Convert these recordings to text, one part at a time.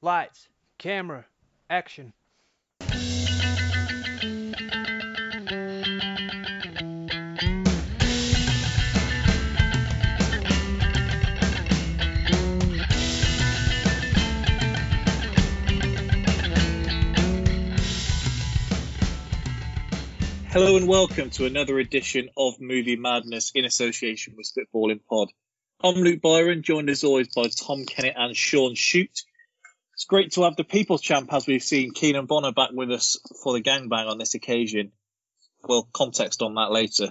Lights, camera, action. Hello and welcome to another edition of Movie Madness in association with Spitballing Pod. I'm Luke Byron, joined as always by Tom Kennett and Sean Shute. It's great to have the People's Champ, as we've seen, Keenan Bonner, back with us for the gangbang on this occasion. Well, context on that later.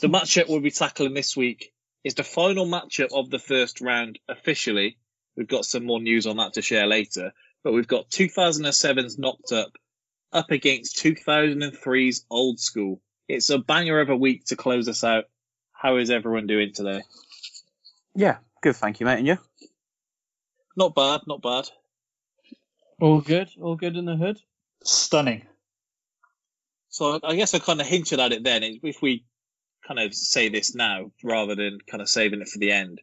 The matchup we'll be tackling this week is the final matchup of the first round officially. We've got some more news on that to share later. But we've got 2007's Knocked Up against 2003's Old School. It's a banger of a week to close us out. How is everyone doing today? Yeah, good, thank you, mate. And you? Not bad, not bad. All good in the hood. Stunning. So I guess I kind of hinted at it then. If we kind of say this now, rather than kind of saving it for the end,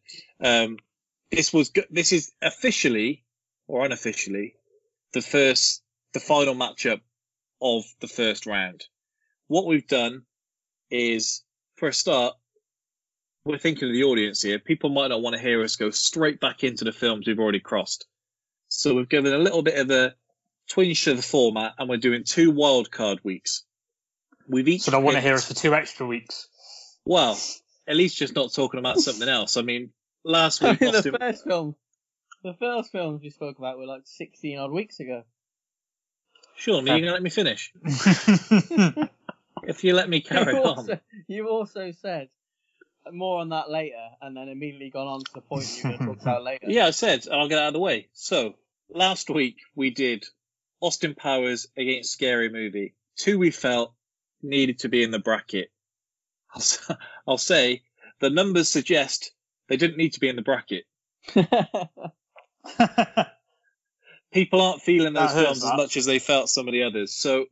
this is officially or unofficially the final matchup of the first round. What we've done is, for a start, we're thinking of the audience here. People might not want to hear us go straight back into the films we've already crossed. So we've given a little bit of a twinge to the format, and we're doing two wildcard weeks. So don't want to hear us for 2 extra weeks. Well, at least just not talking about something else. I mean, last week... the first films we spoke about were like 16-odd weeks ago. Sean, are you going to let me finish? If you let me carry on. You also said... more on that later, and then immediately gone on to the point you're going to talk about later. Yeah, I said, I'll get out of the way. So, last week we did Austin Powers against Scary Movie. 2 we felt needed to be in the bracket. I'll say, the numbers suggest they didn't need to be in the bracket. People aren't feeling those films as much as they felt some of the others. So,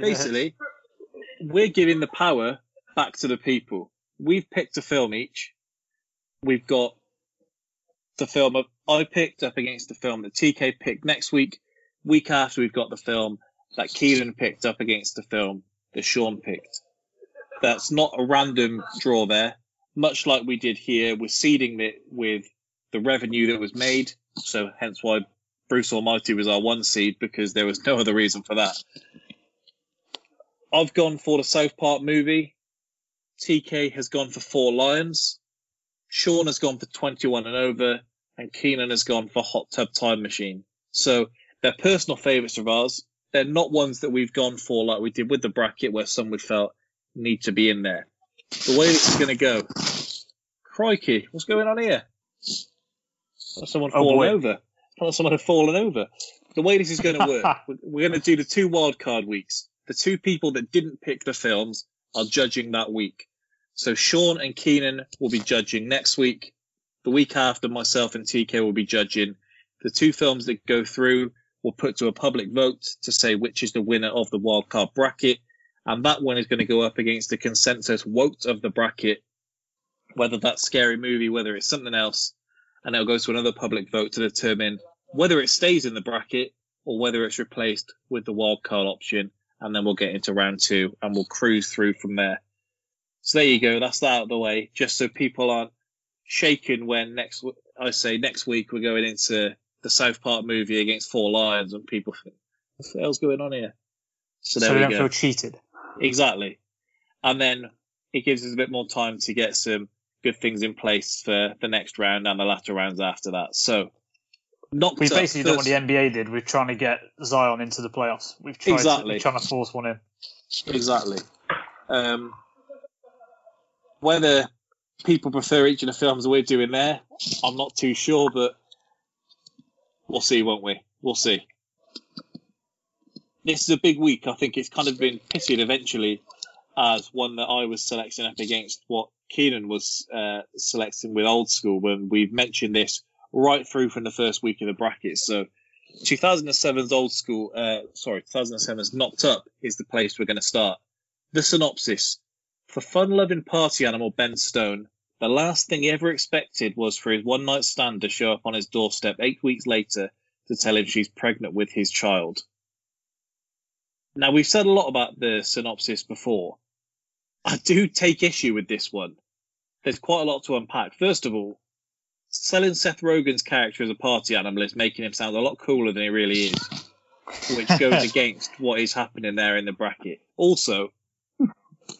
basically, we're giving the power back to the people. We've picked a film each. We've got the film I picked up against the film that TK picked next week. Week after, we've got the film that Keelan picked up against the film that Sean picked. That's not a random draw there. Much like we did here, we're seeding it with the revenue that was made. So hence why Bruce Almighty was our 1 seed, because there was no other reason for that. I've gone for the South Park movie. TK has gone for Four Lions, Sean has gone for 21 and Over, and Keenan has gone for Hot Tub Time Machine. So they're personal favourites of ours. They're not ones that we've gone for like we did with the bracket, where some we felt need to be in there. The way this is going to go... Crikey, what's going on here? That's someone falling over. That's someone falling over. The way this is going to work, we're going to do the 2 wildcard weeks. The 2 people that didn't pick the films are judging that week. So Sean and Keenan will be judging next week. The week after, myself and TK will be judging. The 2 films that go through will put to a public vote to say which is the winner of the wildcard bracket. And that one is going to go up against the consensus vote of the bracket, whether that's Scary Movie, whether it's something else. And it'll go to another public vote to determine whether it stays in the bracket or whether it's replaced with the wildcard option. And then we'll get into round 2 and we'll cruise through from there. So there you go. That's that out of the way, just so people aren't shaken when next week we're going into the South Park movie against Four Lions and people think, what the hell's going on here? So we don't feel cheated. Exactly. And then it gives us a bit more time to get some good things in place for the next round and the latter rounds after that. So we basically done what the NBA did. We're trying to get Zion into the playoffs. We're trying to force one in. Exactly. Whether people prefer each of the films we're doing there, I'm not too sure, but we'll see, won't we? We'll see. This is a big week. I think it's kind of been pitted eventually as one that I was selecting up against what Keenan was selecting with Old School when we mentioned this right through from the first week of the bracket. So 2007's Knocked Up is the place we're going to start. The synopsis. For fun-loving party animal Ben Stone, the last thing he ever expected was for his one-night stand to show up on his doorstep 8 weeks later to tell him she's pregnant with his child. Now, we've said a lot about the synopsis before. I do take issue with this one. There's quite a lot to unpack. First of all, selling Seth Rogen's character as a party animal is making him sound a lot cooler than he really is, which goes against what is happening there in the bracket. Also,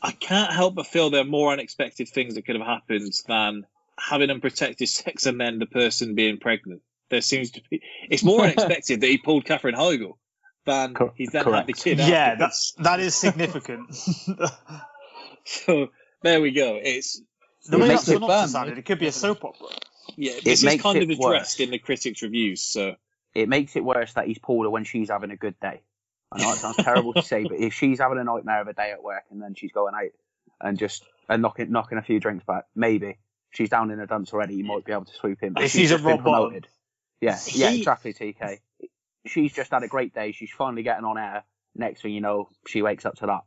I can't help but feel there are more unexpected things that could have happened than having unprotected sex and then the person being pregnant. There seems to be... It's more unexpected that he pulled Katherine Heigl than he's then had the kid. Yeah, that is significant. So, there we go. It could be a soap opera. Yeah, this is kind of addressed in the critics' reviews, so... It makes it worse that he's pulled her when she's having a good day. I know it sounds terrible to say, but if she's having a nightmare of a day at work and then she's going out and just knocking a few drinks back, maybe she's down in the dumps already, you might be able to swoop in. But she's a rock promoted. Yeah, exactly, TK. She's just had a great day. She's finally getting on air. Next thing you know, she wakes up to that.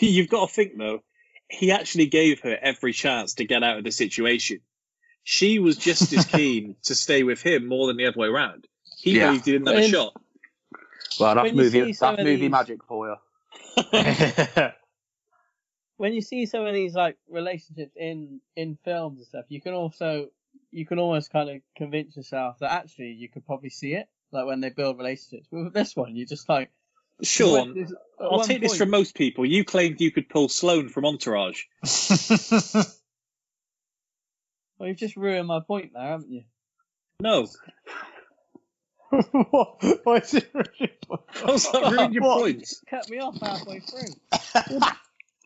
You've got to think, though, he actually gave her every chance to get out of the situation. She was just as keen to stay with him more than the other way around. He moved in another shot. Well, that's movie magic for you. When you see some of these like relationships in films and stuff, you can almost kind of convince yourself that actually you could probably see it. Like when they build relationships. Well, with this one, you're just like, Sean, I'll take this from most people. You claimed you could pull Sloane from Entourage. Well, you've just ruined my point there, haven't you? No. Why did it ruin your point? How's that ruined your point? You cut me off halfway through.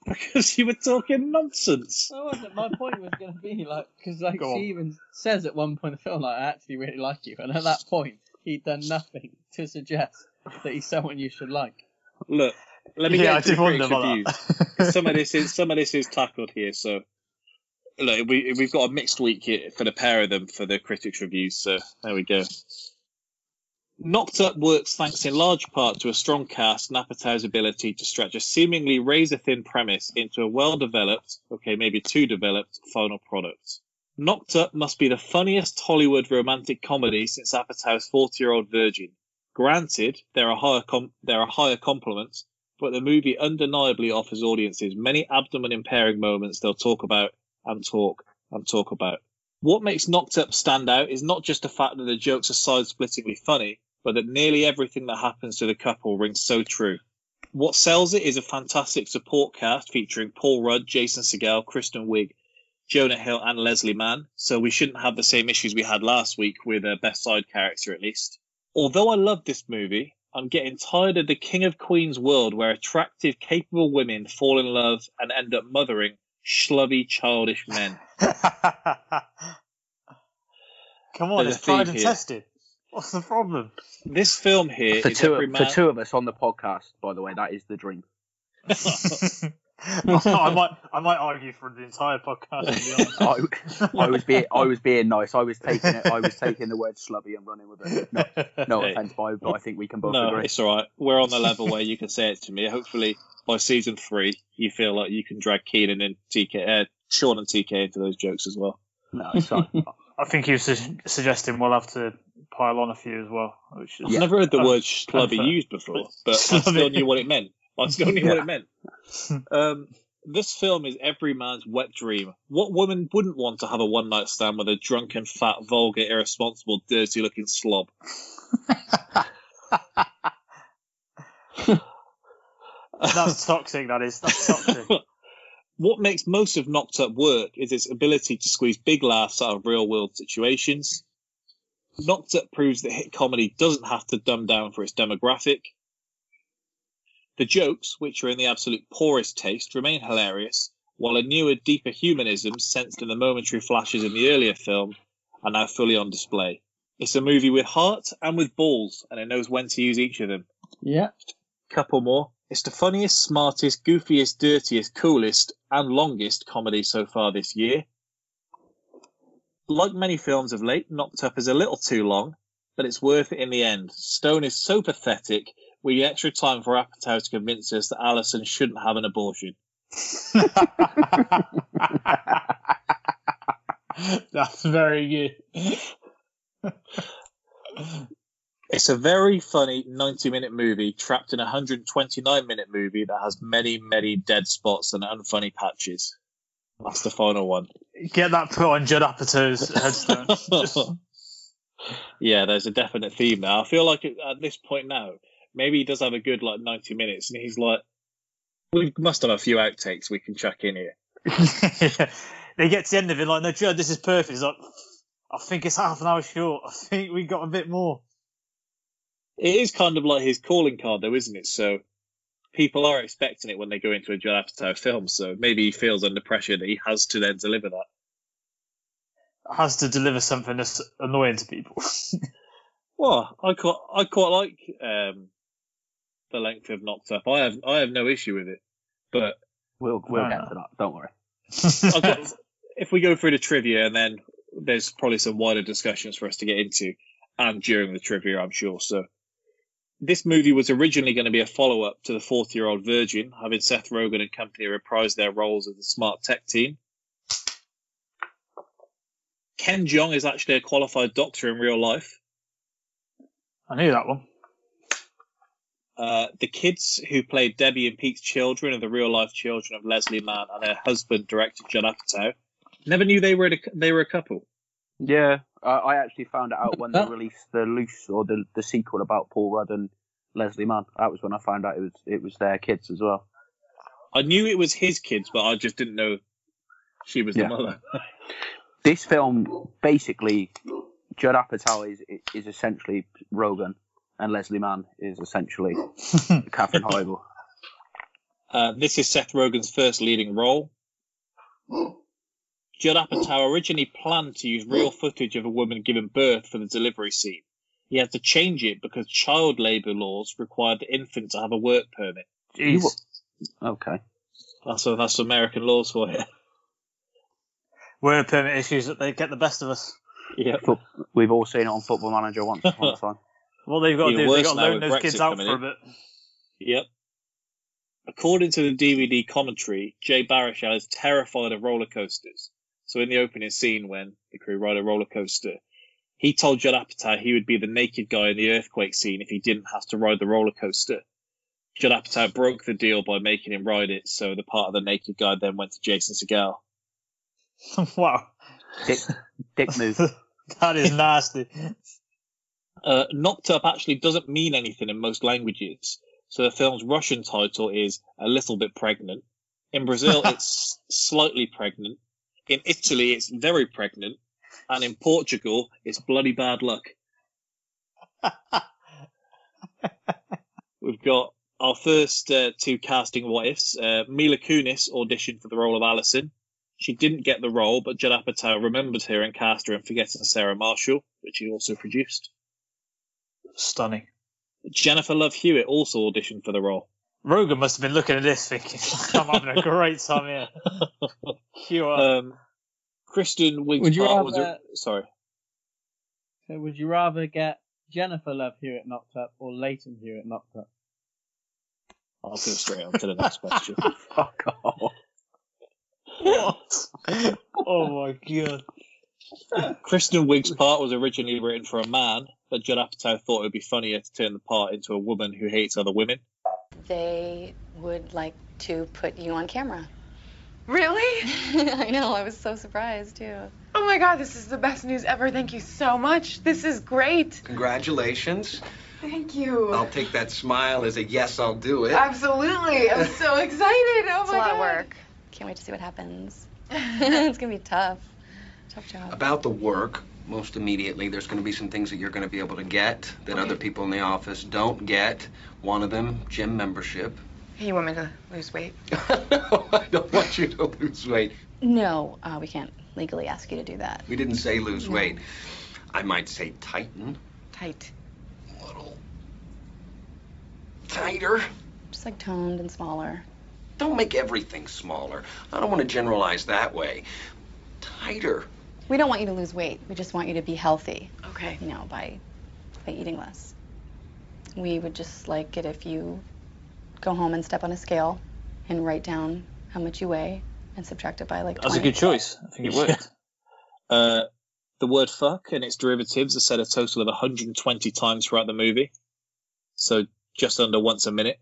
Because you were talking nonsense. No, wasn't. My point was going to be like, because like she even says at one point in the film, like, I actually really like you, and at that point he'd done nothing to suggest that he's someone you should like. Look, let me get into the reviews. Some of this is tackled here, so look, we've got a mixed week here for the pair of them for the critics' reviews. So there we go. Knocked Up works thanks in large part to a strong cast and Apatow's ability to stretch a seemingly razor-thin premise into a well-developed, okay, maybe too-developed, final product. Knocked Up must be the funniest Hollywood romantic comedy since Apatow's 40-Year-Old Virgin. Granted, there are higher compliments, but the movie undeniably offers audiences many abdomen-impairing moments they'll talk about and talk about. What makes Knocked Up stand out is not just the fact that the jokes are side-splittingly funny, but that nearly everything that happens to the couple rings so true. What sells it is a fantastic support cast featuring Paul Rudd, Jason Segel, Kristen Wiig, Jonah Hill and Leslie Mann, so we shouldn't have the same issues we had last week with a best side character at least. Although I love this movie, I'm getting tired of the King of Queens world where attractive, capable women fall in love and end up mothering schlubby, childish men. Come on, it's tried and tested. What's the problem? This film here for two of us on the podcast, by the way, that is the dream. I might argue for the entire podcast. I was being nice. I was taking the word slubby and running with it. No offense, but I think we can both agree. It's all right. We're on the level where you can say it to me. Hopefully, by season 3, you feel like you can drag Keenan and Sean and TK into those jokes as well. No, it's fine. I think he was suggesting we'll have to pile on a few as well. Which is, I've never heard the word schlubby used before, but I still knew what it meant. This film is every man's wet dream. What woman wouldn't want to have a one-night stand with a drunken, fat, vulgar, irresponsible, dirty-looking slob? That's toxic, that is. That's toxic. What makes most of Knocked Up work is its ability to squeeze big laughs out of real-world situations. Knocked Up proves that hit comedy doesn't have to dumb down for its demographic. The jokes, which are in the absolute poorest taste, remain hilarious, while a newer, deeper humanism sensed in the momentary flashes in the earlier film are now fully on display. It's a movie with heart and with balls, and it knows when to use each of them. Yeah. Couple more. It's the funniest, smartest, goofiest, dirtiest, coolest, and longest comedy so far this year. Like many films of late, Knocked Up is a little too long, but it's worth it in the end. Stone is so pathetic, we get extra time for Apatow to convince us that Alison shouldn't have an abortion. That's very good. It's a very funny 90-minute movie trapped in a 129-minute movie that has many, many dead spots and unfunny patches. That's the final one. Get that put on Judd Apatow's headstone. Yeah, there's a definite theme there. I feel like at this point now, maybe he does have a good 90 minutes, and he's like, we must have a few outtakes we can chuck in here. They get to the end of it like, no, Judd, this is perfect. He's like, I think it's half an hour short. I think we got a bit more. It is kind of like his calling card, though, isn't it? So people are expecting it when they go into a Judd Apatow film, so maybe he feels under pressure that he has to then deliver that. Has to deliver something that's annoying to people. Well, I quite like the length of Knocked Up. I have no issue with it, but we'll get to that. Don't worry. If we go through the trivia, and then there's probably some wider discussions for us to get into, and during the trivia, I'm sure. So this movie was originally going to be a follow-up to The 40-Year-Old Virgin, having Seth Rogen and company reprise their roles of the smart tech team. Ken Jeong is actually a qualified doctor in real life. I knew that one. The kids who played Debbie and Pete's children are the real-life children of Leslie Mann and her husband, director Judd Apatow. Never knew they were a couple. Yeah, I actually found it out when they released the Loose, or the sequel about Paul Rudd and Leslie Mann. That was when I found out it was their kids as well. I knew it was his kids, but I just didn't know she was the mother. This film, basically, Judd Apatow is essentially Rogan, and Leslie Mann is essentially Katherine Heigl. This is Seth Rogen's first leading role. Judd Apatow originally planned to use real footage of a woman giving birth for the delivery scene. He had to change it because child labour laws required the infant to have a work permit. Jeez. Okay. That's American laws for you. Work permit issues that they get the best of us. Yeah, we've all seen it on Football Manager once upon a time. What they've got to do is they've got to loan those Brexit kids out for a bit. Yep. According to the DVD commentary, Jay Baruchel is terrified of roller coasters. So in the opening scene when the crew ride a roller coaster, he told Judd Apatow he would be the naked guy in the earthquake scene if he didn't have to ride the roller coaster. Judd Apatow broke the deal by making him ride it, so the part of the naked guy then went to Jason Segel. Wow. Dick move. That is nasty. Knocked Up actually doesn't mean anything in most languages. So the film's Russian title is A Little Bit Pregnant. In Brazil, it's Slightly Pregnant. In Italy, it's Very Pregnant. And in Portugal, it's Bloody Bad Luck. We've got our first two casting what-ifs. Mila Kunis auditioned for the role of Alison. She didn't get the role, but Judd Apatow remembered her and cast her in Forgetting Sarah Marshall, which he also produced. Stunning. Jennifer Love Hewitt also auditioned for the role. Rogan must have been looking at this thinking, I'm having a great time here. You are. Kristen Wiig. So would you rather get Jennifer Love Hewitt knocked up or Leighton Hewitt knocked up? I'll go straight on to the next question. Fuck off. What? Oh my god. Kristen Wiig's part was originally written for a man, but Judd Apatow thought it would be funnier to turn the part into a woman who hates other women. They would like to put you on camera. Really? I know, I was so surprised too. Oh my god, this is the best news ever. Thank you so much. This is great. Congratulations. Thank you. I'll take that smile as a yes, I'll do it. Absolutely. I'm so excited. Oh my god. It's a lot of work. Can't wait to see what happens. It's going to be tough. Tough job. About the work, most immediately, there's going to be some things that you're going to be able to get that other people in the office don't get. One of them, gym membership. Hey, you want me to lose weight? No, I don't want you to lose weight. No, we can't legally ask you to do that. We didn't say lose weight. I might say tighten. Tight. A little tighter. Just like toned and smaller. Don't make everything smaller. I don't want to generalize that way. Tighter. We don't want you to lose weight. We just want you to be healthy. Okay. You know, by eating less. We would just like it if you go home and step on a scale and write down how much you weigh and subtract it by 20. That's a good choice. I think it worked. The word fuck and its derivatives are said a total of 120 times throughout the movie. So just under once a minute.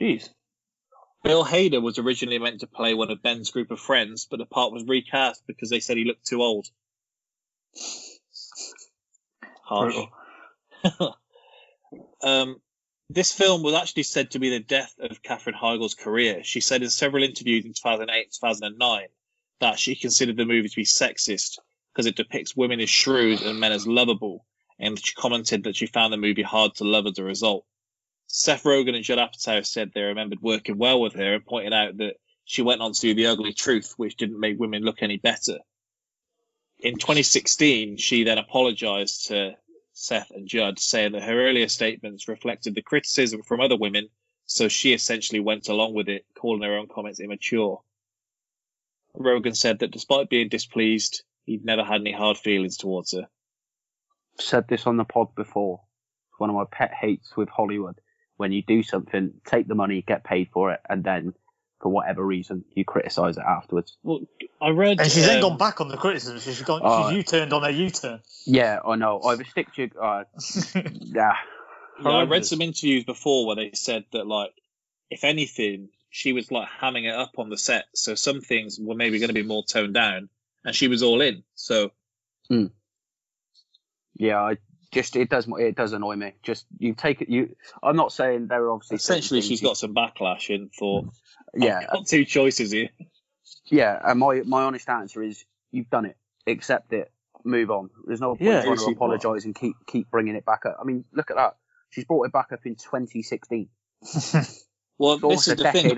Jeez. Bill Hader was originally meant to play one of Ben's group of friends, but the part was recast because they said he looked too old. Harsh. This film was actually said to be the death of Katherine Heigl's career. She said in several interviews in 2008 and 2009 that she considered the movie to be sexist because it depicts women as shrewd and men as lovable, and she commented that she found the movie hard to love as a result. Seth Rogen and Judd Apatow said they remembered working well with her and pointed out that she went on to do The Ugly Truth, which didn't make women look any better. In 2016, she then apologised to Seth and Judd, saying that her earlier statements reflected the criticism from other women, so she essentially went along with it, calling her own comments immature. Rogen said that despite being displeased, he'd never had any hard feelings towards her. I've said this on the pod before. It's one of my pet hates with Hollywood. When you do something, take the money, get paid for it, and then, for whatever reason, you criticise it afterwards. Well, I read... And she's then gone back on the criticism. She's gone. She's U-turned on her U-turn. Yeah, I know. I've a stick to... Yeah, I read some interviews before where they said that, like, if anything, she was, like, hamming it up on the set, so some things were maybe going to be more toned down, and she was all in, so... Mm. Yeah, it does annoy me. Just you take it. I'm not saying there are obviously. Essentially, she's got some backlash and thought. Yeah, I've got two choices here. Yeah, and my honest answer is you've done it. Accept it. Move on. There's no point trying to apologise and keep bringing it back up. I mean, look at that. She's brought it back up in 2016. Well, this is the thing.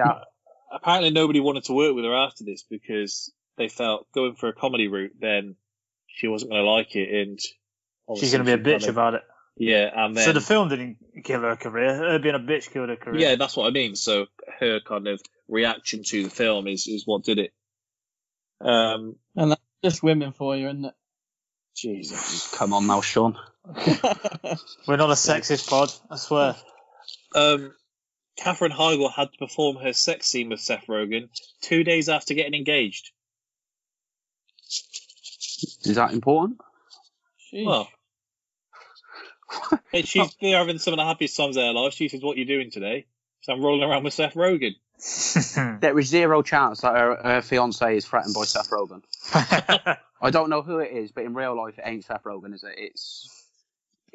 Apparently, nobody wanted to work with her after this because they felt going for a comedy route, then she wasn't going to like it and. Obviously she's going to be a bitch about it. Yeah, and then... So the film didn't kill her career. Her being a bitch killed her career. Yeah, that's what I mean. So her kind of reaction to the film is what did it. And that's just women for you, isn't it? Jesus. Come on now, Sean. We're not a sexist pod, I swear. Katherine Heigl had to perform her sex scene with Seth Rogen 2 days after getting engaged. Is that important? Jeez. Well, she's been having some of the happiest times of her life. She says, "What are you doing today?" So I'm rolling around with Seth Rogen. There is zero chance that her fiance is threatened by Seth Rogen. I don't know who it is, but in real life, it ain't Seth Rogen, is it?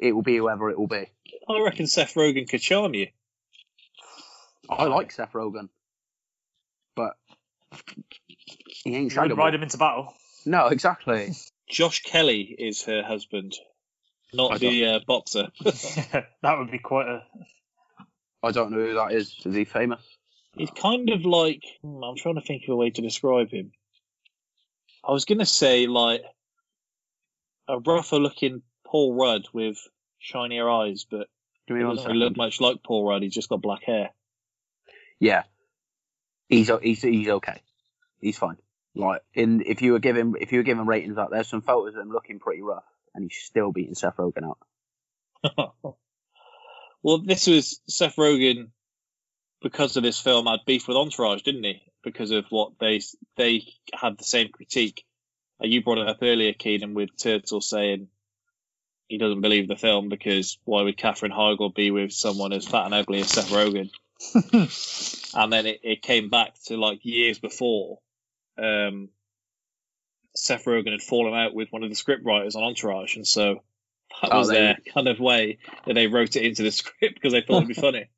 It will be whoever it will be. I reckon Seth Rogen could charm you. I like Seth Rogen, but he ain't shaggable. Ride him into battle. No, exactly. Josh Kelly is her husband, not the boxer. That would be quite a... I don't know who that is. Is he famous? He's kind of like... I'm trying to think of a way to describe him. I was going to say, like, a rougher-looking Paul Rudd with shinier eyes, but he doesn't really look much like Paul Rudd. He's just got black hair. Yeah. He's okay. He's fine. Like if you were giving ratings out, there's some photos of him looking pretty rough, and he's still beating Seth Rogen up. Well, this was Seth Rogen because of this film had beef with Entourage, didn't he? Because of what they had the same critique. You brought it up earlier, Keenan, with Turtle saying he doesn't believe the film because why would Katherine Heigl be with someone as fat and ugly as Seth Rogen? And then it came back to like years before. Seth Rogen had fallen out with one of the script writers on Entourage, and so that was their kind of way that they wrote it into the script because they thought it'd be funny.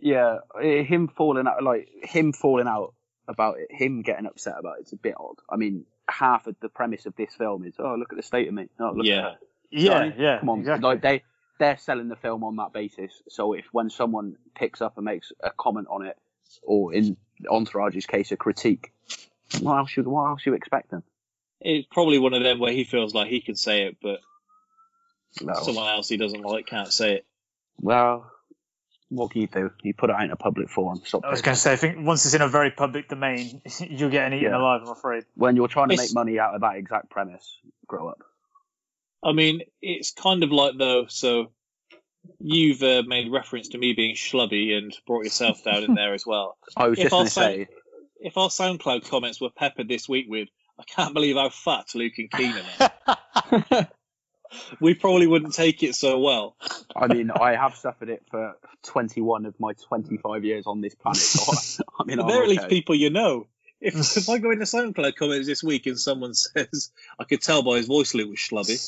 Yeah, him falling out about it, him getting upset about it's a bit odd. I mean, half of the premise of this film is, oh, look at the state of me. Oh, look at her. Yeah, no, yeah. Come on, exactly. Like they're selling the film on that basis. So if when someone picks up and makes a comment on it, or in Entourage's case, a critique. What else you expect then? It's probably one of them where he feels like he can say it, but someone else he doesn't like can't say it. Well, what can you do? You put it out in a public forum. I was going to say, I think once it's in a very public domain, you're getting eaten alive, I'm afraid. When you're trying to make money out of that exact premise, grow up. I mean, it's kind of like, though, so you've made reference to me being schlubby and brought yourself down in there as well. I was just going to say... If our SoundCloud comments were peppered this week with, I can't believe how fat Luke and Keenan are. We probably wouldn't take it so well. I mean, I have suffered it for 21 of my 25 years on this planet. So I mean, there are at least people you know. If I go into SoundCloud comments this week and someone says, I could tell by his voice Luke was schlubby.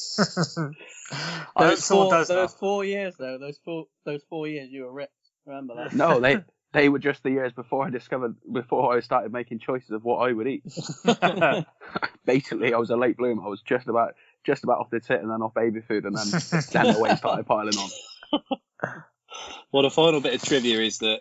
Those four years you were ripped. Remember that? No, they were just the years before I started making choices of what I would eat. Basically, I was a late bloomer. I was just about off the tit and then off baby food and then the weight started piling on. Well, the final bit of trivia is that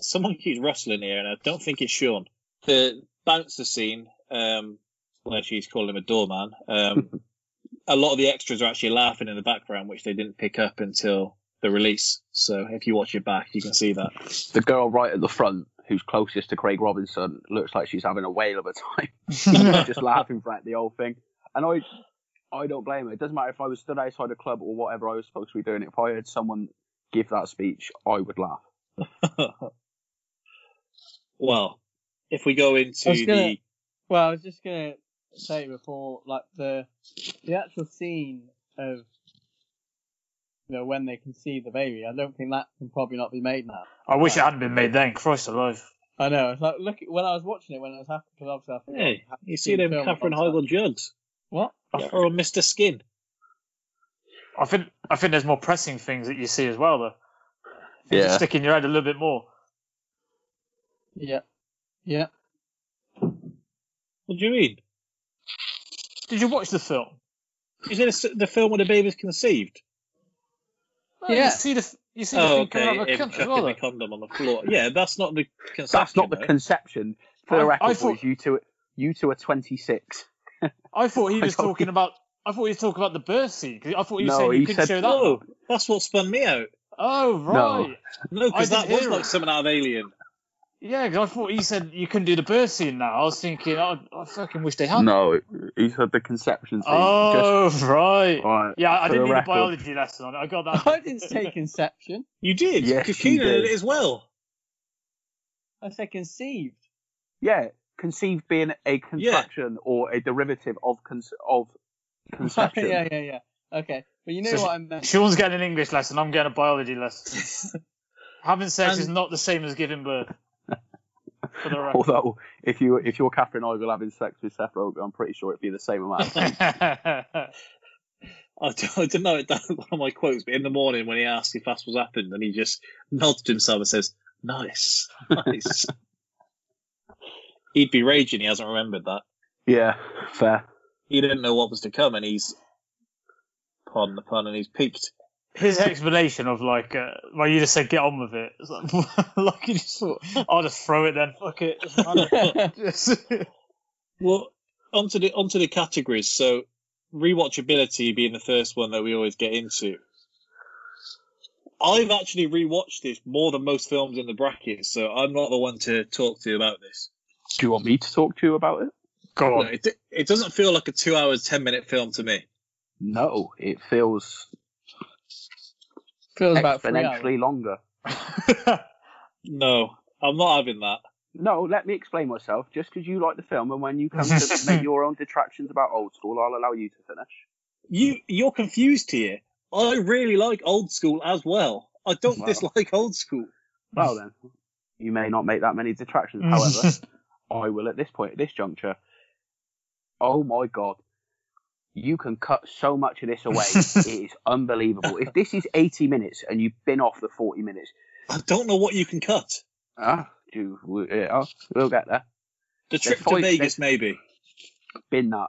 someone keeps wrestling here, and I don't think it's Sean. The bouncer scene, where she's calling him a doorman, a lot of the extras are actually laughing in the background, which they didn't pick up until the release. So if you watch it back, you can see that. The girl right at the front, who's closest to Craig Robinson, looks like she's having a whale of a time. She's just laughing at the old thing. And I don't blame her. It doesn't matter if I was stood outside a club or whatever I was supposed to be doing. If I heard someone give that speech, I would laugh. Well, if we go into I was just going to say before, like the actual scene of, you know, when they can see the baby, I don't think that can probably not be made now. I wish it hadn't been made then. Christ alive. I know. It's like, look, when I was watching it, when it was happening, because obviously I think you see them Katherine Heigl and Judd. What? Yeah. Or Mr. Skin. I think there's more pressing things that you see as well, though. Yeah. Just sticking your head a little bit more. Yeah. Yeah. What do you mean? Did you watch the film? Is it the film where the baby's conceived? No, yeah. You see the condom on the floor. Yeah, that's not the conception. That's not the conception. For the record, boys, you two are 26. I thought he was talking about the birth scene. I thought you couldn't show that. No, that's what spun me out. Oh, right. No, because that was like something out of Alien. Yeah, because I thought he said you couldn't do the birth scene now. I was thinking, I fucking wish they hadn't. No, he said the conception scene. Oh, right. Yeah, I didn't need a biology lesson on it. I got that. I didn't say conception. You did? Yes, because Keenan did it as well. I said conceived. Yeah, conceived being a contraction or a derivative of conception. yeah. Okay, but you know what I meant. Sean's getting an English lesson. I'm getting a biology lesson. Having sex is not the same as giving birth. Although, if you're Katherine Heigl having sex with Seth Rogen, I'm pretty sure it'd be the same amount. I don't know. One of my quotes, but in the morning when he asked if that's what's happened, and he just nods to himself and says, "Nice." He'd be raging. He hasn't remembered that. Yeah, fair. He didn't know what was to come, and he's, pardon the pun, and he's peaked. His explanation of like, well, you just said get on with it. It's like you just thought, I'll just throw it then. Fuck it. Well, onto the categories. So, rewatchability being the first one that we always get into. I've actually rewatched this more than most films in the bracket, so I'm not the one to talk to about this. Do you want me to talk to you about it? Go on. No, it doesn't feel like a 2-hour, 10-minute film to me. No, it feels about exponentially longer. No, I'm not having that. No, let me explain myself. Just because you like the film, and when you come to make your own detractions about Old School, I'll allow you to finish. You're confused here. I really like Old School as well. I don't dislike Old School. Well then, you may not make that many detractions. However, I will at this point, at this juncture. Oh my God. You can cut so much of this away. It is unbelievable. If this is 80 minutes and you've been off the 40 minutes... I don't know what you can cut. We'll get there. The trip to Vegas, maybe. Been that.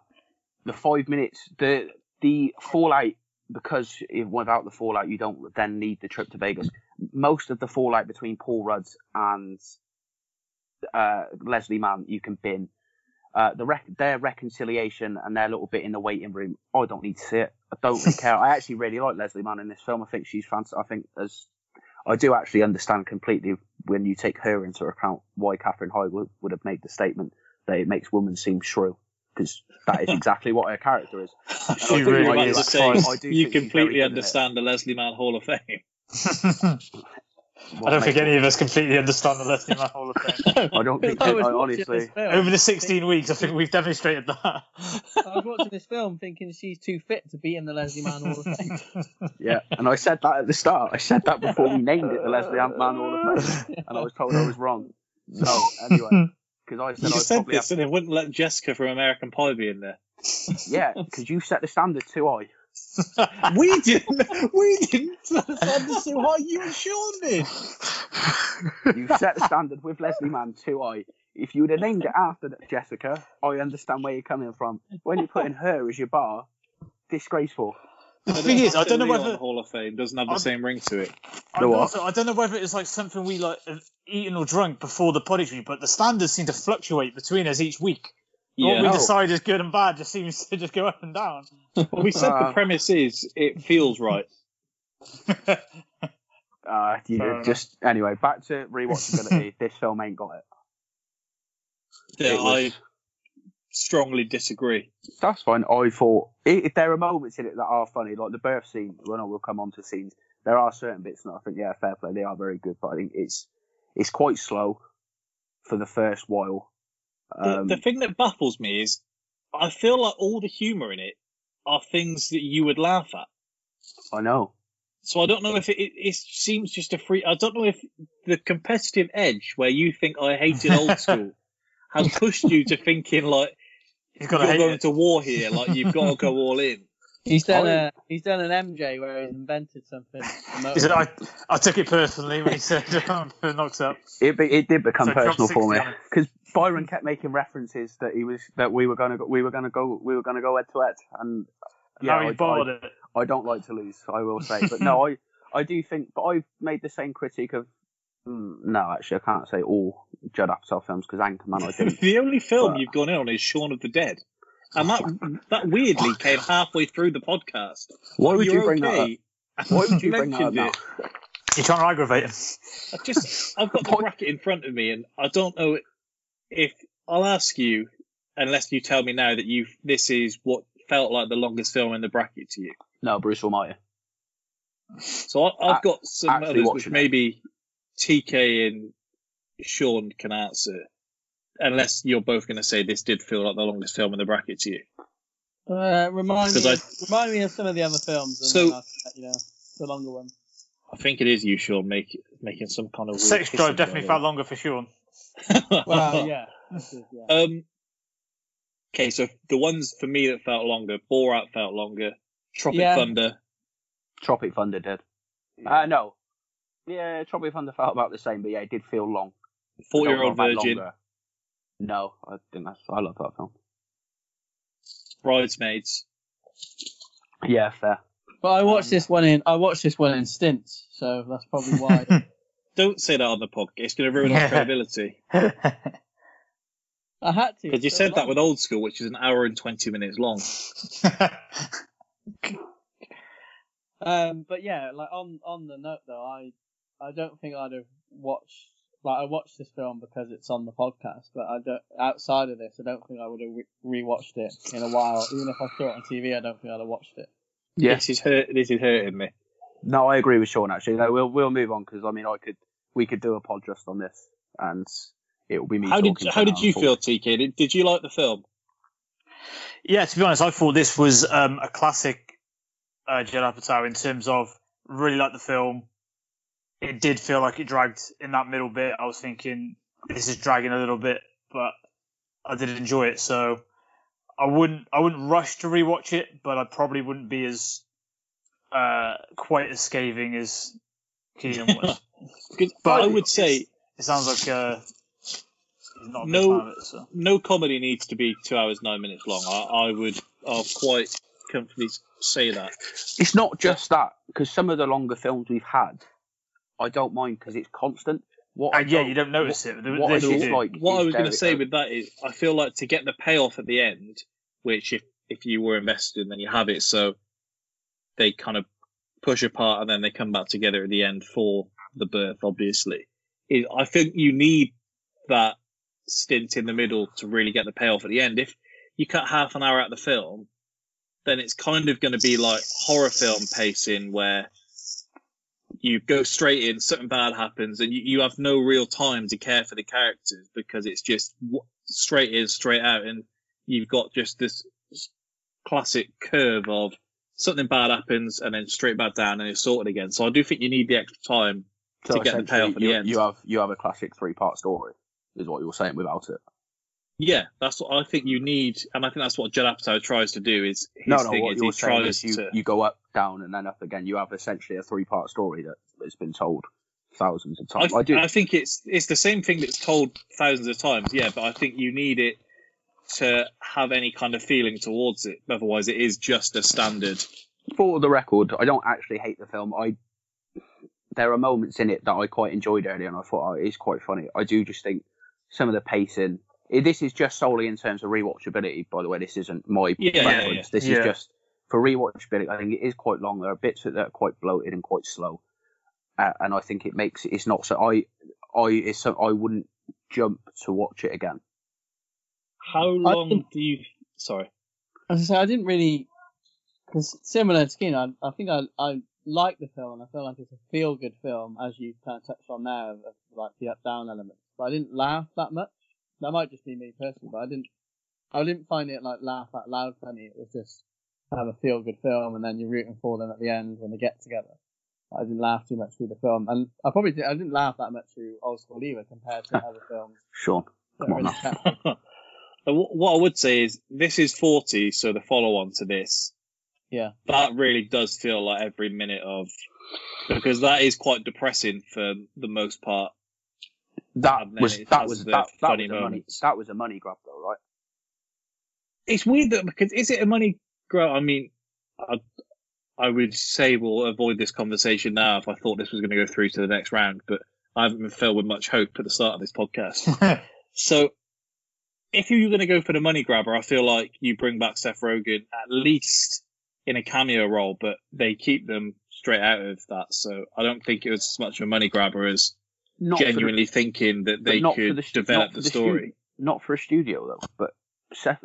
The 5 minutes, the fallout, because without the fallout, you don't then need the trip to Vegas. Most of the fallout between Paul Rudd and Leslie Mann, you can bin. Their reconciliation and their little bit in the waiting room, I don't need to see it. I don't really care. I actually really like Leslie Mann in this film. I think she's fantastic. I do actually understand completely when you take her into account why Katherine Heigl would have made the statement that it makes women seem shrill, because that is exactly what her character is. She really is. You completely understand the Leslie Mann Hall of Fame. I don't think any of us completely understand the Leslie Mann Hall of Fame. I don't think, I honestly. Over the 16 weeks, I think we've demonstrated that. I was watching this film thinking she's too fit to be in the Leslie Mann Hall of Fame. Yeah, and I said that at the start. I said that before we named it the Leslie Mann Hall of Fame, and I was told I was wrong. So, anyway, because I said I said this, and it wouldn't let Jessica from American Pie be in there. Yeah, because you set the standard too high. We didn't set the standard too high. You and Sean did. You set the standard with Leslie Mann too high. If you would have named it after Jessica, I understand where you're coming from. When you're putting her as your bar, disgraceful. The thing is, I don't know whether the Hall of Fame doesn't have the same ring to it. I don't know whether it's like something we like eaten or drunk before the podiatry, but the standards seem to fluctuate between us each week. Yeah. What we decide is good and bad just seems to just go up and down. Well, we said the premise is it feels right. Anyway, back to rewatchability. This film ain't got it. Yeah, I strongly disagree. That's fine. I thought there are moments in it that are funny, like the birth scene. Well, no, we'll come on to scenes. There are certain bits, and I think fair play. They are very good, but I think it's quite slow for the first while. The thing that baffles me is I feel like all the humour in it are things that you would laugh at. I know. So I don't know if it seems just a free... I don't know if the competitive edge where you think I hated Old School has pushed you to thinking like you're going to war here, like you've got to go all in. He's done an MJ where he's invented something. He said, I took it personally when he said Knocked Up. It did become personal for me because Byron kept making references that we were going to go head to head, and yeah, he barred it. I don't like to lose, I will say, but no, I do think, but I've made the same critique of. No, actually, I can't say all Judd Apatow films because Anchorman I didn't. The only film you've gone in on is Shaun of the Dead. And that weirdly came halfway through the podcast. Why would you bring that up? Why would you bring that up now? You can't aggravate him. I've got the bracket in front of me, and I don't know if I'll ask you, unless you tell me now that this is what felt like the longest film in the bracket to you. No, Bruce Almighty. So I've got some others which maybe TK and Sean can answer. Unless you're both going to say this did feel like the longest film in the bracket to you. Remind me of some of the other films. And so, the longer one. I think it is you, Sean, making some kind of... Sex Drive definitely felt longer for Sean. Well, yeah. Okay, so the ones for me that felt longer, Borat felt longer, Tropic Thunder did. No. Yeah, Tropic Thunder felt about the same, but yeah, it did feel long. 40-Year-Old Virgin. Longer. No, I didn't. I love that film. Bridesmaids. Yeah, fair. But I watched this one in stints, so that's probably why. Don't say that on the podcast. It's going to ruin our credibility. I had to. Because you said that with Old School, which is an hour and 20 minutes long. But yeah, like on the note though, I don't think I'd have watched. Like I watched this film because it's on the podcast, but outside of this, I don't think I would have rewatched it in a while. Even if I saw it on TV, I don't think I'd have watched it. Yeah, this is hurting me. No, I agree with Sean. Actually, no, we'll move on because I mean, we could do a pod just on this, and it will be me. How did you feel, TK? Did you like the film? Yeah, to be honest, I thought this was a classic Judd Apatow in terms of really like the film. It did feel like it dragged in that middle bit. I was thinking, this is dragging a little bit, but I did enjoy it. So I wouldn't rush to rewatch it, but I probably wouldn't be as quite as scathing as Keenan was. But I would say it sounds like he's not a big fan of it, so. No comedy needs to be 2 hours 9 minutes long. I'll quite comfortably say that. It's not just that because some of the longer films we've had. I don't mind because it's constant. You don't notice it. What I was going to say with that is I feel like to get the payoff at the end, which if you were invested in, then you have it. So they kind of push apart and then they come back together at the end for the birth, obviously. I think you need that stint in the middle to really get the payoff at the end. If you cut half an hour out of the film, then it's kind of going to be like horror film pacing where... you go straight in, something bad happens, and you have no real time to care for the characters because it's just straight in, straight out, and you've got just this classic curve of something bad happens and then straight back down and it's sorted again. So I do think you need the extra time to get the payoff at the end. You have a classic 3-part story, is what you're saying without it. Yeah, that's what I think you need, and I think that's what Judd Apatow tries to do. Is his thing what is you're he saying tries is you go up, down, and then up again. You have essentially a 3-part story that has been told thousands of times. I think it's the same thing that's told thousands of times. Yeah, but I think you need it to have any kind of feeling towards it. Otherwise, it is just a standard. For the record, I don't actually hate the film. There are moments in it that I quite enjoyed early, and I thought it is quite funny. I do just think some of the pacing. This is just solely in terms of rewatchability, by the way. This isn't my preference. This is just for rewatchability. I think it is quite long. There are bits that are quite bloated and quite slow, and I think it makes it's not so. I wouldn't jump to watch it again. How long do you? Sorry, as I say, I didn't really. Because similar to Keenan, I think I like the film, and I feel like it's a feel good film, as you kind of touched on there, of like the up down elements. But I didn't laugh that much. That might just be me personally, but I didn't find it like laugh out loud funny. It was just kind of a feel good film, and then you're rooting for them at the end when they get together. I didn't laugh too much through the film, and I didn't laugh that much through Old School either compared to other films. Sure, come on now. What I would say is this is 40, so the follow on to this, that really does feel like every minute of, because that is quite depressing for the most part. That was a money grab, though, right? It's weird that, because is it a money grab? I mean, I would say we'll avoid this conversation now if I thought this was going to go through to the next round, but I haven't been filled with much hope at the start of this podcast. So, if you're going to go for the money grabber, I feel like you bring back Seth Rogen at least in a cameo role, but they keep them straight out of that. So, I don't think it was as much of a money grabber as. Not genuinely thinking that they could develop the story. Not for a studio, though. But Judd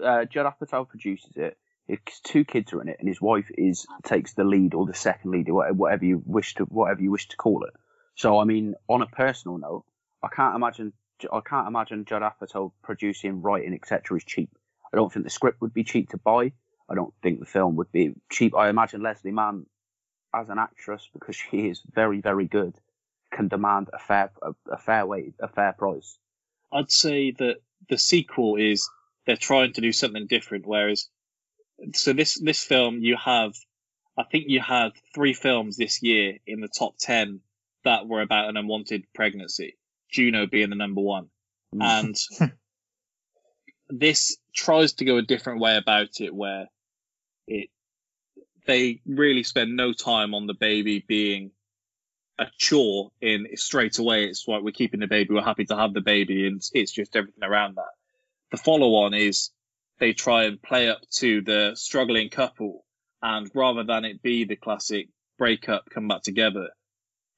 Apatow produces it. His 2 kids are in it, and his wife takes the lead or the second lead, or whatever you wish to call it. So, I mean, on a personal note, I can't imagine Judd Apatow producing, writing, etc. is cheap. I don't think the script would be cheap to buy. I don't think the film would be cheap. I imagine Leslie Mann, as an actress, because she is very, very good, can demand a fair price. I'd say that the sequel is they're trying to do something different, whereas so this film you had 3 films this year in the top 10 that were about an unwanted pregnancy, Juno being the number one. And this tries to go a different way about it, where they really spend no time on the baby being a chore in straight away. It's like, we're keeping the baby, we're happy to have the baby, and it's just everything around that. The follow on is they try and play up to the struggling couple, and rather than it be the classic breakup, come back together,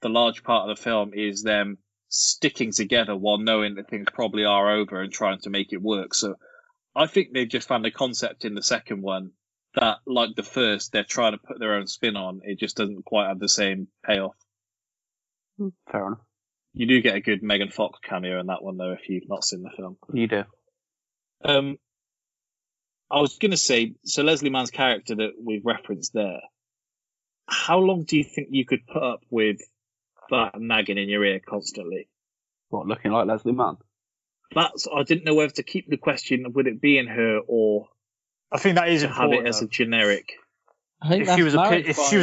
the large part of the film is them sticking together while knowing that things probably are over and trying to make it work. So I think they've just found a concept in the second one that, like the first, they're trying to put their own spin on. It just doesn't quite have the same payoff. Fair enough. You do get a good Megan Fox cameo in that one, though, if you've not seen the film. You do. I was going to say, so Leslie Mann's character that we've referenced there, how long do you think you could put up with that nagging in your ear constantly? What, looking like Leslie Mann? I didn't know whether to keep the question of would it be in her, or I think that is have it as a generic. If she was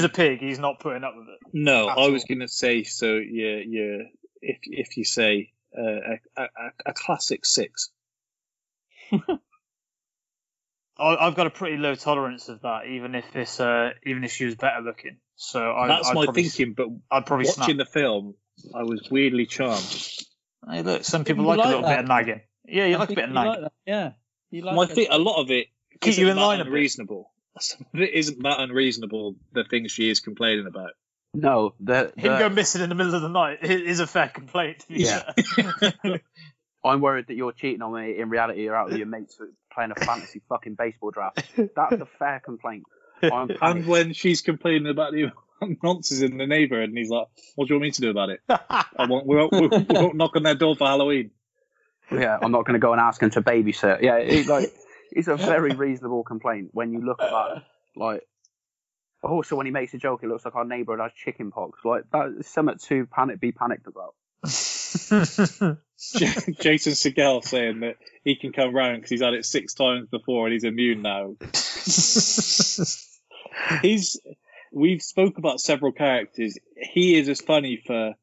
a pig, he's not putting up with it. No, I was going to say, so yeah. If you say a classic 6, I've got a pretty low tolerance of that. Even if she was better looking, so that's my thinking. But I'd probably watching snap. The film, I was weirdly charmed. Hey, look, some people like a little bit of nagging. Yeah, you like a bit of nagging. Yeah, I think a lot of it keep you in line. Unreasonable. Some of it isn't that unreasonable, the things she is complaining about. No, him going missing in the middle of the night is a fair complaint. Yeah. I'm worried that you're cheating on me. In reality, you're out with your mates playing a fantasy fucking baseball draft. That's a fair complaint. And when she's complaining about the nonsense in the neighborhood, and he's like, what do you want me to do about it? We won't knock on their door for Halloween. Yeah, I'm not going to go and ask him to babysit. Yeah, it's a very reasonable complaint when you look at that. Like, also when he makes a joke, it looks like our neighborhood has chicken pox. Like, that is something to be panicked about. Jason Segel saying that he can come round because he's had it 6 times before and he's immune now. We've spoke about several characters. He is as funny for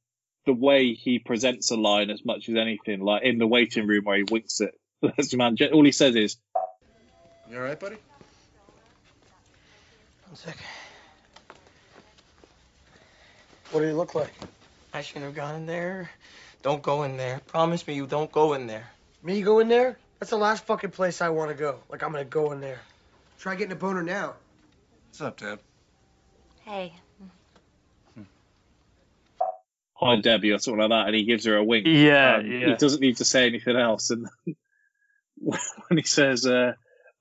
the way he presents a line as much as anything. Like in the waiting room where he winks at Leslie Mann, all he says is, "You all right, buddy? One sec. What do you look like? I shouldn't have gone in there. Don't go in there. Promise me you don't go in there." "Me go in there? That's the last fucking place I want to go. Like, I'm going to go in there. Try getting a boner now." "What's up, Deb?" "Hey." "Hi, Debbie," or something like that, and he gives her a wink. Yeah, He doesn't need to say anything else. And when he says,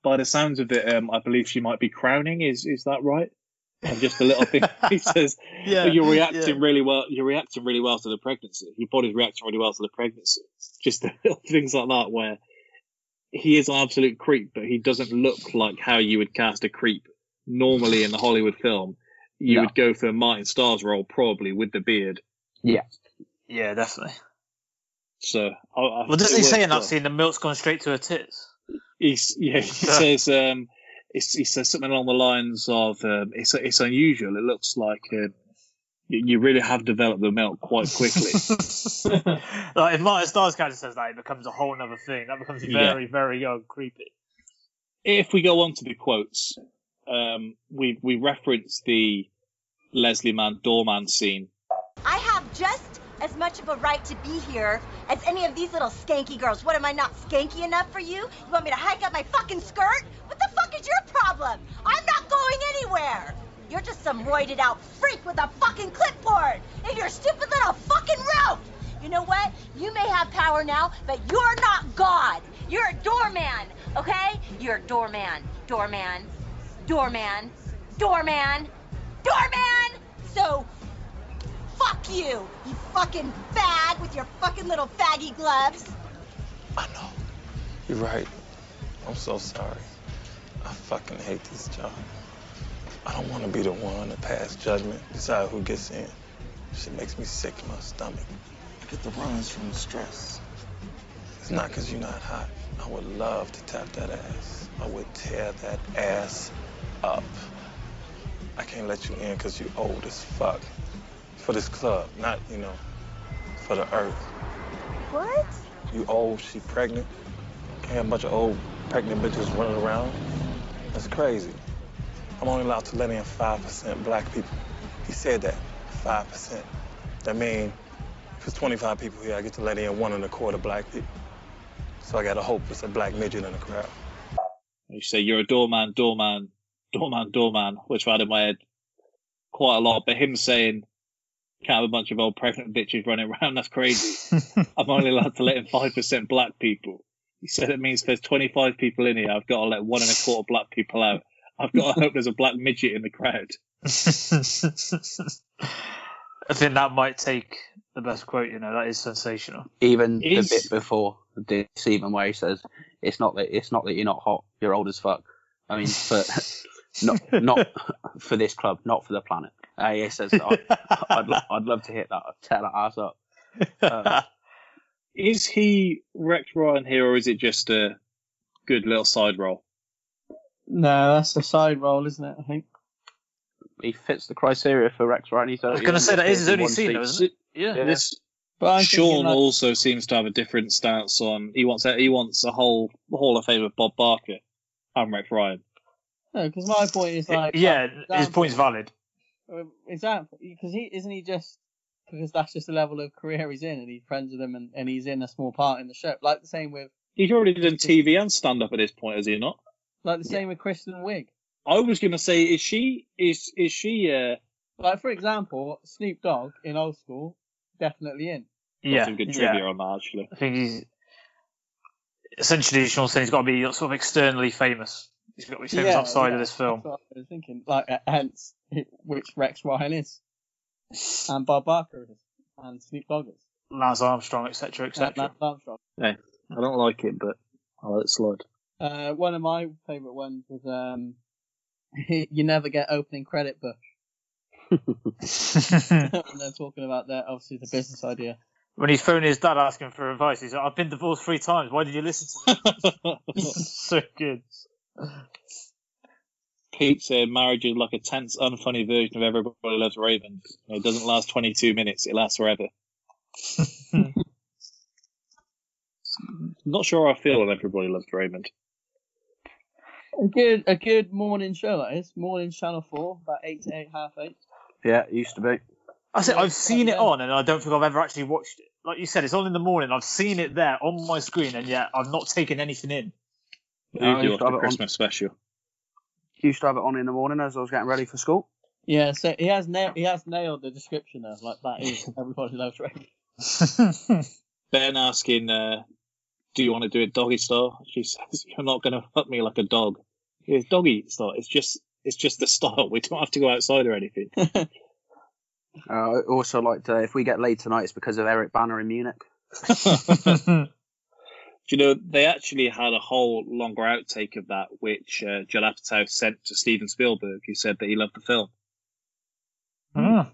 by the sounds of it, I believe she might be crowning. Is that right? And just a little thing, he says, "You're reacting really well to the pregnancy. Your body's reacting really well to the pregnancy." Just the little things like that, where he is an absolute creep, but he doesn't look like how you would cast a creep normally in the Hollywood film. You would go for a Martin Starr's role, probably with the beard. Yeah, yeah, definitely. So, well, doesn't he say in that scene the milk's gone straight to her tits? He says. He says something along the lines of, it's unusual. It looks like you really have developed the milk quite quickly. Like if Martin Starr's character says that, it becomes a whole other thing. That becomes very, very creepy. If we go on to the quotes, we reference the Leslie Mann doorman scene. "I have just as much of a right to be here as any of these little skanky girls. What, am I not skanky enough for you? You want me to hike up my fucking skirt? What the fuck is your problem? I'm not going anywhere. You're just some roided out freak with a fucking clipboard in your stupid little fucking rope. You know what? You may have power now, but you're not God. You're a doorman, okay? You're a doorman, doorman, doorman, doorman, doorman. So fuck you, you fucking fag with your fucking little faggy gloves." "I know. You're right. I'm so sorry. I fucking hate this job. I don't want to be the one to pass judgment, decide who gets in. Shit makes me sick in my stomach. I get the runs from the stress. It's not because you're not hot. I would love to tap that ass. I would tear that ass up. I can't let you in because you're old as fuck. For this club, not, for the earth." "What? You old, she pregnant. Can't a bunch of old pregnant bitches running around. That's crazy. I'm only allowed to let in 5% black people. He said that, 5%. That means if there's 25 people here, I get to let in 1 1/4 black people. So I gotta hope it's a black midget in the crowd." You say you're a doorman, doorman, doorman, doorman, which I had in my head quite a lot, but him saying can't have a bunch of old pregnant bitches running around, that's crazy. I'm only allowed to let in 5% black people. He said it means there's 25 people in here, I've got to let 1 1/4 black people out. I've got to hope there's a black midget in the crowd. I think that might take the best quote, that is sensational. Even the bit before this, even where he says, it's not that you're not hot, you're old as fuck. I mean, but not for this club, not for the planet. He says, I'd love to hit that, tear that ass up. Is he Rex Ryan here, or is it just a good little side role? No, that's a side role, isn't it, I think? He fits the criteria for Rex Ryan. I was going to say, that is his only scene, though, isn't it? Yeah. But Sean also seems to have a different stance on... He wants a whole Hall of Fame of Bob Barker and Rex Ryan. No, because my point is like... his point's valid. Exactly, because because that's just the level of career he's in, and he's friends with them, and he's in a small part in the show. Like the same with... He's already done TV and stand-up at this point, has he not? Like the same with Kristen Wiig. I was going to say, is she... Like, for example, Snoop Dogg in Old School, definitely in. Yeah. That's a good trivia on that, actually. I think he's... Essentially, Sean's saying he's got to be sort of externally famous He's got to be famous outside of this film. That's what I was thinking. Like, hence, which Rex Ryan is, and Bob Barker is, and Snoop Dogg is. Lance Armstrong, etc., etc. Lance Armstrong. Yeah, I don't like it, but I'll let it slide. One of my favourite ones was You Never Get Opening Credit Bush. And they're talking about that, obviously, the business idea. When he's phoning his dad asking for advice, he's like, I've been divorced 3 times. Why did you listen to me? So good. Pete said marriage is like a tense, unfunny version of Everybody Loves Raymond. It doesn't last 22 minutes. It lasts forever. Not sure I feel on Everybody Loves Raymond. A good morning show, that is. Morning Channel 4, about 8 to 8, half 8. Yeah, it used to be. I said I've seen it on, and I don't think I've ever actually watched it. Like you said, it's on in the morning. I've seen it there on my screen, and yet I've not taken anything in. You used to have it on Christmas special. Used to have it on in the morning as I was getting ready for school. Yeah, so he has nailed the description there. Like that is Everybody Loves Raymond. Ben asking, do you want to do it doggy style? She says, you're not going to fuck me like a dog. It's doggy style. It's just the style. We don't have to go outside or anything. I also liked, if we get laid tonight, it's because of Eric Banner in Munich. Do you know, they actually had a whole longer outtake of that, which Judd Apatow sent to Steven Spielberg, who said that he loved the film. Ah.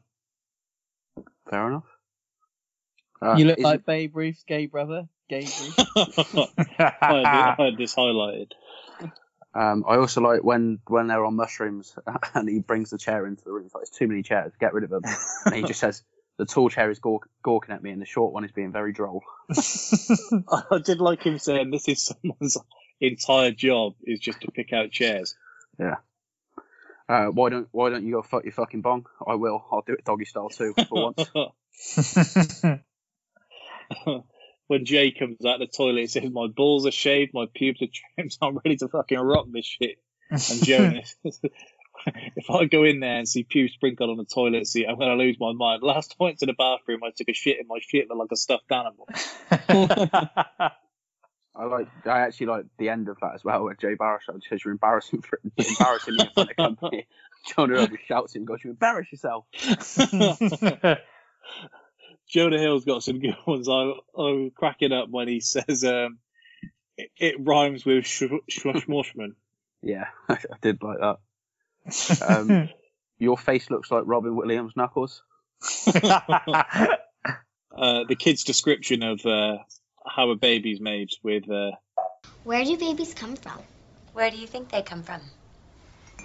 Fair enough. You look like Babe Ruth's gay brother. Gay Ruth. I had this highlighted. I also like when they're on mushrooms and he brings the chair into the room. It's like, it's too many chairs, get rid of them. And he just says, the tall chair is gawking at me and the short one is being very droll. I did like him saying, this is someone's entire job, is just to pick out chairs. Yeah. Why don't you go fuck your fucking bong? I will. I'll do it doggy style too, for once. When Jay comes out of the toilet, he says, my balls are shaved, my pubes are trimmed, I'm ready to fucking rock this shit. And Jonah, if I go in there and see pubes sprinkled on the toilet seat, I'm going to lose my mind. Last night to the bathroom, I took a shit and my shit looked like a stuffed animal. I actually like the end of that as well, where Jay Baruchel says, you're embarrassing me in front of company. Jonah shouts at him and goes, you embarrass yourself. Jonah Hill's got some good ones. I'm cracking up when he says it rhymes with Schwashmorshman. Yeah, I did like that. Your face looks like Robin Williams' knuckles. The kid's description of how a baby's made with... Where do babies come from? Where do you think they come from?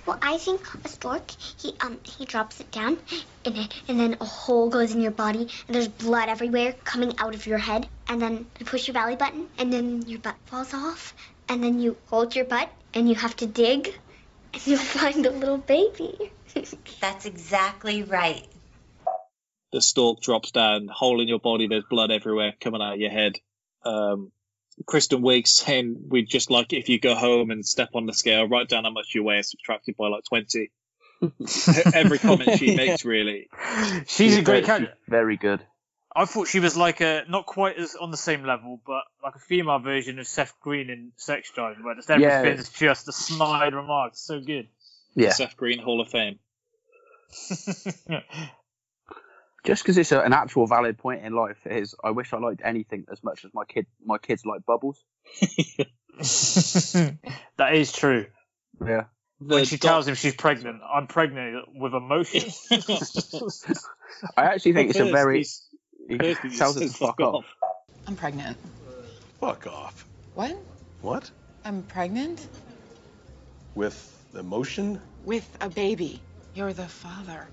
Well, I think a stork, he drops it down, and then a hole goes in your body, and there's blood everywhere coming out of your head, and then you push your belly button, and then your butt falls off, and then you hold your butt, and you have to dig, and you'll find a little baby. That's exactly right. The stork drops down, hole in your body, there's blood everywhere coming out of your head. Kristen Wiig saying, we'd just like if you go home and step on the scale, write down how much you weigh and subtract it by like 20. Every comment she makes, really. She's a great character. Very good. I thought she was like not quite as on the same level, but like a female version of Seth Green in Sex Drive, where just everything is just the snide remarks. So good. Yeah. Seth Green, Hall of Fame. Just because it's an actual valid point in life is, I wish I liked anything as much as my kids like bubbles. That is true. Yeah. When she tells him she's pregnant, I'm pregnant with emotion. I actually think it's a very... He tells her to fuck off. I'm pregnant. Fuck off. What? What? I'm pregnant? With emotion? With a baby. You're the father.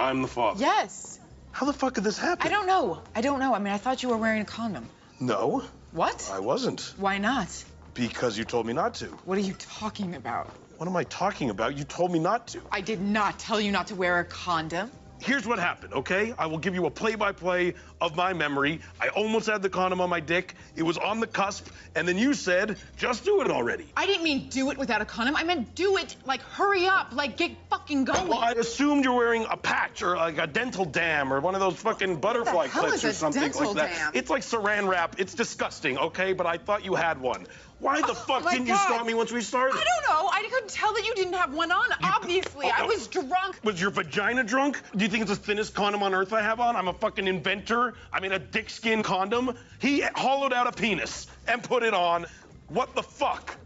I'm the father. Yes. How the fuck did this happen? I don't know. I mean, I thought you were wearing a condom. No. What? I wasn't. Why not? Because you told me not to. What are you talking about? What am I talking about? You told me not to. I did not tell you not to wear a condom. Here's what happened, okay? I will give you a play-by-play of my memory. I almost had the condom on my dick. It was on the cusp. And then you said, just do it already. I didn't mean do it without a condom. I meant do it, like, hurry up, like, get fucking going. Well, I assumed you're wearing a patch or, like, a dental dam or one of those fucking butterfly clips or something like that. What the hell is a dental dam? It's like saran wrap. It's disgusting, okay? But I thought you had one. Why the fuck didn't you stop me once we started? I don't know. I couldn't tell that you didn't have one on, obviously. I was drunk. Was your vagina drunk? Do you think it's the thinnest condom on earth I have on? I'm a fucking inventor. I made a dick skin condom. He hollowed out a penis and put it on. What the fuck?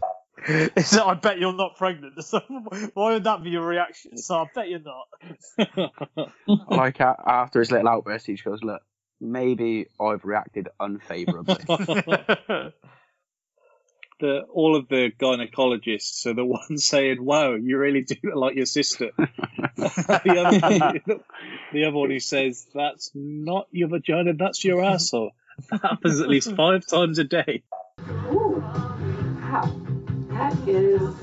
So I bet you're not pregnant. So why would that be your reaction? So I bet you're not. Like after his little outburst, he just goes, look, maybe I've reacted unfavorably. All of the gynecologists are the ones saying, wow, you really do look like your sister. the other one who says, that's not your vagina, that's your asshole. That happens at least 5 times a day. Ooh, wow. That is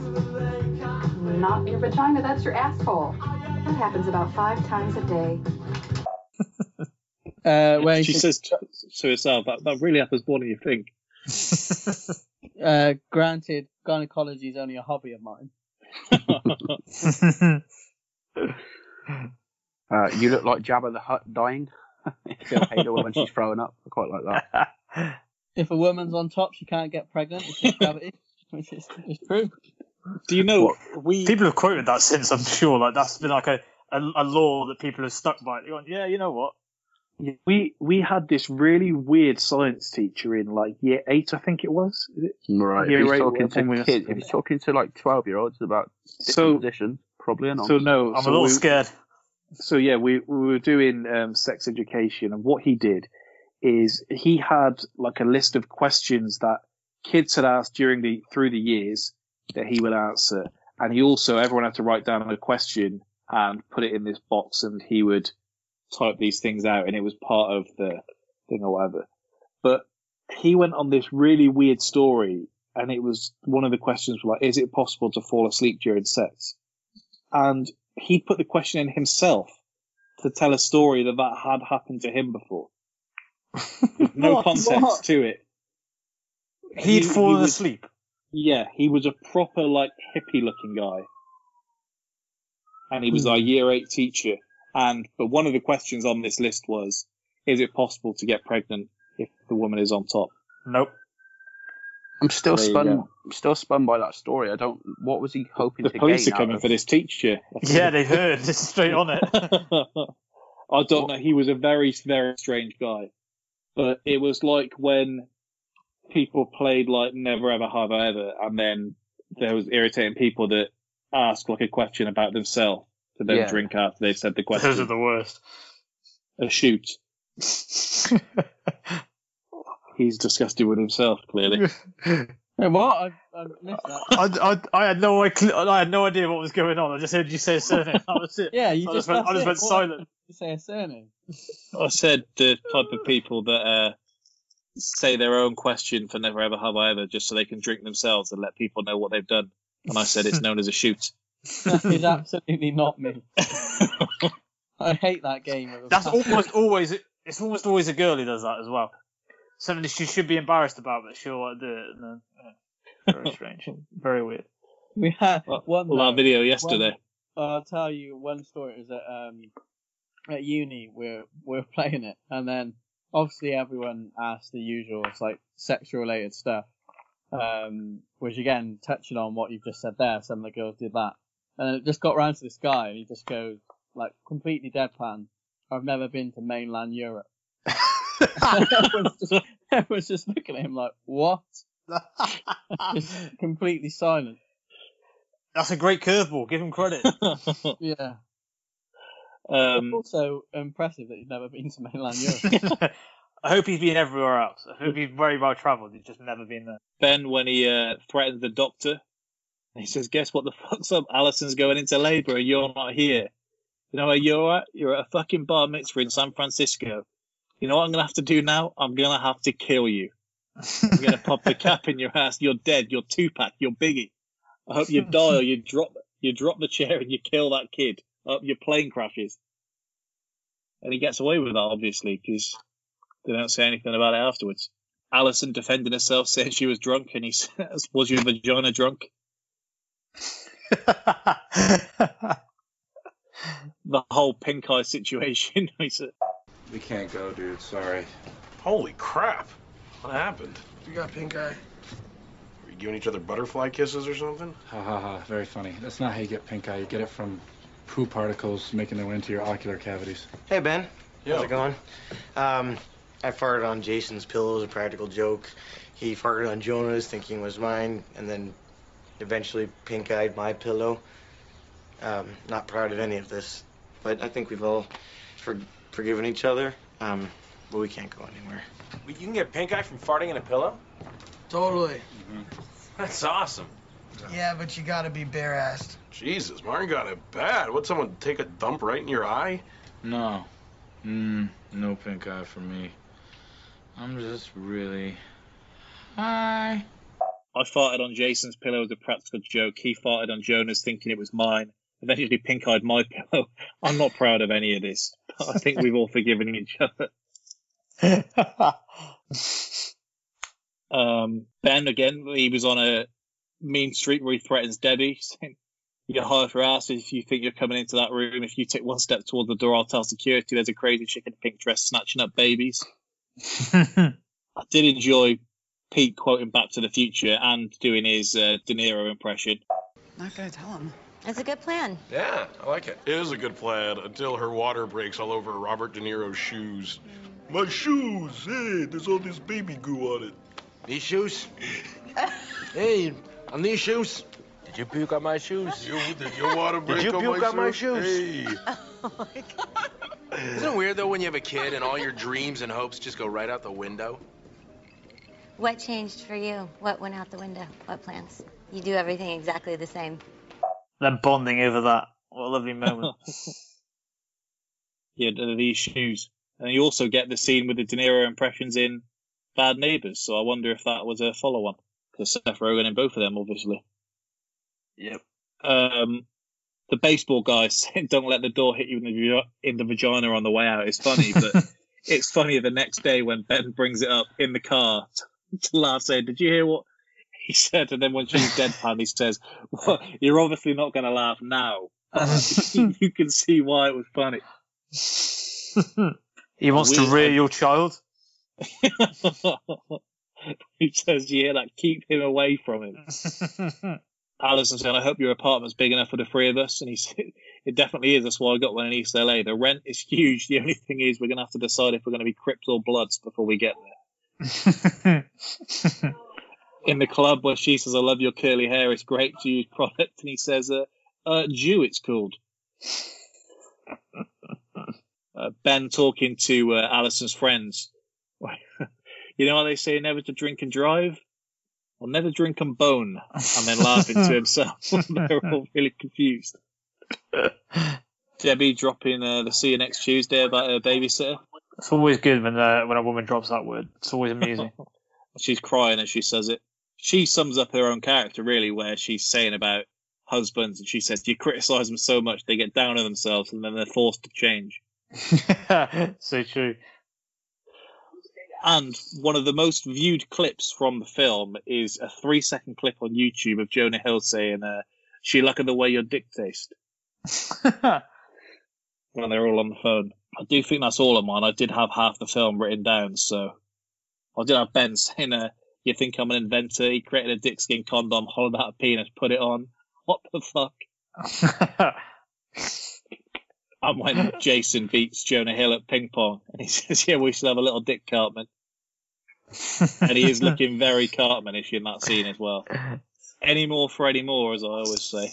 not your vagina, that's your asshole. That happens about 5 times a day. When she says to herself, that really happens more than you think. Granted, gynecology is only a hobby of mine. You look like Jabba the Hutt dying. She'll hate her when she's throwing up. I quite like that. If a woman's on top, she can't get pregnant. It's gravity. Which is true. Do you know people have quoted that since? I'm sure, like that's been like a law that people have stuck by. They went, yeah, you know what? We had this really weird science teacher in like year 8, I think it was. Right. If he's talking to like 12-year-olds about position, probably not. So no, I'm a little scared. So yeah, we were doing sex education, and what he did is he had like a list of questions that kids had asked through the years that he would answer, and he also everyone had to write down a question and put it in this box, and he would type these things out, and it was part of the thing or whatever. But he went on this really weird story, and it was one of the questions was like, "Is it possible to fall asleep during sex?" And he put the question in himself to tell a story that had happened to him before. No context to it. He'd fallen asleep. Yeah, he was a proper, like, hippie-looking guy. And he was our year 8 teacher. But one of the questions on this list was, is it possible to get pregnant if the woman is on top? Nope. I'm still spun by that story. What was he hoping to gain? The police are coming for this teacher. Yeah, they heard. It's straight on it. I don't know. He was a very, very strange guy. But it was like when people played like Never Ever Have I Ever, and then there was irritating people that asked like a question about themselves to then drink after they've said the question. Those are the worst. A shoot. He's disgusted with himself, clearly. Hey, what? I missed that. I had no idea what was going on. I just heard you say a surname. That was it. Yeah, you just went, I just went silent. You say a surname. I said the type of people that say their own question for Never Ever Have I Ever, just so they can drink themselves and let people know what they've done. And I said it's known as a shoot. That is absolutely not me. I hate that game. That's it's almost always a girl who does that as well. Something that she should be embarrassed about, but she'll do it. And then, very strange. Very weird. We had our video yesterday. I'll tell you one story. It was at uni, we're playing it, and then obviously everyone asks the usual, it's like sexual related stuff, which again, touching on what you've just said there, some of the girls did that. And it just got round to this guy, and he just goes, like, completely deadpan, I've never been to mainland Europe. everyone's just looking at him like, what? Just completely silent. That's a great curveball, give him credit. Yeah. It's also impressive that he's never been to mainland Europe. I hope he's been everywhere else. I hope he's very well travelled. He's just never been there. Then when he threatens the doctor, he says, guess what the fuck's up? Alison's going into labour and you're not here. You know where you're at? You're at a fucking bar mitzvah in San Francisco. You know what I'm going to have to do now? I'm going to have to kill you. I'm going to pop the cap in your ass. You're dead. You're Tupac. You're Biggie. I hope you die or you drop the chair and you kill that kid. Up your plane crashes, and he gets away with that obviously because they don't say anything about it afterwards. Alison defending herself, saying she was drunk, and he says, "Was your vagina drunk?" The whole pink eye situation. We can't go, dude. Sorry. Holy crap! What happened? You got pink eye. giving each other butterfly kisses or something? Ha ha ha, very funny. That's not how you get pink eye. You get it from poo particles making their way into your ocular cavities. Hey, Ben. Yo. How's it going? I farted on Jason's pillow as a practical joke. He farted on Jonah's, thinking it was mine, and then eventually pink-eyed my pillow. Not proud of any of this, but I think we've all forgiven each other. But we can't go anywhere. Well, you can get pink-eye from farting in a pillow? Totally. Mm-hmm. That's awesome. Yeah, but you gotta be bare-assed. Jesus, Martin got it bad. Would someone take a dump right in your eye? No. No pink eye for me. I'm just really... Hi. I farted on Jason's pillow as a practical joke. He farted on Jonah's thinking it was mine. Eventually pink-eyed my pillow. I'm not proud of any of this, but I think we've all forgiven each other. Ben, again, he was on a mean street where he threatens Debbie, saying, "You're hard for ass if you think you're coming into that room. If you take one step toward the door, I'll tell security there's a crazy chick in a pink dress snatching up babies." I did enjoy Pete quoting Back to the Future and doing his De Niro impression. Not gonna tell him. That's a good plan. Yeah, I like it. It is a good plan until her water breaks all over Robert De Niro's shoes. My shoes! Hey, there's all this baby goo on it. These shoes? Hey, on these shoes? Did you puke on my shoes? Did your water break? Did you puke on my shoes? Hey. Oh my God. Isn't it weird, though, when you have a kid and all your dreams and hopes just go right out the window? What changed for you? What went out the window? What plans? You do everything exactly the same. Them bonding over that. What a lovely moment. Yeah, these shoes. And you also get the scene with the De Niro impressions in Bad Neighbours, so I wonder if that was a follow-on. Because Seth Rogen in both of them, obviously. Yep. The baseball guy saying, "Don't let the door hit you in the vagina on the way out." It's funny, but it's funnier the next day when Ben brings it up in the car to laugh, saying, "Did you hear what he said?" And then when she's deadpan, he says, "Well, you're obviously not going to laugh now." You can see why it was funny. He wants to rear your child. He says, "Yeah, like, keep him away from him." Alison said, "I hope your apartment's big enough for the three of us." And he said, "It definitely is. That's why I got one in East LA. The rent is huge. The only thing is we're going to have to decide if we're going to be Crips or Bloods before we get there." In the club where she says, "I love your curly hair. It's great to use product." And he says, Jew, it's called. Ben talking to Alison's friends. You know how they say never to drink and drive? I'll never drink and bone. And then laughing to himself. They're all really confused. Debbie dropping the "see you next Tuesday" about her babysitter. It's always good when a woman drops that word. It's always amusing. She's crying as she says it. She sums up her own character, really, where she's saying about husbands, and she says, "You criticise them so much, they get down on themselves, and then they're forced to change." So true. And one of the most viewed clips from the film is a 3-second clip on YouTube of Jonah Hill saying, "She luck of the way your dick tastes." Well, they're all on the phone. I do think that's all of mine. I did have half the film written down, so... I did have Ben saying, "You think I'm an inventor? He created a dick skin condom, hollowed out a penis, put it on. What the fuck?" And when Jason beats Jonah Hill at ping pong, and he says, "Yeah, we should have a little dick Cartman." And he is looking very Cartmanish in that scene as well. Any more for any more, as I always say.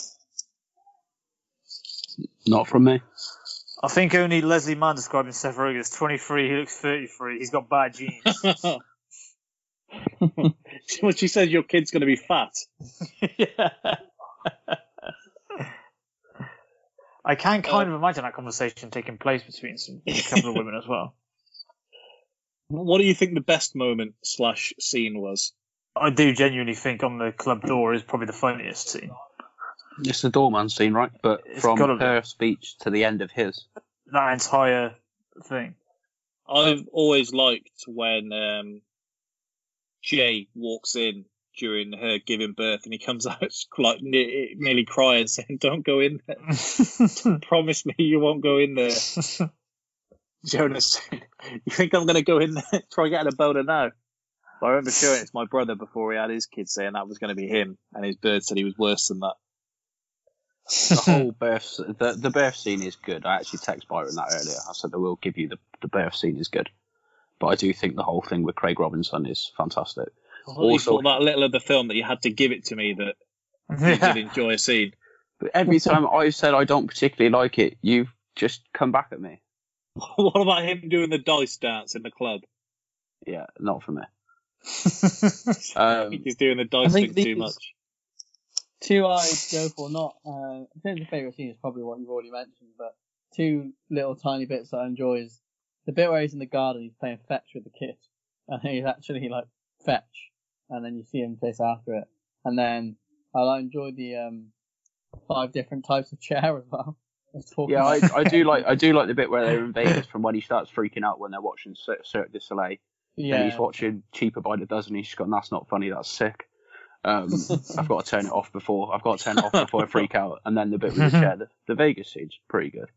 Not from me. I think only Leslie Mann describing Seth Rogen as 23. He looks 33. He's got bad genes. Well, she says your kid's going to be fat. Yeah. I can kind of imagine that conversation taking place between a couple of women as well. What do you think the best moment/scene was? I do genuinely think on the club door is probably the funniest scene. It's the doorman scene, right? But it's from her speech to the end of his. That entire thing. I've always liked when Jay walks in during her giving birth and he comes out like nearly crying, saying, "Don't go in there. Promise me you won't go in there." Jonas, "You think I'm going to go in there? Try getting a boner now." But I remember showing it to my brother before he had his kids, saying that was going to be him, and his bird said he was worse than that. The whole birth, the birth scene is good. I actually texted Byron that earlier. I said I will give you the birth scene is good, but I do think the whole thing with Craig Robinson is fantastic. Also, that little of the film that you had to give it to me that you did enjoy a scene. But every time I've said I don't particularly like it, you've just come back at me. What about him doing the dice dance in the club? Yeah, not for me. I think he's doing the dice thing too much. Two I go for not. In terms of favourite scene, is probably what you've already mentioned, but two little tiny bits that I enjoy is the bit where he's in the garden, he's playing fetch with the kid, and he's actually like fetch, and then you see him chase after it, and then I enjoy the 5 different types of chair as well. Yeah, I do like the bit where they're in Vegas from when he starts freaking out when they're watching Cirque du Soleil. Yeah, and he's watching Cheaper by the Dozen. He's just gone, that's not funny. That's sick. I've got to turn it off before I freak out. And then the bit with the chair, the Vegas scene's pretty good.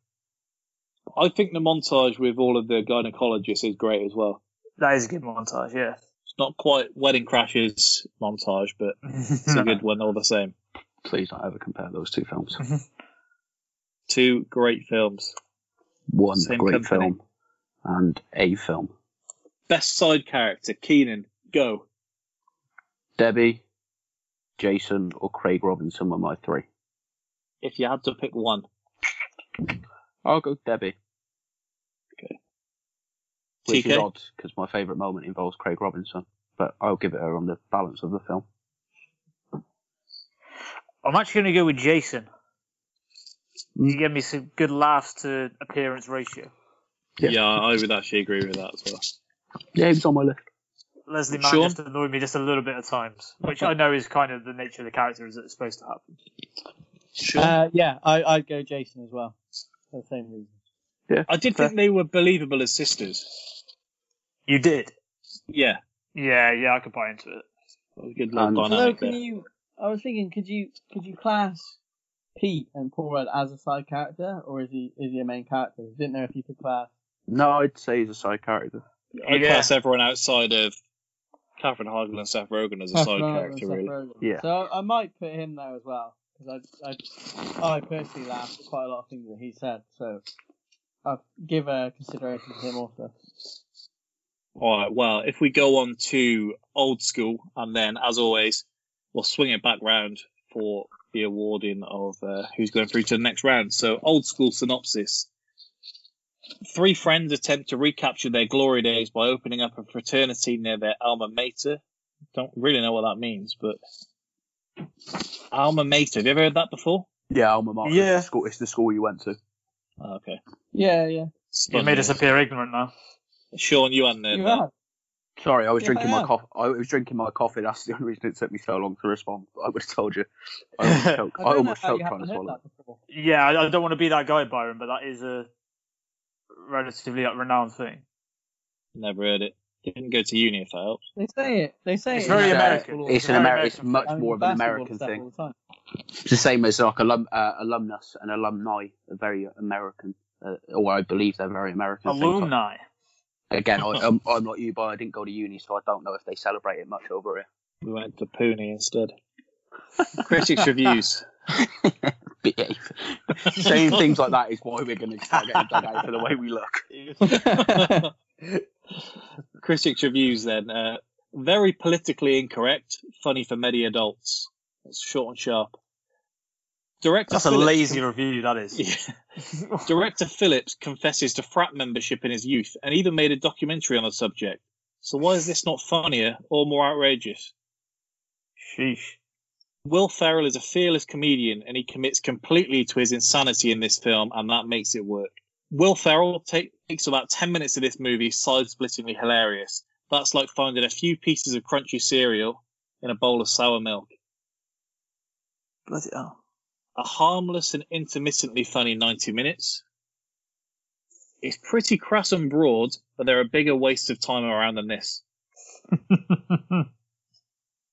I think the montage with all of the gynecologists is great as well. That is a good montage. Yeah, it's not quite Wedding Crashes montage, but it's a good one all the same. Please don't ever compare those two films. Two great films. One same great company. Film and a film. Best side character, Keenan, go. Debbie, Jason, or Craig Robinson were my 3. If you had to pick one, I'll go Debbie. Okay. Which TK? Is odd because my favourite moment involves Craig Robinson, but I'll give it her on the balance of the film. I'm actually going to go with Jason. You gave me some good laughs to appearance ratio. Yeah, I would actually agree with that as well. Yeah, he was on my list. Leslie Mann just annoyed me just a little bit at times, which I know is kind of the nature of the character as it's supposed to happen. Sure. I'd go Jason as well for the same reason. Yeah, I did think they were believable as sisters. You did? Yeah. Yeah, I could buy into it. That was a good little dynamic there. I was thinking, could you class Pete and Paul Rudd as a side character, or is he a main character? I didn't know if you could class. No, I'd say he's a side character. I'd class everyone outside of Katherine Heigl and Seth Rogen as a side character, really. Yeah. So I might put him there as well because I personally laughed at quite a lot of things that he said. So I'll give a consideration to him also. All right. Well, if we go on to Old School, and then as always, we'll swing it back round for the awarding of who's going through to the next round. So, Old School synopsis. 3 friends attempt to recapture their glory days by opening up a fraternity near their alma mater. Don't really know what that means, but alma mater. Have you ever heard that before? Yeah, alma mater. Yeah. It's the school you went to. Oh, okay. Yeah. You made us appear ignorant now. Sean, you hadn't heard that. Sorry, I was drinking my coffee. I was drinking my coffee. That's the only reason it took me so long to respond. But I would have told you. I almost choked trying to swallow. Yeah, I don't want to be that guy, Byron, but that is a relatively renowned thing. Never heard it. Didn't go to uni, if that helps. They say it. It's very American. It's much more of an American thing. It's the same as like alumnus and alumni are very American, or I believe they're very American. Alumni. Again, I'm not you, but I didn't go to uni, so I don't know if they celebrate it much over here. We went to Poonie instead. Critics' reviews. Behave. Saying things like that is why we're going to start getting dug out for the way we look. Critics' reviews then. Very politically incorrect, funny for many adults. That's short and sharp. That's a lazy review, that is. Yeah. Director Phillips confesses to frat membership in his youth and even made a documentary on the subject. So why is this not funnier or more outrageous? Sheesh. Will Ferrell is a fearless comedian and he commits completely to his insanity in this film, and that makes it work. Will Ferrell takes about 10 minutes of this movie side-splittingly hilarious. That's like finding a few pieces of crunchy cereal in a bowl of sour milk. Bloody hell. A harmless and intermittently funny 90 minutes. It's pretty crass and broad, but there are bigger wastes of time around than this.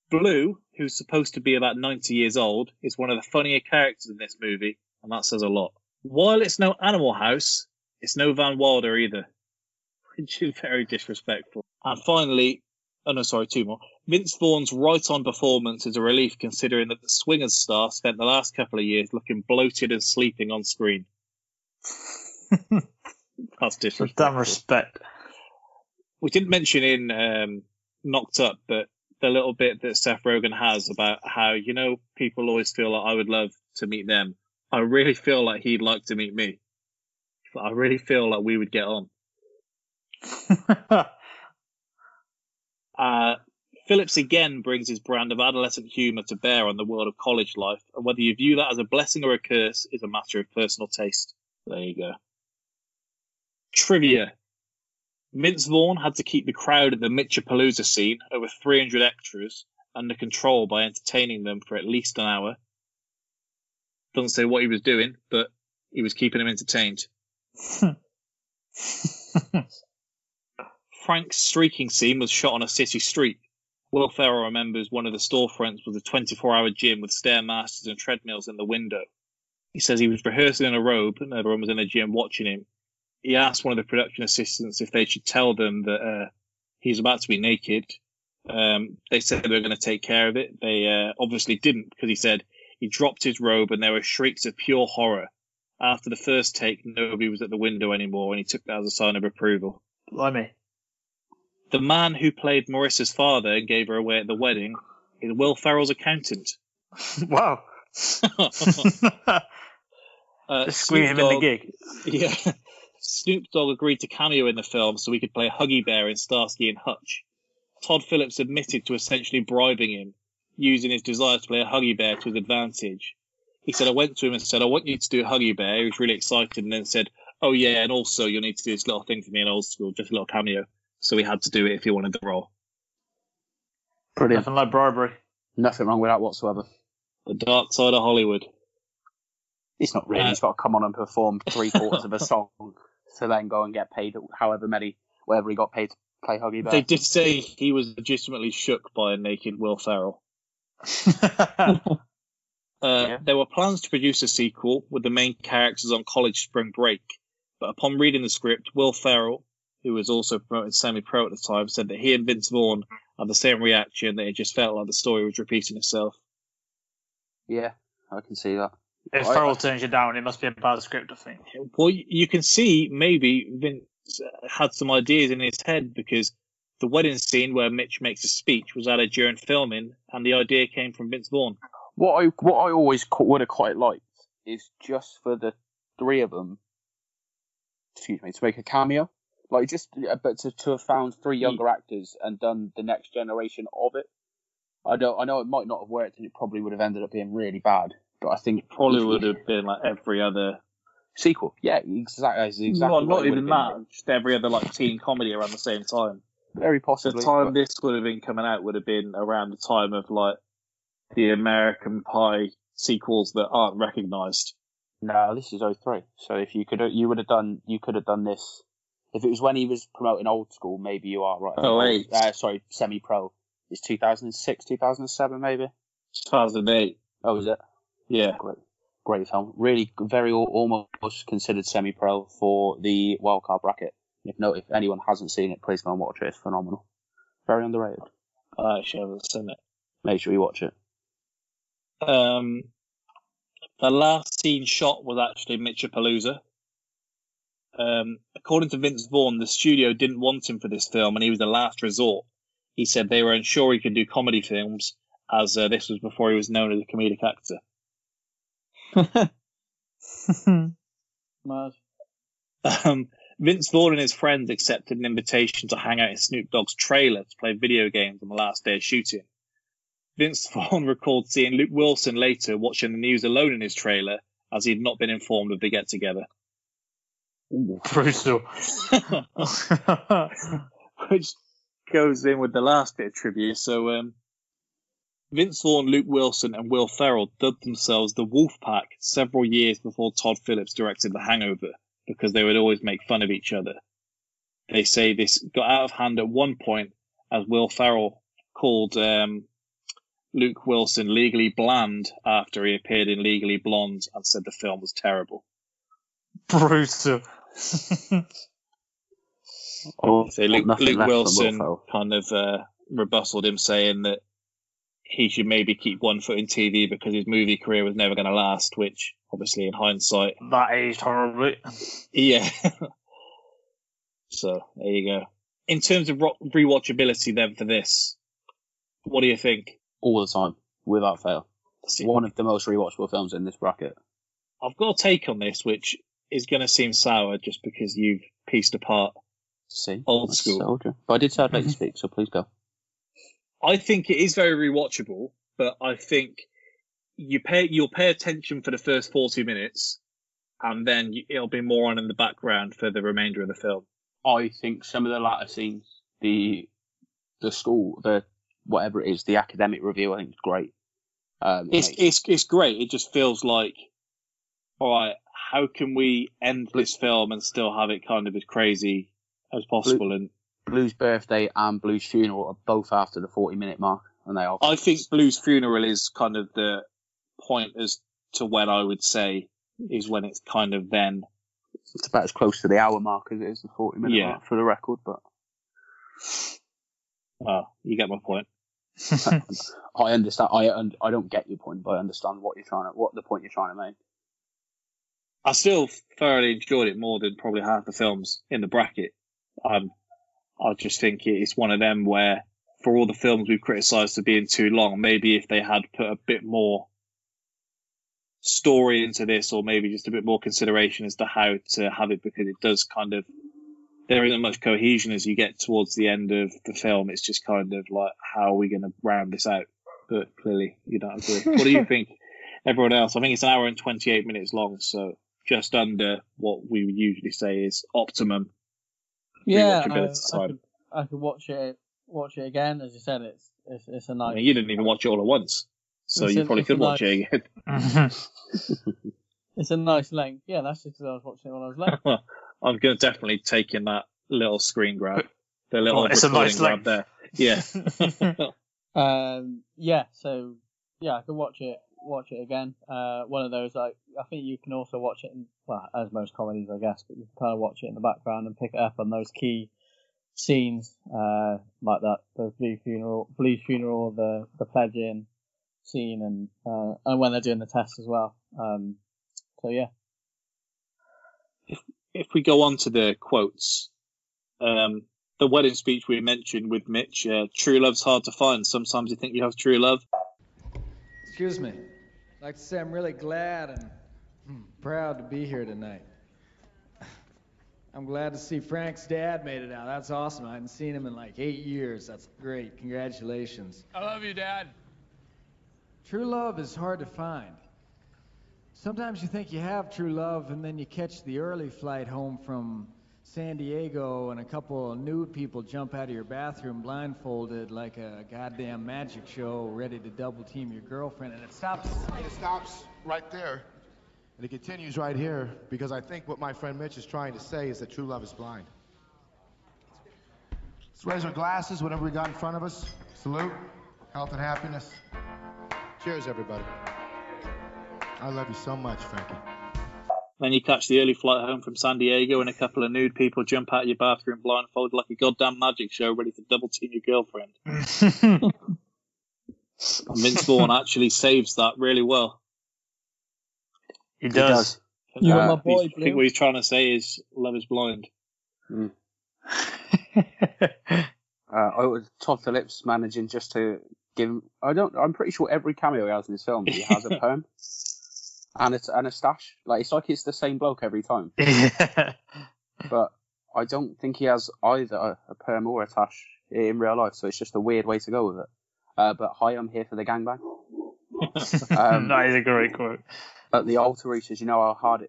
Blue, who's supposed to be about 90 years old, is one of the funnier characters in this movie, and that says a lot. While it's no Animal House, it's no Van Wilder either, which is very disrespectful. And finally, two more. Vince Vaughn's right-on performance is a relief considering that the Swingers star spent the last couple of years looking bloated and sleeping on screen. That's different. With damn respect. We didn't mention in Knocked Up, but the little bit that Seth Rogen has about how, you know, people always feel like I would love to meet them. I really feel like he'd like to meet me. I really feel like we would get on. Phillips again brings his brand of adolescent humour to bear on the world of college life, and whether you view that as a blessing or a curse is a matter of personal taste. There you go. Trivia. Vince Vaughn had to keep the crowd at the Mitchapalooza scene, over 300 extras, under control by entertaining them for at least an hour. Doesn't say what he was doing, but he was keeping them entertained. Frank's streaking scene was shot on a city street. Will Ferrell remembers one of the storefronts was a 24-hour gym with stairmasters and treadmills in the window. He says he was rehearsing in a robe and everyone was in the gym watching him. He asked one of the production assistants if they should tell them that he's about to be naked. They said they were going to take care of it. They obviously didn't, because he said he dropped his robe and there were shrieks of pure horror. After the first take, nobody was at the window anymore, and he took that as a sign of approval. Blimey. The man who played Marissa's father and gave her away at the wedding is Will Ferrell's accountant. Wow. Just scream him in the gig. Yeah. Snoop Dogg agreed to cameo in the film so he could play Huggy Bear in Starsky and Hutch. Todd Phillips admitted to essentially bribing him, using his desire to play a Huggy Bear to his advantage. He said, I went to him and said, I want you to do Huggy Bear. He was really excited and then said, oh yeah, and also you'll need to do this little thing for me in Old School, just a little cameo. So he had to do it if he wanted the role. Brilliant. Nothing like bribery. Nothing wrong with that whatsoever. The dark side of Hollywood. It's not really. He's got to come on and perform three-quarters of a song to then go and get paid however many, whatever he got paid to play Huggy Bear. They did say he was legitimately shook by a naked Will Ferrell. There were plans to produce a sequel with the main characters on college spring break, but upon reading the script, Will Ferrell, who was also promoting Semi-Pro at the time, said that he and Vince Vaughn had the same reaction, that it just felt like the story was repeating itself. Yeah, I can see that. If Ferrell turns you down, it must be a bad script, I think. Well, you can see maybe Vince had some ideas in his head, because the wedding scene where Mitch makes a speech was added during filming, and the idea came from Vince Vaughn. What I always would have quite liked is just for the three of them, excuse me, to make a cameo. Like, just, but to have found three younger actors and done the next generation of it. I know it might not have worked, and it probably would have ended up being really bad. But I think it probably would have been like every other sequel. Yeah, exactly. Well, not even that. Just every other like teen comedy around the same time. Very possibly. The time this would have been coming out would have been around the time of like the American Pie sequels that aren't recognised. No, this is 03. So if you could have done this. If it was when he was promoting Old School, maybe you are right. Oh, wait. Sorry, Semi-Pro. It's 2006, 2007, maybe? 2008. Oh, was it? Yeah. Great film. Really, very almost considered Semi-Pro for the wildcard bracket. If anyone hasn't seen it, please go and watch it. It's phenomenal. Very underrated. I actually haven't seen it. Make sure you watch it. The last scene shot was actually Mitchapalooza. According to Vince Vaughn, the studio didn't want him for this film and he was the last resort. He said they were unsure he could do comedy films, as this was before he was known as a comedic actor. Mad. Vince Vaughn and his friends accepted an invitation to hang out in Snoop Dogg's trailer to play video games on the last day of shooting. Vince Vaughn recalled seeing Luke Wilson later watching the news alone in his trailer, as he had not been informed of the get-together. Brutal. Which goes in with the last bit of trivia. So Vince Vaughn, Luke Wilson and Will Ferrell dubbed themselves the Wolf Pack several years before Todd Phillips directed The Hangover, because they would always make fun of each other. They say this got out of hand at one point, as Will Ferrell called Luke Wilson legally bland after he appeared in Legally Blonde and said the film was terrible. Brutal. Luke Wilson kind of rebutted him saying that he should maybe keep one foot in TV because his movie career was never going to last, which obviously in hindsight... that aged horribly. Yeah. So, there you go. In terms of rewatchability then for this, what do you think? All the time, without fail. One of the most rewatchable films in this bracket. I've got a take on this, which is going to seem sour just because you've pieced apart Old School. Soldier. But I did say I'd let you speak, so please go. I think it is very rewatchable, but I think you'll pay attention for the first 40 minutes, and then it'll be more on in the background for the remainder of the film. I think some of the latter scenes, the school, the whatever it is, the academic review, I think is great. It's great. It just feels like, all right, how can we end this film and still have it kind of as crazy as possible? And Blue's birthday and Blue's funeral are both after the 40-minute mark, and they are. I think Blue's funeral is kind of the point as to when I would say is when it's kind of then. It's about as close to the hour mark as it is the 40-minute mark for the record, but. Well, you get my point. I understand. I don't get your point, but I understand what the point you're trying to make. I still thoroughly enjoyed it more than probably half the films in the bracket. I just think it's one of them where, for all the films we've criticised for being too long, maybe if they had put a bit more story into this, or maybe just a bit more consideration as to how to have it, because it does kind of, there isn't much cohesion as you get towards the end of the film. It's just kind of like, how are we going to round this out? But clearly you don't agree. What do you think, everyone else? I think it's an hour and 28 minutes long, so just under what we would usually say is optimum. Yeah, I could watch it again. As you said, it's a nice. I mean, you didn't even watch it all at once, so you probably could watch it again. It's a nice length. Yeah, that's just because I was watching it when I was late. Well, I'm going to definitely take in that little screen grab, the little recording grab there. Yeah. I could watch it again. One of those, like, I think you can also watch it in, well, as most comedies, I guess, but you can kind of watch it in the background and pick it up on those key scenes, like that, the Blue's funeral, the pledging scene, and when they're doing the test as well. So yeah. If we go on to the quotes, the wedding speech we mentioned with Mitch, true love's hard to find. Sometimes you think you have true love. Excuse me. I'd like to say I'm really glad and proud to be here tonight. I'm glad to see Frank's dad made it out. That's awesome. I hadn't seen him in like 8 years. That's great. Congratulations. I love you, Dad. True love is hard to find. Sometimes you think you have true love, and then you catch the early flight home from San Diego, and a couple of nude people jump out of your bathroom blindfolded like a goddamn magic show, ready to double team your girlfriend, and it stops right there, and it continues right here, because I think what my friend Mitch is trying to say is that true love is blind. Let's raise our glasses, whatever we got in front of us. Salute, health and happiness. Cheers, everybody. I love you so much, Frankie. Then you catch the early flight home from San Diego, and a couple of nude people jump out of your bathroom blindfolded like a goddamn magic show, ready to double team your girlfriend. And Vince Vaughn actually saves that really well. He does. You are my boy, I think what he's trying to say is love is blind. Mm. I was Todd Phillips managing just to give him. I'm pretty sure every cameo he has in his film, he has a perm. And a stash. It's the same bloke every time. Yeah. But I don't think he has either a perm or a tash in real life, so it's just a weird way to go with it. But hi, I'm here for the gangbang. That is a great quote. At the altar, he says, "You know how hard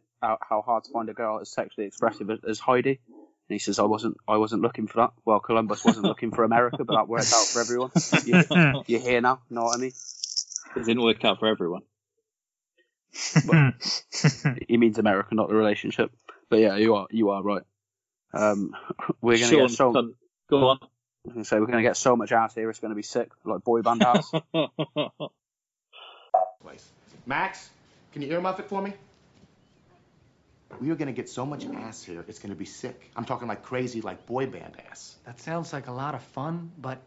to find a girl as sexually expressive as Heidi." And he says, "I wasn't looking for that." Well, Columbus wasn't looking for America, but that worked out for everyone. You're here now. Know what I mean? It didn't work out for everyone. Well, he means America, not the relationship. But yeah, you are right. We're gonna get so. Go on. I was gonna say, we're gonna get so much ass here. It's gonna be sick, like boy band ass. Max, can you earmuff it for me? We are gonna get so much ass here. It's gonna be sick. I'm talking like crazy, like boy band ass. That sounds like a lot of fun, but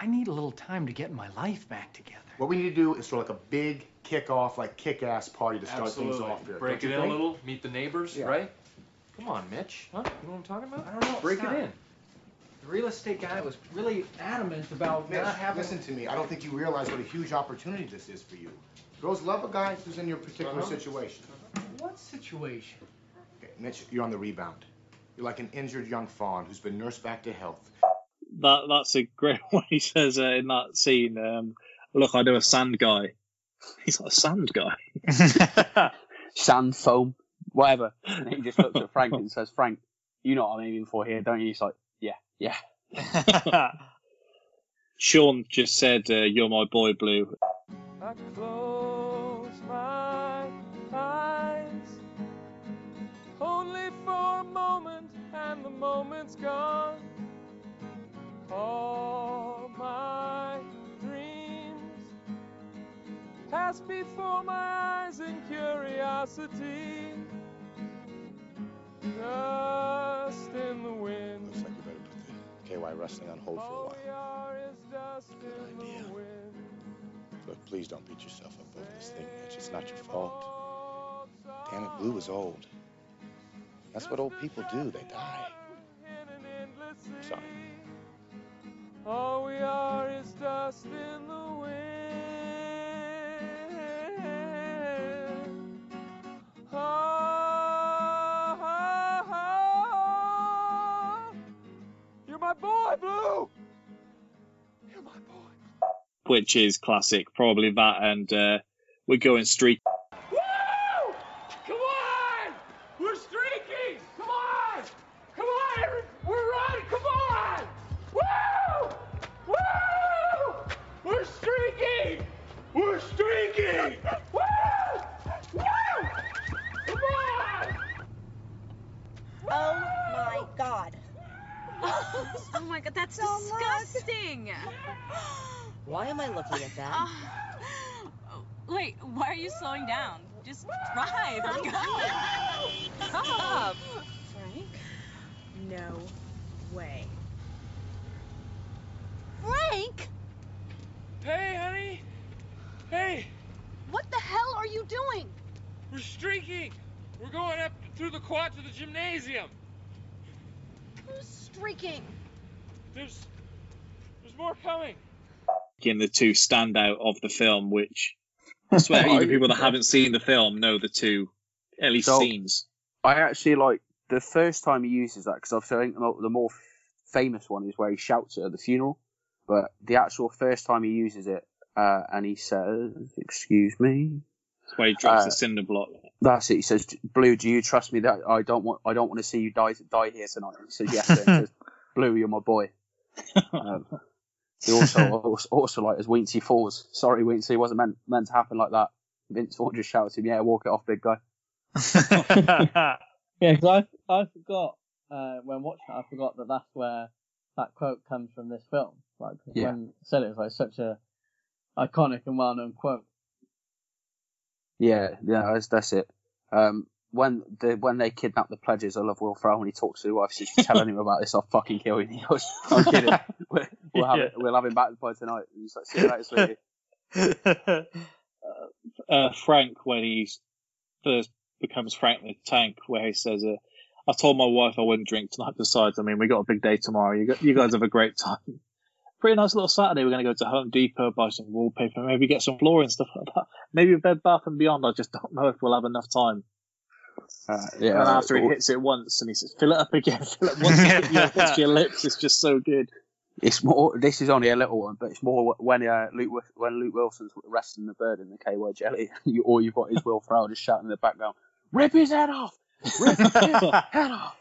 I need a little time to get my life back together. What we need to do is sort of like a big kick-off, like kick-ass party to start things off here. Break it in a little, meet the neighbors, right? Come on, Mitch. Huh? You know what I'm talking about? I don't know. Break it in. The real estate guy was really adamant about not having... Listen to me. I don't think you realize what a huge opportunity this is for you. Girls love a guy who's in your particular situation. What situation? Okay, Mitch, you're on the rebound. You're like an injured young fawn who's been nursed back to health. That's a great one. He says in that scene, look, I know a sand guy. He's not a sand guy. Sand, foam, whatever. And he just looks at Frank and says, Frank, you know what I'm aiming for here, don't you? He's like, yeah. Sean just said, you're my boy, Blue. I close my eyes only for a moment, and the moment's gone. All my dreams pass before my eyes in curiosity. Dust in the wind. Looks like you better put the KY wrestling on hold for a while. All we are is dust in the wind. Look, please don't beat yourself up over this thing, Mitch. It's not your fault. Damn it, Blue is old. That's what old people do. They die. Sorry. All we are is dust in the wind. You're my boy, Blue! You're my boy. Which is classic, probably that, and we're going streak. Woo! Come on! We're streaking! Come on! Come on! We're running! Come on! Woo! Woo! We're streaking! We're streaking! Woo! Woo! Come on! Oh my God! Oh my God! That's so disgusting! Why am I looking at that? Wait, why are you slowing down? Just drive. Stop. Frank? No way. Frank? Hey, honey. Hey. What the hell are you doing? We're streaking. We're going up through the quad to the gymnasium. Who's streaking? There's more coming. In the two standout of the film, which I swear even people that haven't seen the film know the two at least scenes. I actually like the first time he uses that, because obviously I think the more famous one is where he shouts it at the funeral, but the actual first time he uses it, and he says, "Excuse me," that's where he drops the cinder block. That's it. He says, "Blue, do you trust me? That I don't want to see you die here tonight." He says, "Yes." He says, "Blue, you're my boy." He also like, as Wincy falls, sorry Wincy, it wasn't meant to happen like that. Vince Vaughn just shouts to him, yeah, walk it off, big guy. Yeah, because I forgot, when watching it, I forgot that that's where that quote comes from this film. Like, when I said it was like such a iconic and well-known quote. Yeah, that's it. When they kidnap the pledges, I love Will Ferrell when he talks to his wife. She's telling him about this, I'll fucking kill him. He goes, I'm kidding. We'll have him back by tonight. And he's like, see you later, sweetie. Frank, when he first becomes Frank the Tank, where he says, I told my wife I wouldn't drink tonight. Besides, I mean, we got a big day tomorrow. You guys have a great time. Pretty nice little Saturday. We're going to go to Home Depot, buy some wallpaper, maybe get some flooring and stuff like that. Maybe Bed Bath & Beyond. I just don't know if we'll have enough time. Yeah, and after he hits it once and he says, fill it up again, fill it once again, to your lips, it's just so good. It's more, this is only a little one, but it's more when Luke Wilson's wrestling the bird in the KY jelly, all you've got is Will Ferrell just shouting in the background, rip his head off! Rip his head off!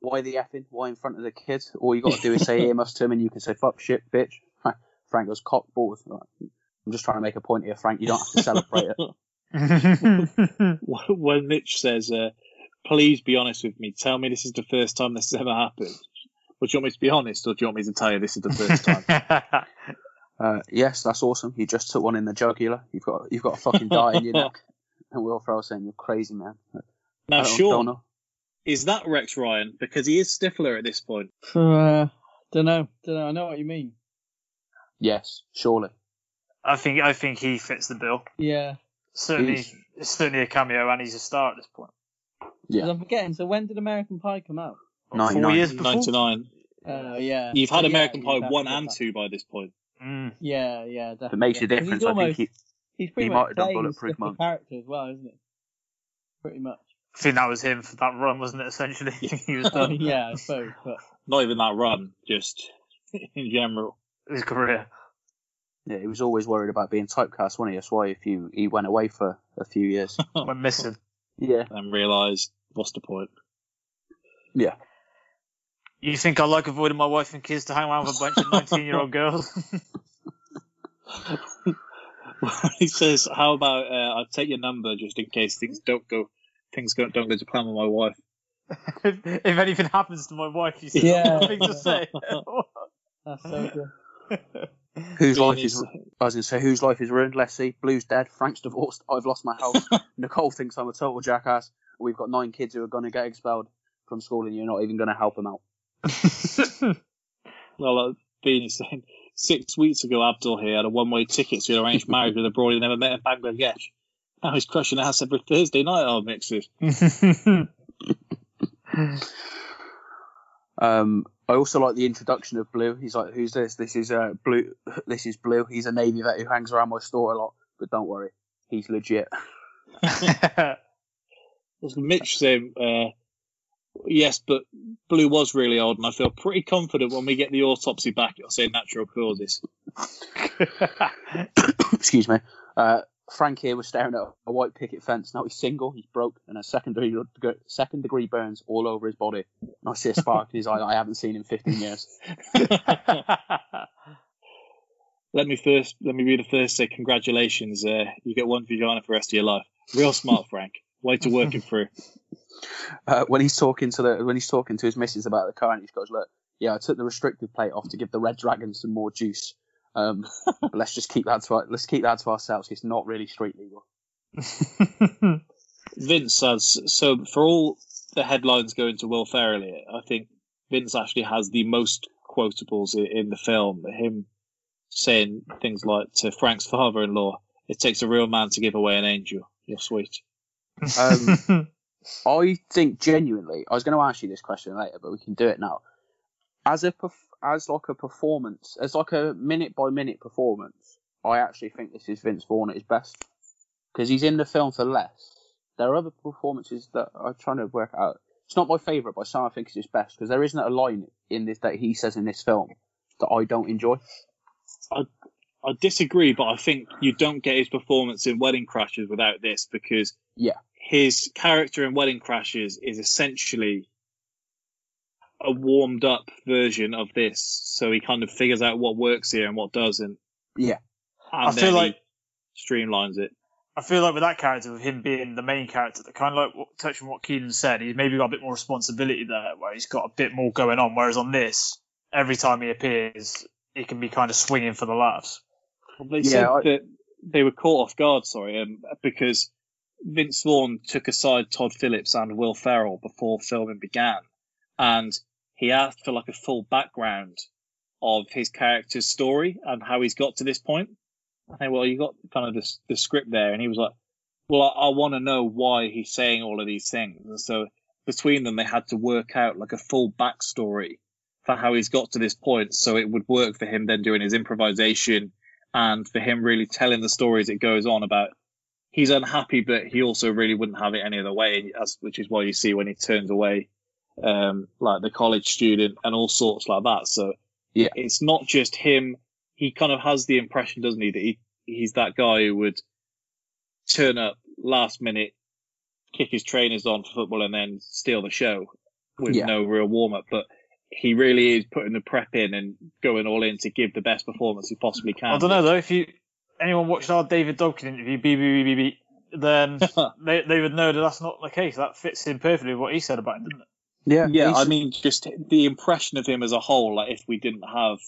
Why the effing? Why in front of the kids? All you got to do is say earmuffs to him and you can say, fuck, shit, bitch. Frank goes, cock, balls. I'm just trying to make a point here, Frank, you don't have to celebrate it. When Mitch says, please be honest with me, tell me this is the first time this has ever happened. Well, do you want me to be honest, or do you want me to tell you this is the first time? Yes, that's awesome. You just took one in the jugular. You've got a fucking dart in your neck. And Will Ferrell saying, you're crazy, man. Now, Sean, is that Rex Ryan? Because he is Stifler at this point. Don't know. I know what you mean. Yes, surely. I think he fits the bill. Yeah. Certainly a cameo, and he's a star at this point. Yeah. I'm forgetting. So when did American Pie come out? 4 years before. 99. Yeah. You've had American Pie 1 and 2 by this point. Mm. Yeah, definitely. It makes a difference. He's pretty much playing a character as well, isn't it? Pretty much. I think that was him for that run, wasn't it, essentially? He was done. Yeah, I suppose. But... Not even that run, just in general. His career. Yeah, he was always worried about being typecast, wasn't he? That's why he went away for a few years. Went missing. Yeah. And realised, what's the point? Yeah. You think I like avoiding my wife and kids to hang around with a bunch of 19-year-old girls? He says, "How about I'll take your number just in case things don't go to plan with my wife. If anything happens to my wife, you still have nothing to say." That's so good. Whose life is ruined? Leslie, Blue's dead, Frank's divorced, I've lost my house, Nicole thinks I'm a total jackass, and we've got 9 kids who are going to get expelled from school, and you're not even going to help them out. Well, like Beanie's saying, 6 weeks ago, Abdul here had a one-way ticket to arrange marriage with a broad he never met in Bangladesh. Now he's crushing ass every Thursday night at our mixes. I also like the introduction of Blue. He's like, "Who's this? This is Blue. This is Blue. He's a Navy vet who hangs around my store a lot, but don't worry, he's legit." Was Mitch saying, "Yes, but Blue was really old, and I feel pretty confident when we get the autopsy back, it'll say natural causes." Excuse me. Frank here was staring at a white picket fence. Now he's single, he's broke, and has second-degree burns all over his body. And I see a spark in his eye I haven't seen in 15 years. Let me be the first to say congratulations. You get one vagina for the rest of your life. Real smart, Frank. Way to work him through. When he's talking to his missus about the car, and he goes, "Look, yeah, I took the restrictive plate off to give the Red Dragon some more juice. But let's keep that to ourselves. It's not really street legal." Vince has, so for all the headlines going to Will Ferrell here, I think Vince actually has the most quotables in the film. Him saying things like to Frank's father-in-law, "It takes a real man to give away an angel. You're sweet." I think genuinely, I was going to ask you this question later, but we can do it now. As like a minute by minute performance, I actually think this is Vince Vaughn at his best, because he's in the film for less. There are other performances that I'm trying to work out. It's not my favourite, but some I think is his best, because there isn't a line in this that he says in this film that I don't enjoy. I disagree, but I think you don't get his performance in Wedding Crashers without this, because his character in Wedding Crashers is essentially a warmed up version of this, so he kind of figures out what works here and what doesn't. Yeah. And I feel like he streamlines it. I feel like with that character, with him being the main character, that kind of like touching what Keenan said, he's maybe got a bit more responsibility there, where he's got a bit more going on, whereas on this, every time he appears, he can be kind of swinging for the laughs. Well, they said that they were caught off guard, because Vince Vaughn took aside Todd Phillips and Will Ferrell before filming began, and he asked for like a full background of his character's story and how he's got to this point. And they, "Well, you got kind of the script there." And he was like, "Well, I want to know why he's saying all of these things." And so between them, they had to work out like a full backstory for how he's got to this point, so it would work for him then doing his improvisation and for him really telling the story as it goes on about he's unhappy, but he also really wouldn't have it any other way, which is why you see when he turns away like the college student and all sorts like that. So it's not just him. He kind of has the impression, doesn't he, that he's that guy who would turn up last minute, kick his trainers on for football, and then steal the show with no real warm-up. But he really is putting the prep in and going all in to give the best performance he possibly can. I don't know, though. If anyone watched our David Dobkin interview, then they would know that that's not the case. That fits in perfectly with what he said about him, doesn't it? Yeah, I mean, just the impression of him as a whole, like if we didn't have...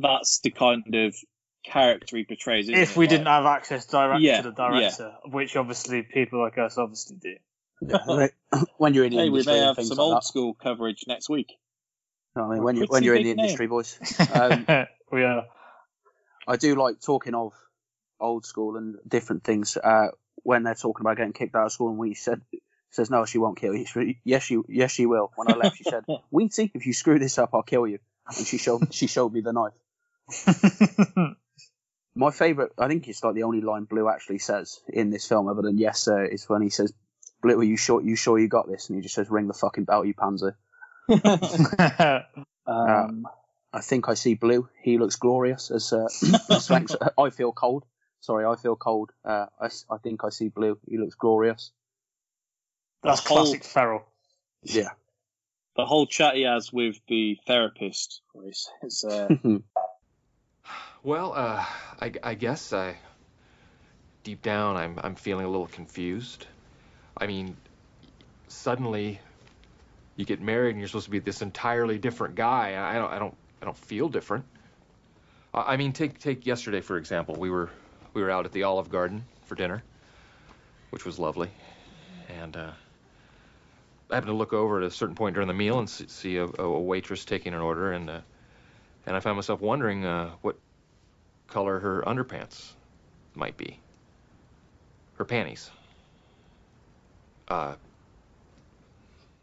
That's the kind of character he portrays. If we didn't have access to the director, which obviously people like us obviously do. Yeah, when you're in the industry, we may have some like Old School coverage next week. You know what I mean, when you're in the industry, boys. We are. I do like talking of Old School and different things. When they're talking about getting kicked out of school, and we says, "No, she won't kill you." Yes, she will. When I left, she said, "Weetie, if you screw this up, I'll kill you." And she showed me the knife. My favourite, I think it's like the only line Blue actually says in this film, other than "Yes, sir," is when he says, "Blue, are you sure? You sure you got this?" And he just says, "Ring the fucking bell, you pansy." I think I see Blue. He looks glorious. As Swanks, I feel cold. Sorry, I feel cold. I think I see Blue. He looks glorious. That's classic Ferrell. Yeah. The whole chat he has with the therapist. It's, well, I guess deep down I'm feeling a little confused. I mean, suddenly you get married and you're supposed to be this entirely different guy. I don't feel different. I mean, take yesterday for example. We were out at the Olive Garden for dinner, which was lovely, and I happened to look over at a certain point during the meal and see a waitress taking an order, and I found myself wondering what color her underpants might be. Her panties.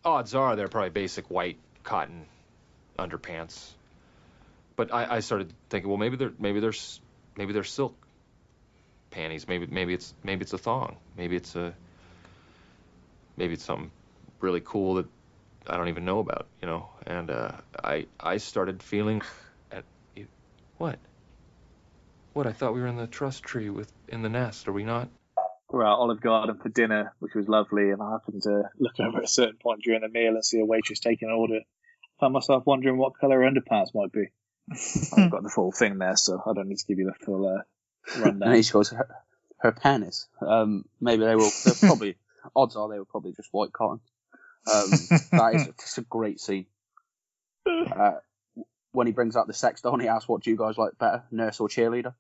Odds are they're probably basic white cotton underpants. But I started thinking, well, maybe they're silk panties. Maybe it's a thong. Maybe it's something really cool that I don't even know about, you know. And I started feeling at what? What? I thought we were in the trust tree in the nest. Are we not? We're at Olive Garden for dinner, which was lovely, and I happened to look over at a certain point during the meal and see a waitress taking an order. I found myself wondering what colour underpants might be. I've got the full thing there, so I don't need to give you the full rundown. And she goes, her panties. Maybe they will. Probably odds are they were probably just white cotton. That is just a great scene. When he brings out the sex doll, he asks, "What do you guys like better, nurse or cheerleader?"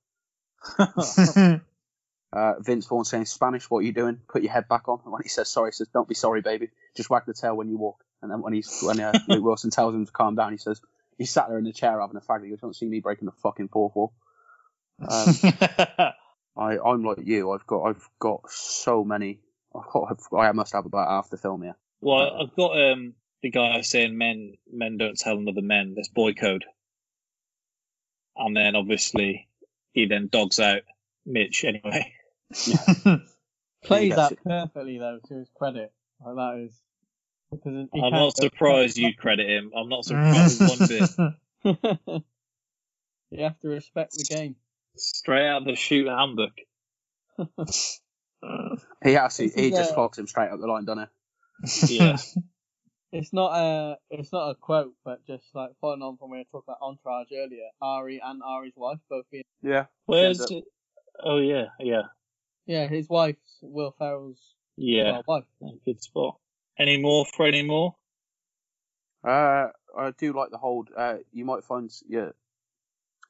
Vince Vaughn saying, "Spanish, what are you doing? Put your head back on." And when he says sorry, he says, "Don't be sorry, baby. Just wag the tail when you walk." And then when Luke Wilson tells him to calm down, he says, "He sat there in the chair having a fag. You don't see me breaking the fucking fourth wall." I'm like you. I've got so many. I must have about half the film here. Well, I've got the guy saying men don't tell another men. There's boy code. And then obviously he then dogs out Mitch anyway. Yeah. Plays that perfectly though, to his credit. Like that is. I'm not surprised you credit him. I'm not surprised one bit. You have to respect the game. Straight out of the Shute handbook. He just clocks him straight up the line, doesn't he? Yeah. It's not a quote, but just like following on from when we were talking about Entourage earlier, Ari and Ari's wife both being. Yeah. Where's it? Oh yeah. Yeah, his wife's Will Ferrell's. Yeah. Wife. Good spot. Any more? I do like the hold. You might find. Yeah.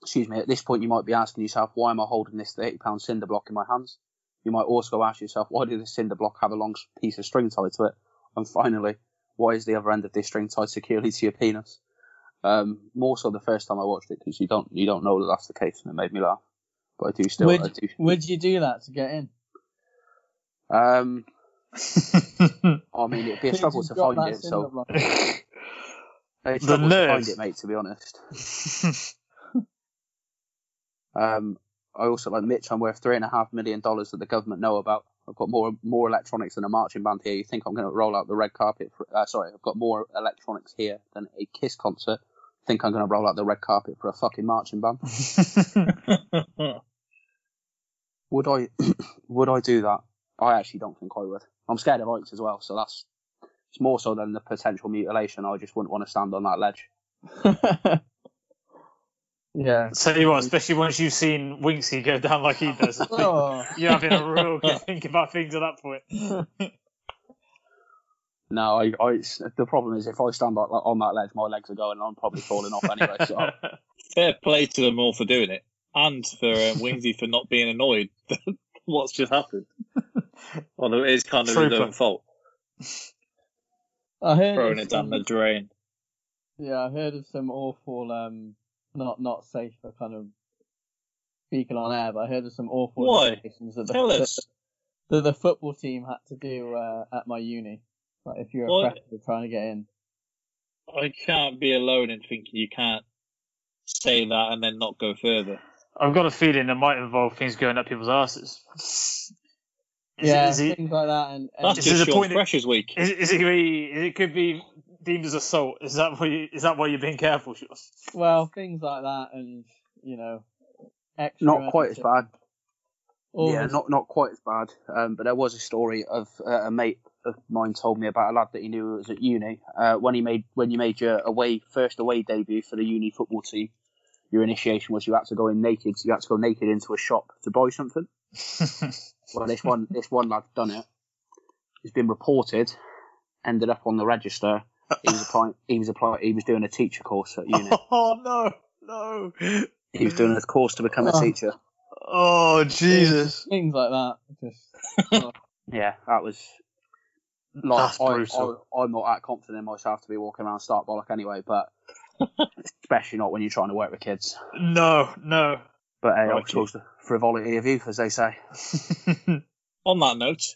Excuse me. At this point, you might be asking yourself, why am I holding this £30 cinder block in my hands? You might also ask yourself, why did the cinder block have a long piece of string tied to it? And finally, why is the other end of this string tied securely to your penis? More so the first time I watched it, because you don't know that that's the case, and it made me laugh. But I do still. Would you do that to get in? I mean, it'd be a struggle to find it. So it's a struggle to find it, mate. To be honest. I also like Mitch. I'm worth $3.5 million that the government know about. I've got more electronics than a marching band here. You think I'm going to roll out the red carpet? I've got more electronics here than a Kiss concert. Think I'm going to roll out the red carpet for a fucking marching band? Would I do that? I actually don't think I would. I'm scared of heights as well, so it's more so than the potential mutilation. I just wouldn't want to stand on that ledge. Yeah. So you what, especially once you've seen Winksy go down like he does, you're having a real good think about things at that point. No, the problem is if I stand up on that ledge, my legs are going, and I'm probably falling off anyway. So. Fair play to them all for doing it, and for Winksy for not being annoyed what's just happened. Although it is kind of his own fault. Throwing it down the drain. Yeah, I heard of some awful, not safe for kind of speaking on air, but I heard of some awful situations that the football team had to do at my uni. Like if you're a freshman trying to get in. I can't be alone in thinking you can't say that and then not go further. I've got a feeling it might involve things going up people's asses. Things like that. And that's just Sean Fresh's week. It could be deemed as assault. Is that why you're being careful, Sean? Well, things like that, and you know, extra. Not quite as bad. Not quite as bad. But there was a story of a mate of mine told me about a lad that he knew was at uni. When you made your first away debut for the uni football team, your initiation was you had to go in naked. So you had to go naked into a shop to buy something. Well, this one lad's done it. He's been reported. Ended up on the register. He was doing a teacher course at uni. Oh no! He was doing a course to become a teacher. Oh Jesus! Things like that. Yeah, that was. Like, I'm not that confident in myself to be walking around stark bollock anyway, but especially not when you're trying to work with kids. No. But hey, I suppose the frivolity of youth, as they say. On that note,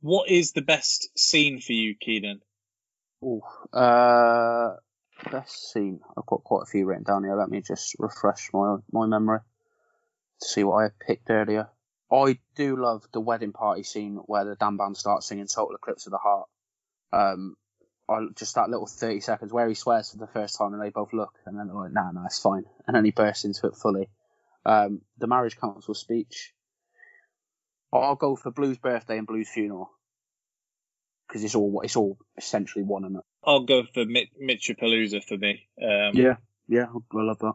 what is the best scene for you, Keenan? Best scene. I've got quite a few written down here. Let me just refresh my memory to see what I had picked earlier. I do love the wedding party scene where the damn band starts singing Total Eclipse of the Heart. Just that little 30 seconds where he swears for the first time and they both look and then they're like, nah, it's fine. And then he bursts into it fully. The marriage council speech. I'll go for Blue's birthday and Blue's funeral because it's all essentially one and it. I'll go for Mitchapalooza for me. Yeah, I love that.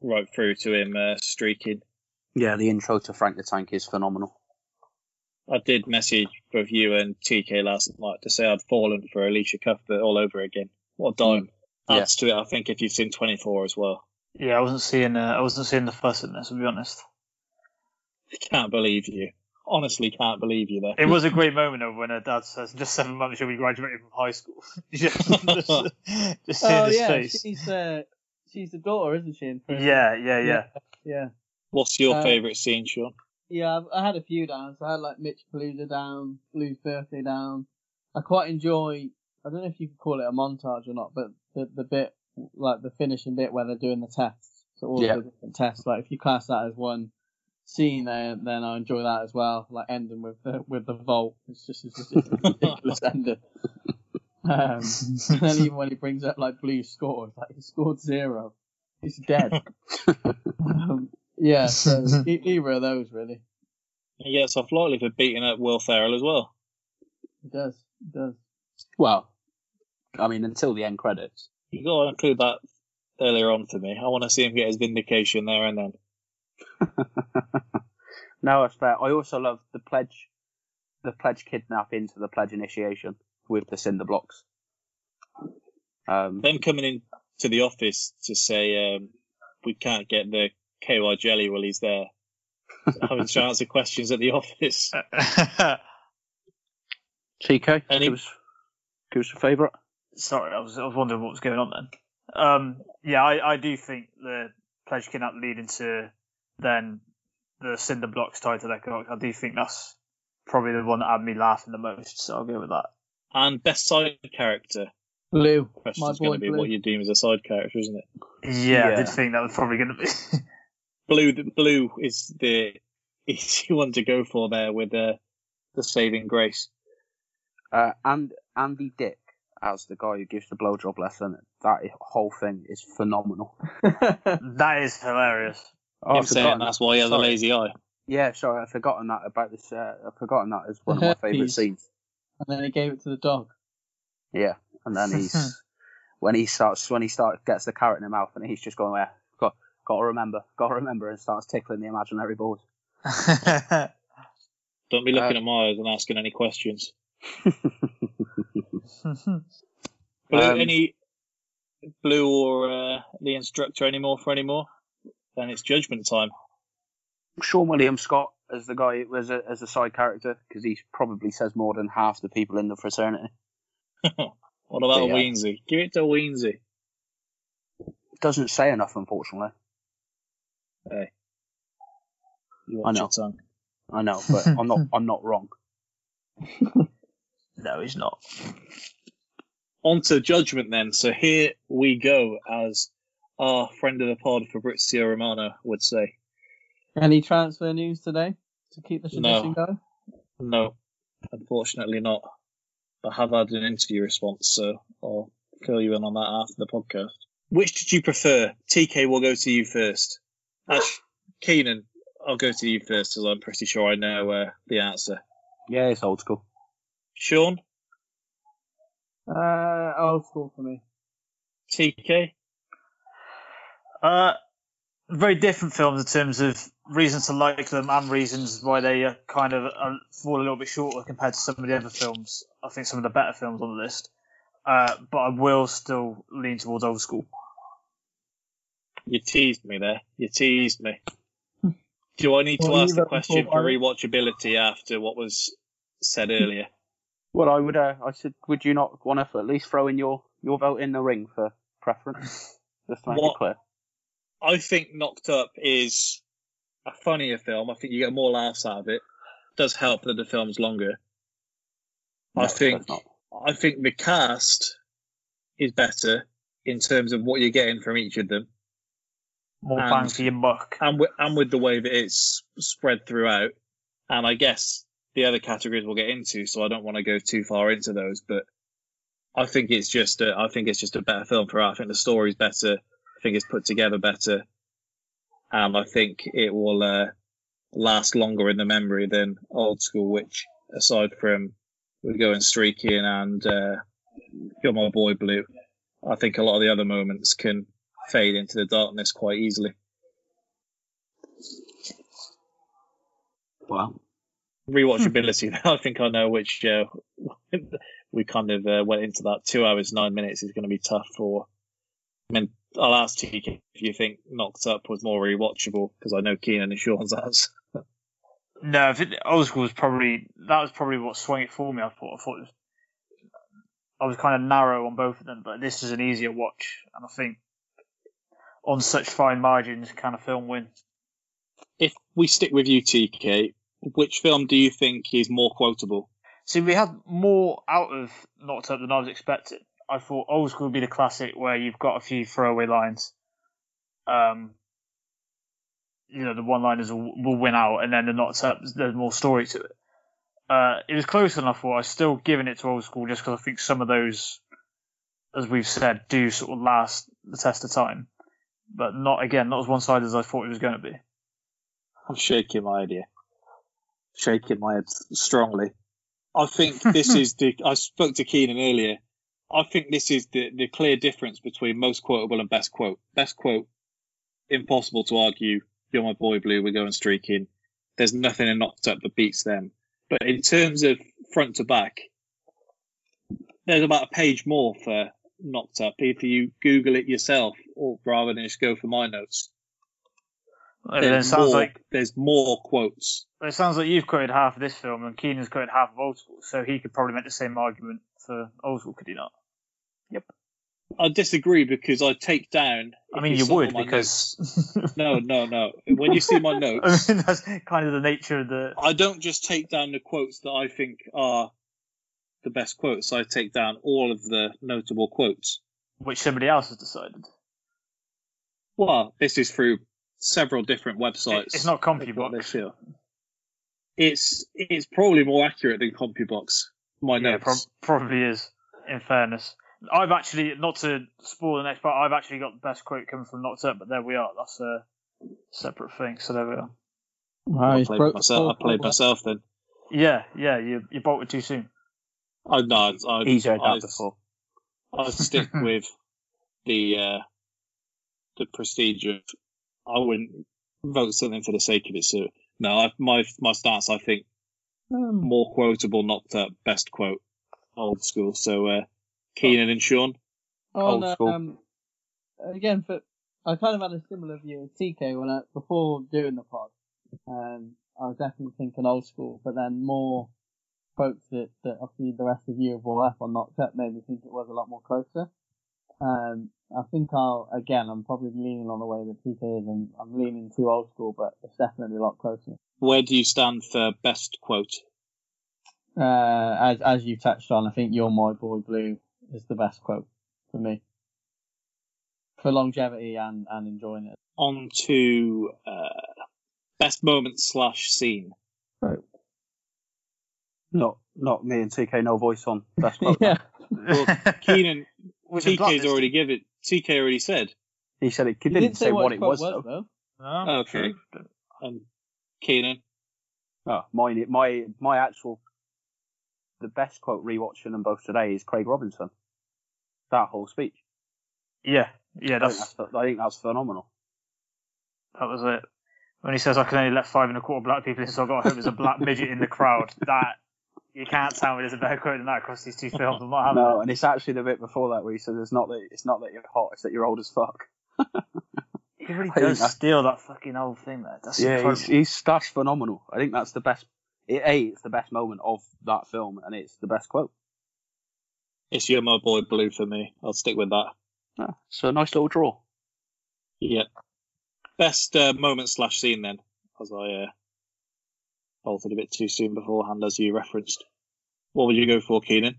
Right through to him streaking. Yeah, the intro to Frank the Tank is phenomenal. I did message both you and TK last night to say I'd fallen for Alicia Cuthbert all over again. What a dime. Adds to it, I think, if you've seen 24 as well. Yeah, I wasn't seeing the fuss in this, to be honest. I can't believe you. Honestly, can't believe you there. It was a great moment of when her dad says, just 7 months she'll be graduating from high school. just seeing his face. She's the daughter, isn't she? Yeah. What's your favourite scene, Sean? Yeah, I had a few down. So I had like Mitchapalooza down, Blue's birthday down. I quite enjoy. I don't know if you could call it a montage or not, but the bit like the finishing bit where they're doing the tests. So all the different tests. Like if you class that as one scene, then I enjoy that as well. Like ending with the vault. It's just a ridiculous ending. And then even when he brings up like Blue scored, like he scored 0. He's dead. Yeah, so either of those, really. He gets off lightly for beating up Will Ferrell as well. He does. Well, I mean, until the end credits. You've got to include that earlier on for me. I want to see him get his vindication there and then. No, that's fair. I also love the pledge kidnap into the pledge initiation with the cinder blocks. Them coming in to the office to say, we can't get the KY Jelly while he's there, having to answer questions at the office. TK, who's your favourite? Sorry, I was wondering what was going on then. I do think the pledge kidnap leading to then the cinder blocks tied to their cock. I do think that's probably the one that had me laughing the most, so I'll go with that. And best side character. Blue. The question's going to be Blue. What you deem as a side character, isn't it? Yeah, I did think that was probably going to be. Blue is the easy one to go for there with the saving grace. And Andy Dick as the guy who gives the blowjob lesson. That whole thing is phenomenal. That is hilarious. Oh, I've saying that's why he has a lazy eye. Yeah, sorry, I've forgotten that about this. I've forgotten that is one of my favourite scenes. And then he gave it to the dog. Yeah, and then he's when he gets the carrot in his mouth and he's just going where. Got to remember, and starts tickling the imaginary board. Don't be looking at my eyes and asking any questions. Blue or the instructor anymore? Then it's judgment time. Sean William Scott as the guy as a side character because he probably says more than half the people in the fraternity. What about Weensy? Give it to Weensy. Doesn't say enough, unfortunately. Hey, you watch your tongue. I know, but I'm not wrong. No, he's not. On to Judgment then. So here we go, as our friend of the pod, Fabrizio Romano, would say. Any transfer news today to keep the tradition going? No, unfortunately not. But have had an interview response, so I'll fill you in on that after the podcast. Which did you prefer? TK, will go to you first. Actually, Keenan, I'll go to you first, as I'm pretty sure I know the answer. Yeah, it's Old School. Sean? Old School for me. TK? Very different films in terms of reasons to like them and reasons why they are kind of fall a little bit shorter compared to some of the other films. I think some of the better films on the list. But I will still lean towards Old School. You teased me there. You teased me. Do I need to ask the question for rewatchability after what was said earlier? Well, I would. I said, would you not want to at least throw in your vote in the ring for preference? Just to make it clear. I think Knocked Up is a funnier film. I think you get more laughs out of it. It does help that the film's longer. No, I think the cast is better in terms of what you're getting from each of them. More bang for your buck. And with the way that it's spread throughout. And I guess the other categories we'll get into, so I don't want to go too far into those. But I think it's just a better film for us. I think the story's better. I think it's put together better. And I think it will last longer in the memory than Old School, which, aside from we're going streaking and You're My Boy Blue, I think a lot of the other moments can fade into the darkness quite easily. Wow. Rewatchability. I think I know which we kind of went into that. 2 hours, 9 minutes is going to be tough for... I mean, I'll ask TK if you think Knocked Up was more rewatchable, because I know Keenan and Sean's has. No, Old School was probably what swung it for me. I thought I was kind of narrow on both of them, but this is an easier watch, and I think on such fine margins can a film win. If we stick with you, TK, which film do you think is more quotable? See, we had more out of Knocked Up than I was expecting. I thought Old School would be the classic where you've got a few throwaway lines. The one-liners will win out, and then the Knocked Up, there's more story to it. It was closer than I thought. I was still giving it to Old School just because I think some of those, as we've said, do sort of last the test of time. But not as one-sided as I thought it was going to be. I'm shaking my head here. Shaking my head strongly. I think this is I spoke to Keenan earlier. I think this is the clear difference between most quotable and best quote. Best quote, impossible to argue. You're My Boy Blue, we're going streaking. There's nothing in Knocked Up that beats them. But in terms of front to back, there's about a page more for Knocked Up if you Google it yourself, or rather than just go for my notes. There's more quotes. It sounds like you've quoted half of this film and Keenan's quoted half of Old School, so he could probably make the same argument for Old School, could he not? Yep. I disagree because I take down. I mean, you would because. No. When you see my notes, I mean, that's kind of the nature of the. I don't just take down the quotes that I think are the best quotes. I take down all of the notable quotes, which somebody else has decided. Well, this is through several different websites. It's not CompuBox. It's probably more accurate than CompuBox. My notes probably is. In fairness. I've actually, not to spoil the next part, I've actually got the best quote coming from Knocked Up, but there we are. That's a separate thing, so there we are. Wow, I played myself then. Yeah, you bolted too soon. Oh, no, I stick with the prestige of, I wouldn't vote something for the sake of it, so no, my stance, I think, more quotable, Knocked Up, best quote, Old School, so... Keenan and Sean. Old School. Again, I kind of had a similar view of TK before doing the pod. I was definitely thinking Old School, but then more quotes that obviously the rest of you have all left on Knocked Up made me think it was a lot more closer. I think I'm probably leaning on the way that PK is, and I'm leaning too Old School, but it's definitely a lot closer. Where do you stand for best quote? As you touched on, I think "You're My Boy Blue" is the best quote for me. For longevity and enjoying it. On to best moment / scene. Right. Not me and TK, no voice on. Best quote. Yeah. Well, Keenan, TK already said. He said it. He didn't say what it was though. Oh, okay. And Keenan. Oh, my actual. The best quote, rewatching them both today, is Craig Robinson. That whole speech. Yeah, I think that's phenomenal. That was it. When he says, "I can only let 5 1/4 black people in, so I've got to hope there's a black midget in the crowd." That you can't tell me there's a better quote than that across these two films. No, and it's actually the bit before that where he says, "It's not that you're hot; it's that you're old as fuck." He really does steal that fucking old thing there. That's incredible. That's phenomenal. I think that's the best. It's the best moment of that film, and it's the best quote. It's "You're My Boy Blue" for me. I'll stick with that. Oh, so a nice little draw. Yeah. Best moment / scene then, as I bolted a bit too soon beforehand, as you referenced. What would you go for, Keenan?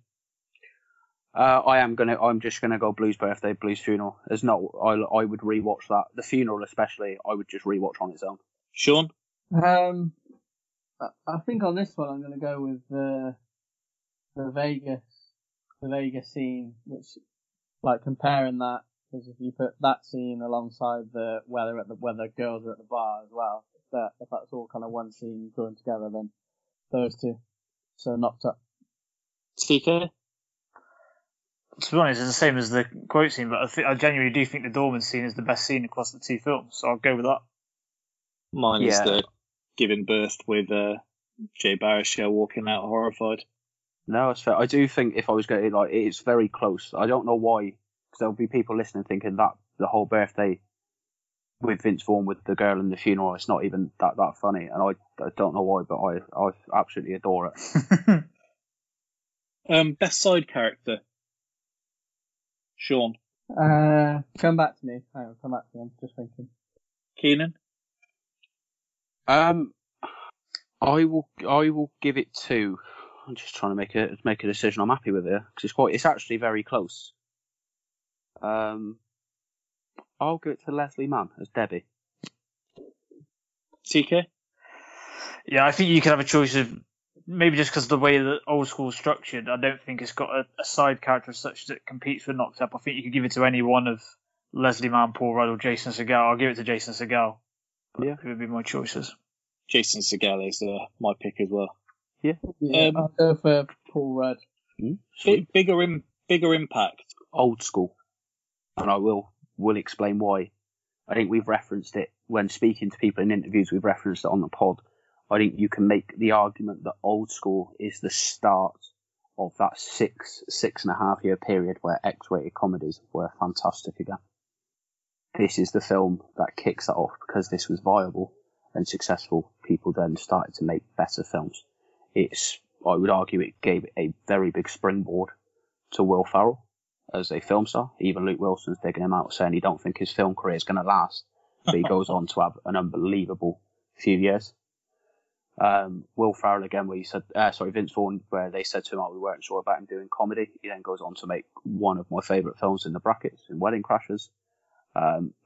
I'm just gonna go Blue's birthday, Blue's funeral. I would rewatch that. The funeral especially, I would just rewatch on its own. Sean? I think on this one I'm going to go with the Vegas scene, which, like, comparing that, because if you put that scene alongside where the girls are at the bar as well, if that's all kind of one scene going together, then those two. So Knocked Up. TK? To be honest, it's the same as the quote scene, but I genuinely do think the Dorman scene is the best scene across the two films, so I'll go with that. Mine is the giving birth with Jay Baruchel walking out horrified. No, it's fair. I do think if I was going to, like, it's very close. I don't know why, because there'll be people listening thinking that the whole birthday with Vince Vaughn with the girl and the funeral, it's not even that funny. And I don't know why, but I absolutely adore it. Best side character. Sean. Come back to me. I'm just thinking. Keenan. I will give it 2. I'm just trying to make a decision I'm happy with here, because it's actually very close. I'll give it to Leslie Mann as Debbie. TK? Yeah, I think you could have a choice of, maybe just because of the way that Old School is structured, I don't think it's got a side character as such that competes with Knocked Up. I think you could give it to any one of Leslie Mann, Paul Rudd, or Jason Segel. I'll give it to Jason Segel. Yeah, it would be my choices. Jason Segel is my pick as well. Yeah, I'll go for Paul Rudd. Bigger impact. Old School, and I will explain why. I think we've referenced it when speaking to people in interviews. We've referenced it on the pod. I think you can make the argument that Old School is the start of that 6.5 year period where X-rated comedies were fantastic again. This is the film that kicks that off, because this was viable and successful. People then started to make better films. I would argue it gave a very big springboard to Will Ferrell as a film star. Even Luke Wilson's digging him out, saying he don't think his film career is going to last, but he goes on to have an unbelievable few years. Will Ferrell again, where he said, Vince Vaughn, where they said to him, "Oh, we weren't sure about him doing comedy." He then goes on to make one of my favourite films in the brackets, in Wedding Crashers.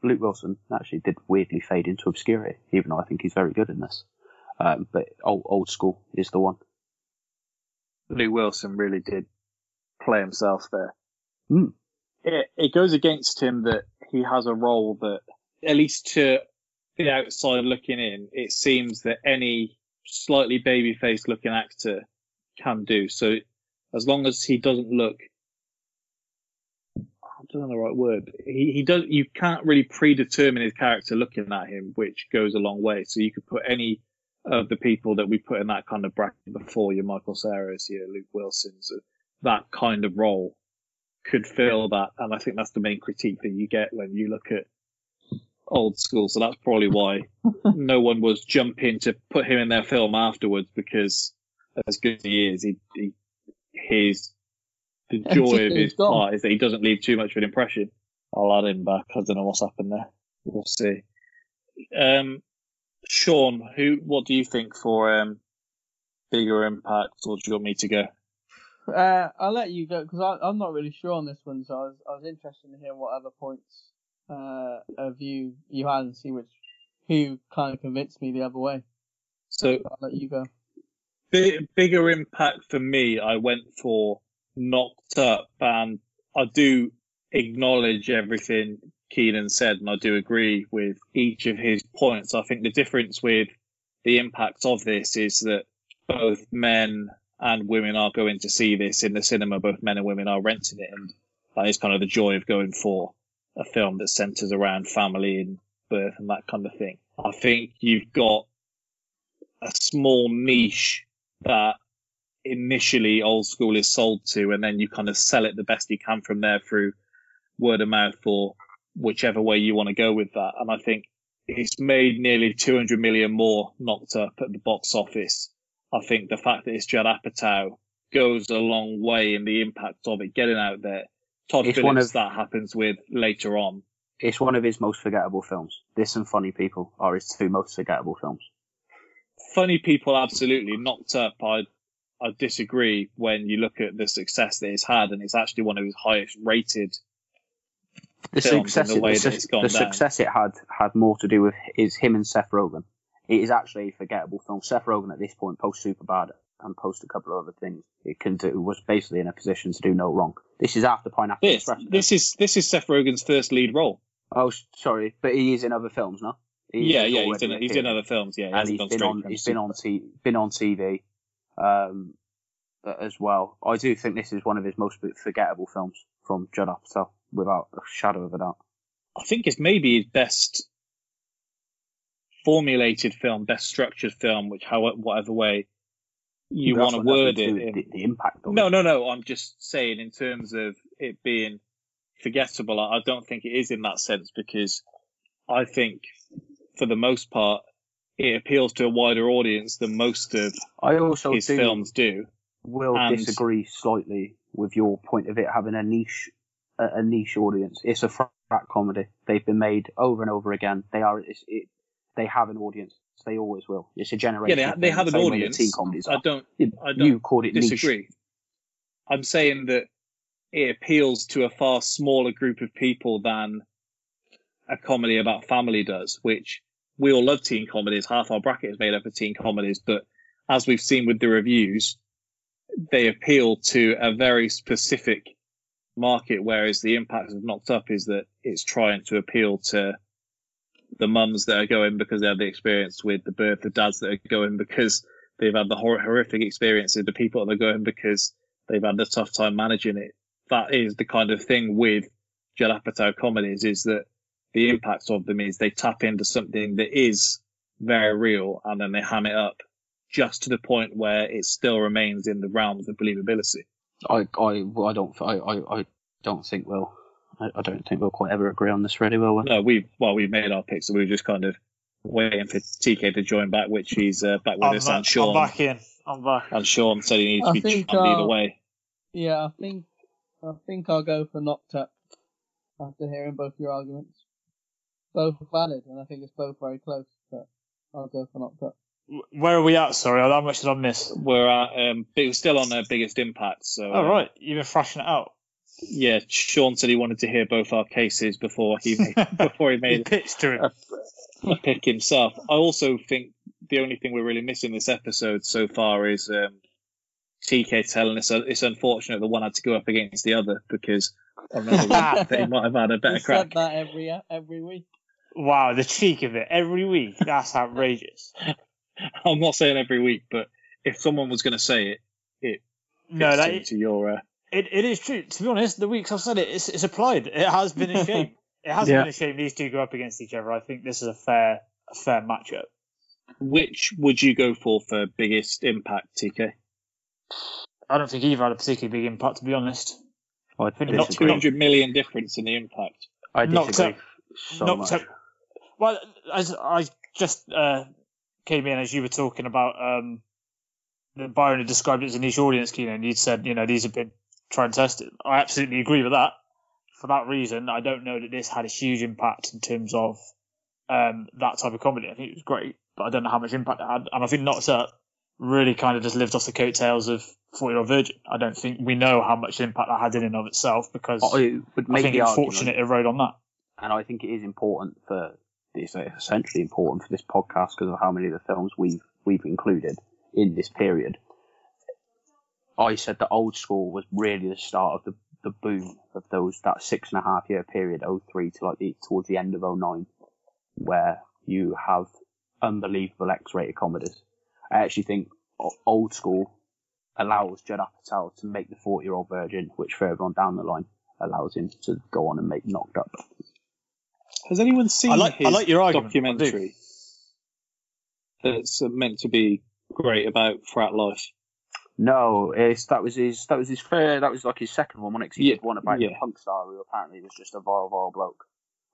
Luke Wilson actually did weirdly fade into obscurity, even though I think he's very good in this. But Old School is the one. Luke Wilson really did play himself there. Mm. It goes against him that he has a role that, at least to the outside looking in, it seems that any slightly baby-faced looking actor can do. So as long as he doesn't look... I don't know the right word. He does. You can't really predetermine his character looking at him, which goes a long way. So you could put any of the people that we put in that kind of bracket before, your Michael Cera's, your Luke Wilson's, that kind of role could fill that. And I think that's the main critique that you get when you look at Old School. So that's probably why no one was jumping to put him in their film afterwards, because as good as he is, the joy of his part is that he doesn't leave too much of an impression. I'll add him back. I don't know what's happened there. We'll see. Sean, what do you think for bigger impact, or do you want me to go? I'll let you go, because I'm not really sure on this one, so I was interested to hear what other points of view you had and see who kind of convinced me the other way. So I'll let you go. Bigger impact for me, I went for Knocked Up, and I do acknowledge everything Keenan said, and I do agree with each of his points. I think the difference with the impact of this is that both men and women are going to see this in the cinema. Both men and women are renting it, and that is kind of the joy of going for a film that centres around family and birth and that kind of thing. I think you've got a small niche that initially Old School is sold to, and then you kind of sell it the best you can from there through word of mouth or whichever way you want to go with that. And I think it's made nearly 200 million more Knocked Up at the box office. I think the fact that it's Judd Apatow goes a long way in the impact of it getting out there. Todd Phillips, that happens with later on. It's one of his most forgettable films. This and Funny People are his two most forgettable films. Funny People, absolutely. Knocked Up, I disagree when you look at the success that it's had, and it's actually one of his highest rated films in the way that it's gone down. The success it had more to do with him and Seth Rogen. It is actually a forgettable film. Seth Rogen at this point, post Superbad and post a couple of other things, was basically in a position to do no wrong. This is after Pineapple Express. This is Seth Rogen's first lead role. Oh, sorry, but he is in other films, no? He's in other films. Yeah, and he's been on TV as well. I do think this is one of his most forgettable films from Judd Apatow, without a shadow of a doubt. I think it's maybe his best formulated film, best structured film, which, however, whatever way you want to word it, the impact. No. I'm just saying in terms of it being forgettable, I don't think it is in that sense, because I think for the most part it appeals to a wider audience than most of his films do. Will disagree slightly with your point of it having a niche audience. It's a frat comedy. They've been made over and over again. They have an audience. They always will. It's a generation. Yeah, they have an audience. Teen comedies are. I don't. You called it disagree. Niche. I'm saying that it appeals to a far smaller group of people than a comedy about family does. Which we all love teen comedies. Half our bracket is made up of teen comedies. But as we've seen with the reviews, they appeal to a very specific market. Whereas the impact of Knocked Up is that it's trying to appeal to the mums that are going because they have the experience with the birth, the dads that are going because they've had the horrific experiences, the people that are going because they've had the tough time managing it. That is the kind of thing with Judd Apatow comedies, is that the impact of them is they tap into something that is very real, and then they ham it up just to the point where it still remains in the realms of believability. I don't think we'll quite ever agree on this, really, will we? No, we've made our picks, so we were just kind of waiting for TK to join back, which he's back with us, and Sean. I'm back. And Sean said he needs to be chuffed either way. Yeah, I think I'll go for Knocked Up after hearing both your arguments. Both valid, and I think it's both very close, but I'll go for Knocked Up. Where are we at? Sorry, how much did I miss? We're at, still on their biggest impact. So. Oh, right, you've been thrashing it out. Yeah, Sean said he wanted to hear both our cases before he made a pick himself. I also think the only thing we're really missing this episode so far is TK telling us it's unfortunate that one had to go up against the other, because I remember they might have had a better crack. Said that every week. Wow, the cheek of it every week. That's outrageous. I'm not saying every week, but if someone was going to say it, It is true. To be honest, the weeks I've said it, it's applied. It has been a shame. It has been a shame these two go up against each other. I think this is a fair matchup. Which would you go for biggest impact, TK? I don't think either had a particularly big impact, to be honest. Well, I think not 200 million difference in the impact. I disagree so much. Well, I just came in as you were talking about that Byron had described it as a niche audience, Keenan, and you said, you know, these have been trying to test it. I absolutely agree with that. For that reason, I don't know that this had a huge impact in terms of that type of comedy. I think it was great, but I don't know how much impact it had. And I think Knocked Up really kind of just lived off the coattails of 40-Year-Old Virgin. I don't think we know how much impact that had in and of itself, because it would make, I think it's fortunate it rode on that. And I think it is important for... It's essentially important for this podcast because of how many of the films we've included in this period. I said that Old School was really the start of the boom of that 6.5 year period, 2003 to towards the end of 2009, where you have unbelievable X-rated comedies. I actually think Old School allows Judd Apatow to make The 40-Year-Old Virgin, which further on down the line allows him to go on and make Knocked Up. Has anyone seen his documentary that's meant to be great about frat life? No, that was his second one, wasn't it? He did one about the punk star who apparently was just a vile bloke.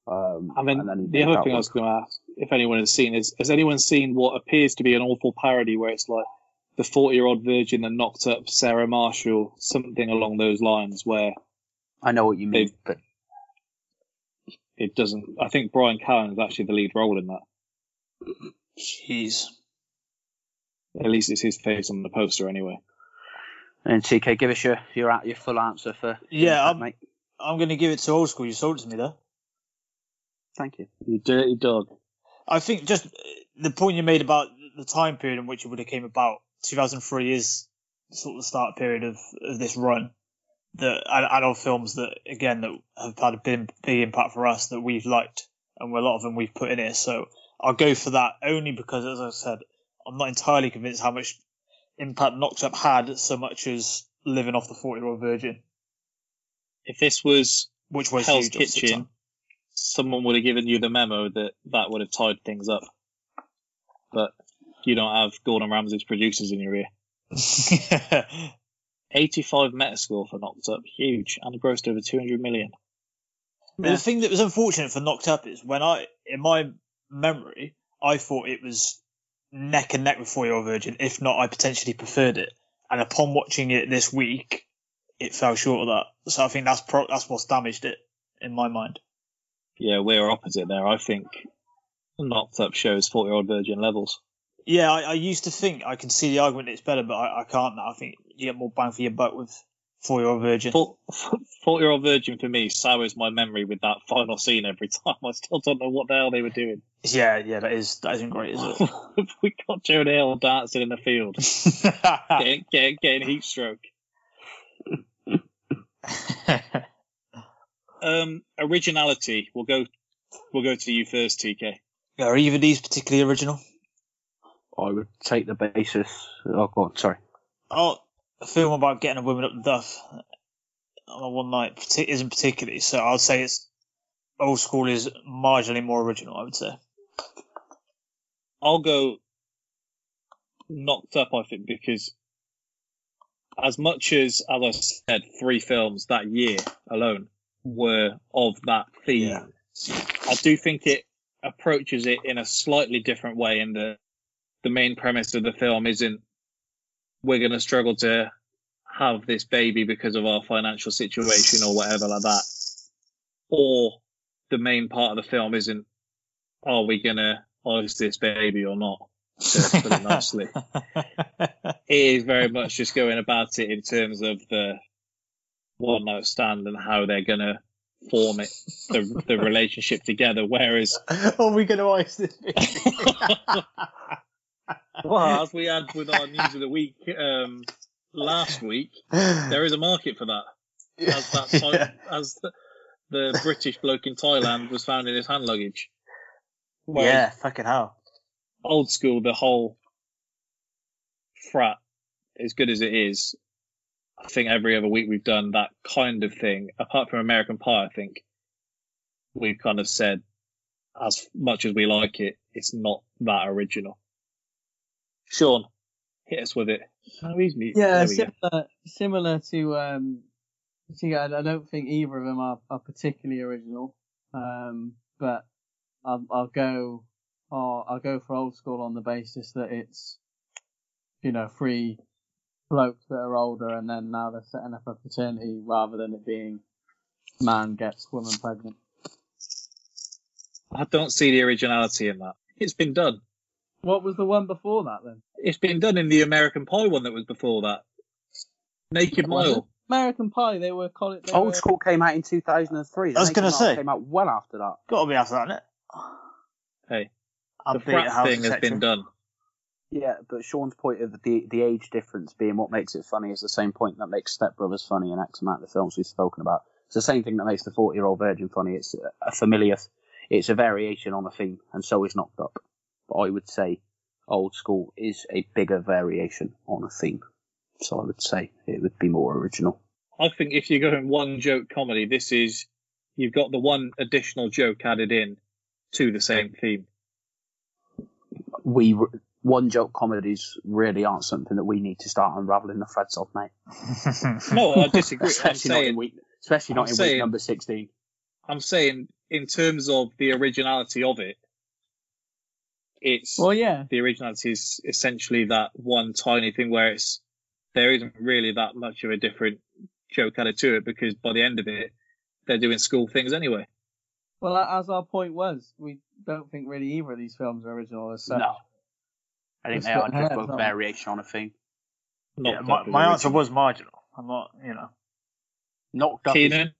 The other thing I was going to ask, if anyone has seen, is has anyone seen what appears to be an awful parody where it's like the 40-Year-Old Virgin that knocked up Sarah Marshall, something along those lines? Where I know what you mean, but it doesn't. I think Brian Callen is actually the lead role in that. Jeez. At least it's his face on the poster, anyway. And TK, give us your full answer for. Yeah, I'm going to give it to Old School. You sold it to me there. Thank you. You dirty dog. I think just the point you made about the time period in which it would have came about, 2003 is sort of the start period of this run. The adult films that, again, that have had a big impact for us that we've liked, and a lot of them we've put in here. So I'll go for that only because, as I said, I'm not entirely convinced how much impact Knocked Up had so much as living off the 40-Year-Old Virgin. If this was Hell's Kitchen, someone would have given you the memo that would have tied things up. But you don't have Gordon Ramsay's producers in your ear. 85 Metascore for Knocked Up, huge, and grossed over 200 million. Yeah. The thing that was unfortunate for Knocked Up is when in my memory, I thought it was neck and neck with 40-Year-Old Virgin. If not, I potentially preferred it. And upon watching it this week, it fell short of that. So I think that's what's damaged it in my mind. Yeah, we're opposite there. I think Knocked Up shows 40-Year-Old Virgin levels. Yeah, I used to think I can see the argument it's better, but I can't now. I think you get more bang for your buck with 40-Year-Old Virgin. 40-Year-Old Virgin, for me, sours my memory with that final scene every time. I still don't know what the hell they were doing. Yeah, that isn't great, is it? We got Jonah Hill dancing in the field. getting heat stroke. Originality. We'll go to you first, TK. Are either of these particularly original? I would take the basis. Oh, go on, sorry. Oh, a film about getting a woman up the duff on a one night isn't particularly. So I'd say it's Old School is marginally more original, I would say. I'll go Knocked Up, I think, because as much as I said, three films that year alone were of that theme. Yeah. I do think it approaches it in a slightly different way in the main premise of the film isn't we're going to struggle to have this baby because of our financial situation or whatever like that. Or the main part of the film isn't, are we going to hoist this baby or not? To put it nicely. It is very much just going about it in terms of the one night stand and how they're going to form it, the relationship together. Whereas, are we going to hoist this baby? Well, as we had with our news of the week last week, there is a market for that. As the British bloke in Thailand was found in his hand luggage. Well, yeah, fucking hell. Old School, the whole frat, as good as it is, I think every other week we've done that kind of thing. Apart from American Pie, I think we've kind of said, as much as we like it, it's not that original. Sean, hit us with it. Oh, he's mute. Yeah, similar to I don't think either of them are particularly original. But I'll go for Old School on the basis that it's, you know, three blokes that are older, and then now they're setting up a fraternity rather than it being man gets woman pregnant. I don't see the originality in that. It's been done. What was the one before that, then? It's been done in the American Pie one that was before that. Naked Mile. American Pie, they were calling it... Old School came out in 2003. I was going to say. Came out well after that. Got to be after that, innit? Hey, the frat thing has been done. Yeah, but Sean's point of the age difference being what makes it funny is the same point that makes Step Brothers funny in X amount of the films we've spoken about. It's the same thing that makes The 40-Year-Old Virgin funny. It's a familiar... It's a variation on a theme, and so is Knocked Up. But I would say Old School is a bigger variation on a theme. So I would say it would be more original. I think if you're going one joke comedy, this is, you've got the one additional joke added in to the same theme. One joke comedies really aren't something that we need to start unravelling the threads of, mate. No, I disagree. Especially not in week number 16. I'm saying, in terms of the originality of it, the originality is essentially that one tiny thing where there isn't really that much of a different joke added to it, because by the end of it, they're doing school things anyway. Well, as our point was, we don't think really either of these films are original as such. No. I think they are just both variation on a theme. Yeah, my answer was marginal. I'm not, Knocked Up. Keenan?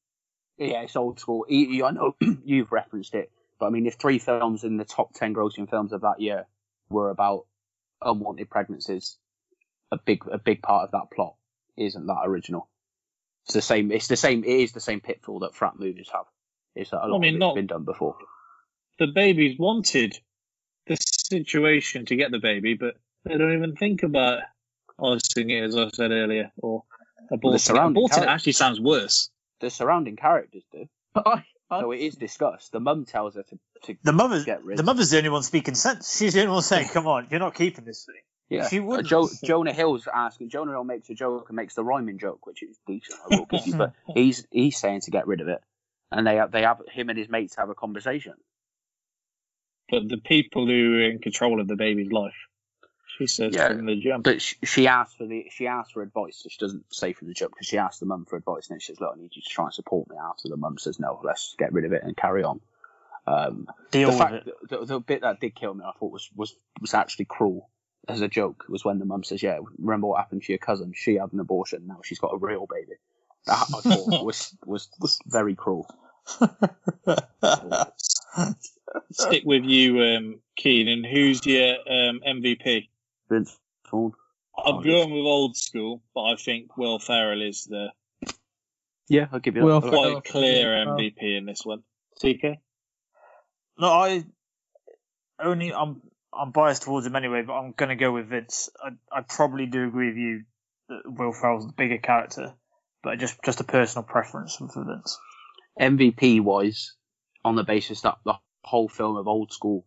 Yeah, it's Old School. I know you've referenced it, but I mean, if three films in the top 10 grossing films of that year were about unwanted pregnancies, a big part of that plot isn't that original. It is the same pitfall that frat movies have. It's that a lot of it's been done before. The babies wanted the situation to get the baby, but they don't even think about arsing it, as I said earlier, or aborting it. Aborting it actually sounds worse. The surrounding characters do. So it is discussed. The mum tells her to get rid of it. The mother's the only one speaking sense. She's the only one saying, come on, you're not keeping this thing. Yeah. She wouldn't. Jonah Hill makes a joke and makes the rhyming joke, which is decent, I will give you, but he's saying to get rid of it. And they have him and his mates have a conversation. But the people who are in control of the baby's life, she says from the jump. But she asks for advice. She doesn't say from the jump, because she asks the mum for advice, and then she says, "Look, I need you to try and support me." After the mum says, "No, let's get rid of it and carry on." Deal with it. The bit that did kill me, I thought was actually cruel as a joke, was when the mum says, "Yeah, remember what happened to your cousin? She had an abortion. Now she's got a real baby." That I thought was very cruel. Stick with you, Keenan. Who's your MVP? Vince Vaughn. I'm going with Old School, but I think Will Ferrell is the... Yeah, I'll give you that. Quite clear MVP in this one. TK? No, I'm biased towards him anyway, but I'm going to go with Vince. I probably do agree with you that Will Ferrell's the bigger character, but just a personal preference for Vince. MVP-wise, on the basis that the whole film of Old School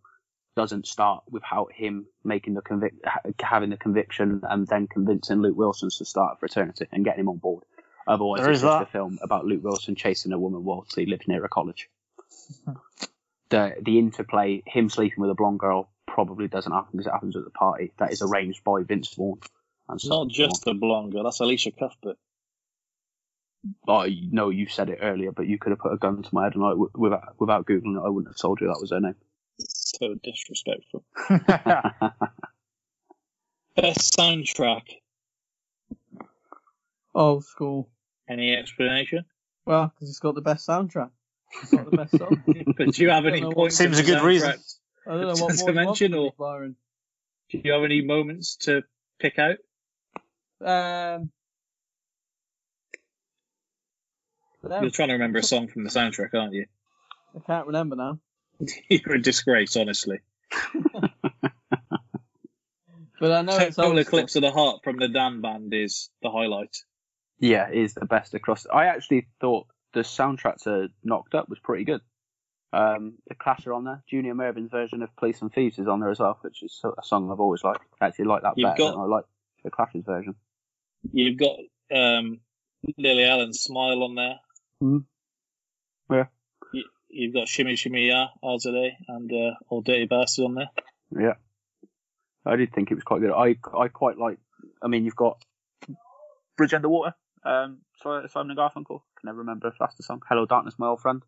doesn't start without him having the conviction and then convincing Luke Wilson to start a fraternity and getting him on board. Otherwise, it's just a film about Luke Wilson chasing a woman whilst he lives near a college. The interplay, him sleeping with a blonde girl, probably doesn't happen because it happens at the party. That is arranged by Vince Vaughn. Not just the blonde girl, that's Alicia Cuthbert. I know you said it earlier, but you could have put a gun to my head, and without Googling it, I wouldn't have told you that was her name. So disrespectful. Best soundtrack. Old School. Any explanation? Well, because it's got the best soundtrack. It's got the best song. But do you have any points? Seems a good reason. I don't know what more to mention, or Byron. Do you have any moments to pick out? You're trying to remember a song from the soundtrack, aren't you? I can't remember now. You're a disgrace, honestly. But I know it's all Eclipse of the Heart from the Dan Band is the highlight. Yeah, it is the best across. I actually thought the soundtrack to Knocked Up was pretty good. The Clash are on there. Junior Mervin's version of Police and Thieves is on there as well, which is a song I've always liked. I actually like that better than I like the Clash's version. You've got Lily Allen's Smile on there. Mm. Yeah. You've got Shimmy Shimmy Ya, All Today, and All Dirty Bastard on there. Yeah. I did think it was quite good. I quite like... I mean, you've got Bridge Under Water. Simon and Garfunkel. Can never remember if that's the song. Hello Darkness, My Old Friend.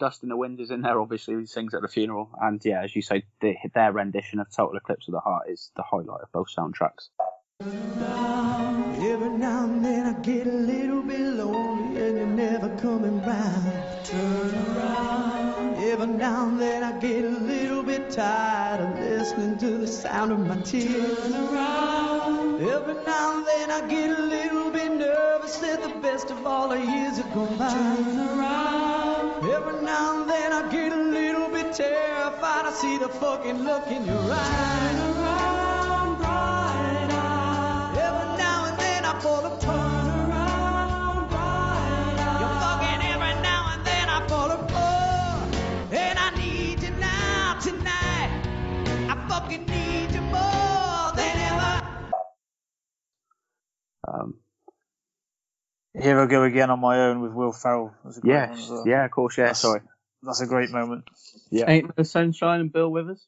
Dust in the Wind is in there, obviously. He sings at the funeral. And yeah, as you say, their rendition of Total Eclipse of the Heart is the highlight of both soundtracks. Every now and then I get a little bit lonely and you're never coming round. Turn around. Every now and then I get a little bit tired of listening to the sound of my tears. Turn around. Every now and then I get a little bit nervous that the best of all the years have gone by. Turn around. Every now and then I get a little bit terrified. I see the fucking look in your eyes. Turn around. Here I go again on my own with Will Ferrell. Yes, well. Yeah, of course, yeah, sorry. That's a great moment. Yeah. Ain't No Sunshine and Bill Withers?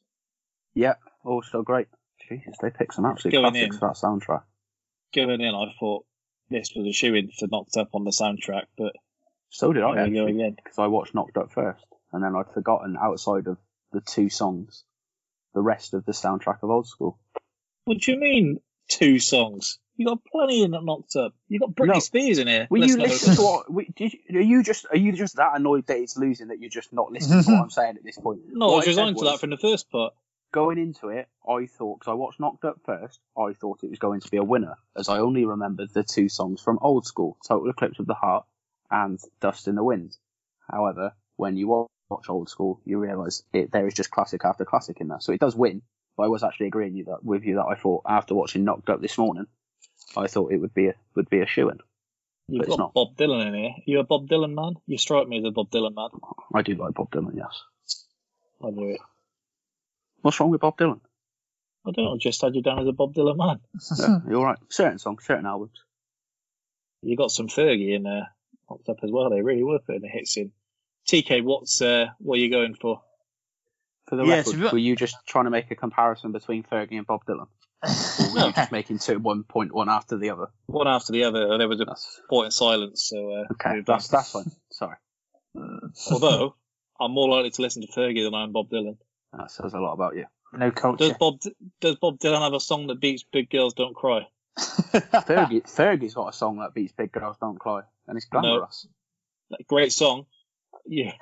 Yep, yeah, also great. Jesus, they picked some absolute classics for that soundtrack. Going in, I thought this was a shoe-in for Knocked Up on the soundtrack, but... So did I actually, because I watched Knocked Up first, and then I'd forgotten, outside of the two songs, the rest of the soundtrack of Old School. What do you mean, two songs? You got plenty in that Knocked Up. You got Britney Spears in here. Will you listen to what? Are you just that annoyed that it's losing that you're just not listening to what I'm saying at this point? No, I was resigned to that from the first part. Going into it, I thought, because I watched Knocked Up first, I thought it was going to be a winner, as I only remembered the two songs from Old School, Total Eclipse of the Heart and Dust in the Wind. However, when you watch Old School, you realise there is just classic after classic in that. So it does win, but I was actually agreeing with you that I thought, after watching Knocked Up this morning, I thought it would be a shoo-in. You've got Bob Dylan in here. You a Bob Dylan man? You strike me as a Bob Dylan man. I do like Bob Dylan, yes. I knew it. What's wrong with Bob Dylan? I don't know, I just had you down as a Bob Dylan man. Yeah, you're right. Certain songs, certain albums. You got some Fergie in there popped up as well. They really were putting the hits in. TK, what are you going for? For the record, were you just trying to make a comparison between Fergie and Bob Dylan? Or were you just making two, one point, one after the other? One after the other. There was a point in silence. So okay, that's fine. Sorry. Although I'm more likely to listen to Fergie than I am Bob Dylan. That says a lot about you. No culture. Does Bob Dylan have a song that beats Big Girls Don't Cry? Fergie's got a song that beats Big Girls Don't Cry, and it's glamorous. No. Great song. Yeah.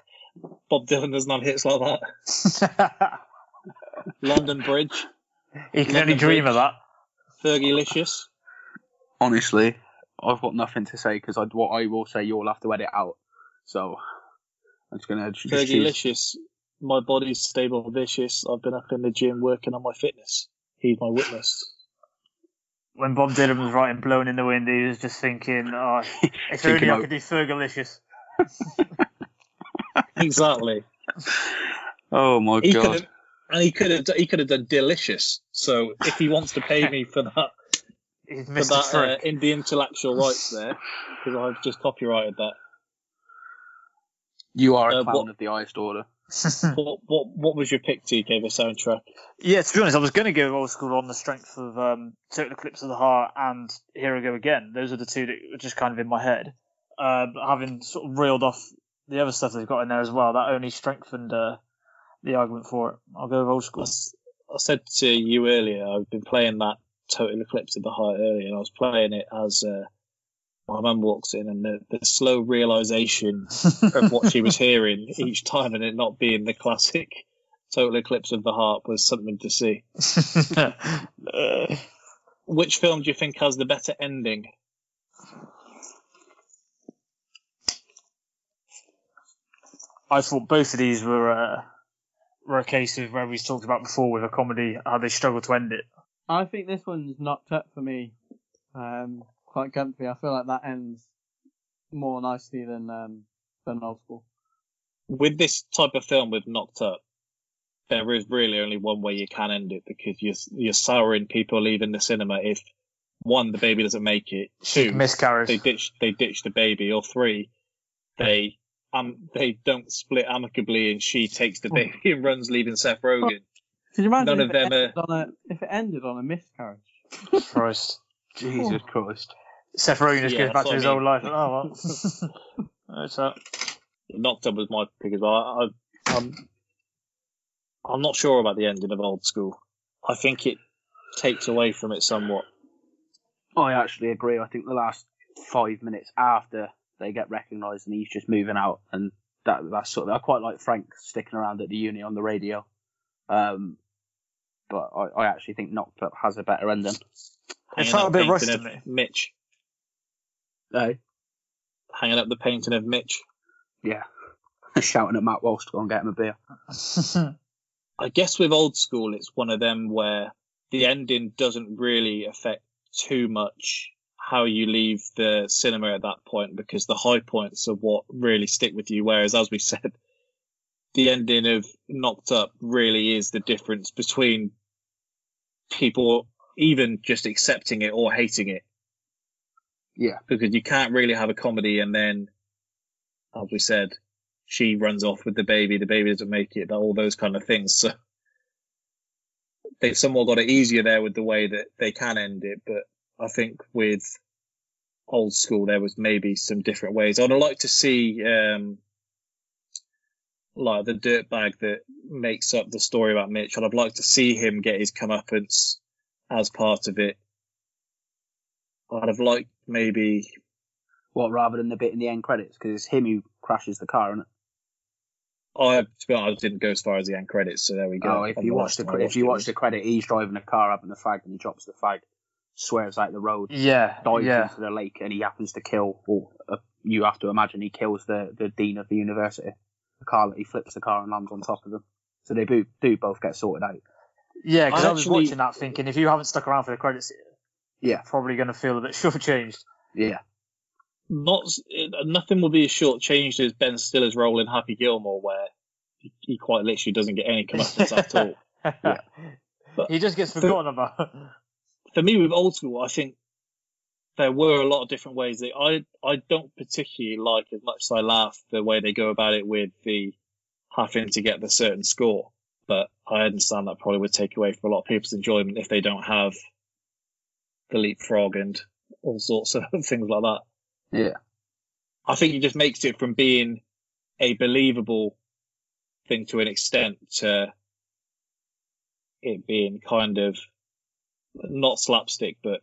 Bob Dylan doesn't have hits like that. London Bridge. He can only dream of that. Fergielicious. Honestly, I've got nothing to say because what I will say, you'll have to edit out. So I'm just going to. Fergielicious. My body's stable, vicious. I've been up in the gym working on my fitness. He's my witness. When Bob Dylan was writing "Blown in the Wind," he was just thinking, "Oh, if only I could do Fergalicious." Exactly. Oh my God! And he could have done delicious. So if he wants to pay me for that, in the intellectual rights there, because I've just copyrighted that. You are a clown of the highest order. What was your pick, TK, the soundtrack? Yeah, to be honest, I was going to go Old School on the strength of Total Eclipse of the Heart and Here I Go Again. Those are the two that were just kind of in my head. Having sort of reeled off the other stuff they've got in there as well, that only strengthened the argument for it. I'll go with Old School. I said to you earlier, I've been playing that Total Eclipse of the Heart earlier, and I was playing it as... my mum walks in, and the slow realisation of what she was hearing each time, and it not being the classic Total Eclipse of the Heart, was something to see. Which film do you think has the better ending? I thought both of these were a case of where we talked about before with a comedy, how they struggle to end it. I think this one's knocked up for me. Quite comfy. I feel like that ends more nicely than Old School. With this type of film with Knocked Up, there is really only one way you can end it, because you're souring people leaving the cinema if, one, the baby doesn't make it, two, miscarriage, they ditch the baby, or three, they don't split amicably and she takes the baby and runs, leaving Seth Rogen. Could you imagine if it ended on a miscarriage? Christ. Jesus Christ. Seth Rogen just goes back to his old life. And, oh, well. That's that. Knocked Up was my pick as well. I'm not sure about the ending of Old School. I think it takes away from it somewhat. I actually agree. I think the last 5 minutes after they get recognised and he's just moving out, and that's sort of. I quite like Frank sticking around at the uni on the radio, but I actually think Knocked Up has a better ending. It felt a bit rushed to me. Mitch. No. Hanging up the painting of Mitch. Yeah. Shouting at Matt Walsh to go and get him a beer. I guess with Old School, it's one of them where the ending doesn't really affect too much how you leave the cinema at that point, because the high points are what really stick with you. Whereas, as we said, the ending of Knocked Up really is the difference between people even just accepting it or hating it. Yeah. Because you can't really have a comedy and then, as we said, she runs off with the baby doesn't make it, all those kind of things. So they've somewhat got it easier there with the way that they can end it. But I think with Old School, there was maybe some different ways. I'd like to see like the dirtbag that makes up the story about Mitch. I'd like to see him get his comeuppance as part of it. I'd have liked maybe... What, rather than the bit in the end credits? Because it's him who crashes the car, isn't it? To be honest, I didn't go as far as the end credits, so there we go. Oh, if you watch the credit, he's driving the car up in the fag and he drops the fag, swears out the road, dives into the lake, and he happens to kill, you have to imagine he kills the dean of the university. The car that he flips the car and lands on top of them. So they do both get sorted out. Yeah, because I was watching that thinking, if you haven't stuck around for the credits, you're probably going to feel a bit shortchanged. Yeah. Nothing will be as shortchanged as Ben Stiller's role in Happy Gilmore, where he quite literally doesn't get any comeuppance at all. Yeah. But he just gets forgotten about. For me, with Old School, I think there were a lot of different ways that I don't particularly like, as much as I laugh, the way they go about it with the having to get the certain score. But I understand that probably would take away from a lot of people's enjoyment if they don't have the leapfrog and all sorts of things like that. Yeah. I think it just makes it from being a believable thing to an extent to it being kind of not slapstick, but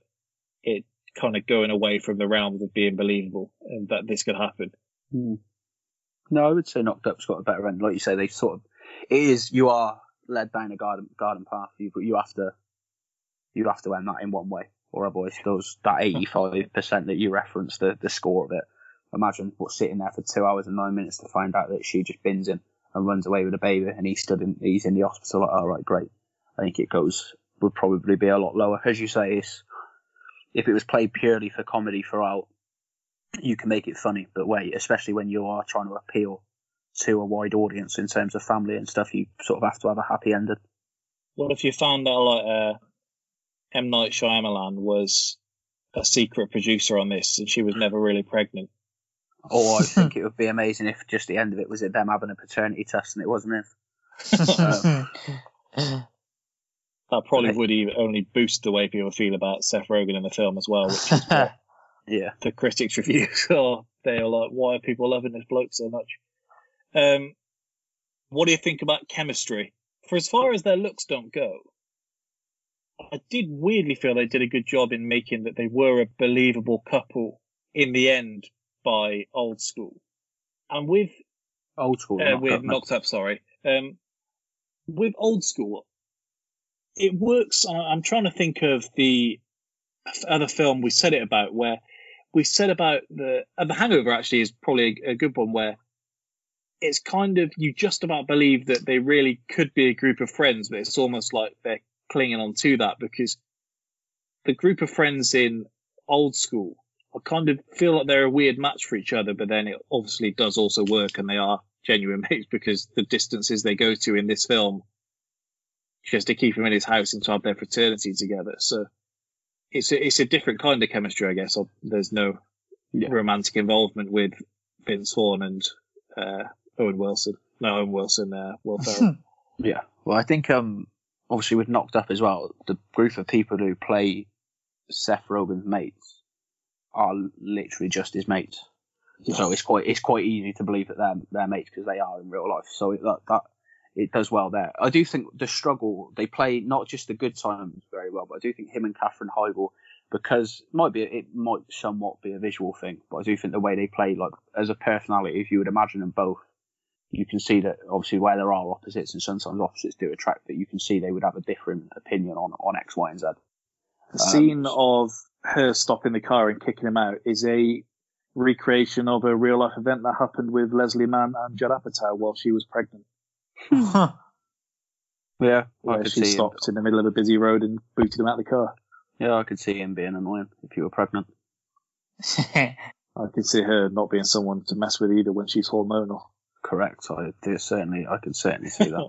it kind of going away from the realms of being believable and that this could happen. Mm. No, I would say Knocked Up's got a better end. Like you say, they sort of, it is, you are led down a garden path, but you have to end that in one way. Or otherwise, those that 85% that you referenced, the score of it. Imagine sitting there for 2 hours and 9 minutes to find out that she just bins him and runs away with a baby, and he's in the hospital. Like, all right, great. I think it would probably be a lot lower, as you say. If it was played purely for comedy throughout, you can make it funny. But wait, especially when you are trying to appeal to a wide audience in terms of family and stuff, you sort of have to have a happy ending. What if you found out like? M. Night Shyamalan was a secret producer on this, and she was never really pregnant. Oh, I think it would be amazing if just the end of it was them having a paternity test, and it wasn't him. That probably would even only boost the way people feel about Seth Rogen in the film as well, which is what the critics' reviews are. They are like, why are people loving this bloke so much? What do you think about chemistry? For as far as their looks don't go, I did weirdly feel they did a good job in making that they were a believable couple in the end by Old School. And with Old School, with Old School, it works. I'm trying to think of the other film we said it about, where we said about the Hangover. Actually, is probably a good one where it's kind of you just about believe that they really could be a group of friends, but it's almost like they're clinging on to that, because the group of friends in Old School, I kind of feel like they're a weird match for each other, but then it obviously does also work and they are genuine mates, because the distances they go to in this film just to keep him in his house and to have their fraternity together. So it's a different kind of chemistry, I guess. There's no romantic involvement with Vince Vaughn and Will Ferrell. Yeah. Well, I think obviously with Knocked Up as well, the group of people who play Seth Rogen's mates are literally just his mates. Yeah. So it's quite easy to believe that they're mates because they are in real life. So it does well there. I do think the struggle, they play not just the good times very well, but I do think him and Katherine Heigl, because it might somewhat be a visual thing, but I do think the way they play, like as a personality, if you would imagine them both, you can see that obviously where there are opposites and sometimes opposites do attract, but you can see they would have a different opinion on X, Y, and Z. The scene of her stopping the car and kicking him out is a recreation of a real life event that happened with Leslie Mann and Judd Apatow while she was pregnant. Yeah, where she stopped in the middle of a busy road and booted him out of the car. Yeah, I could see him being annoying if you were pregnant. I could see her not being someone to mess with either when she's hormonal. Correct. I could certainly see that.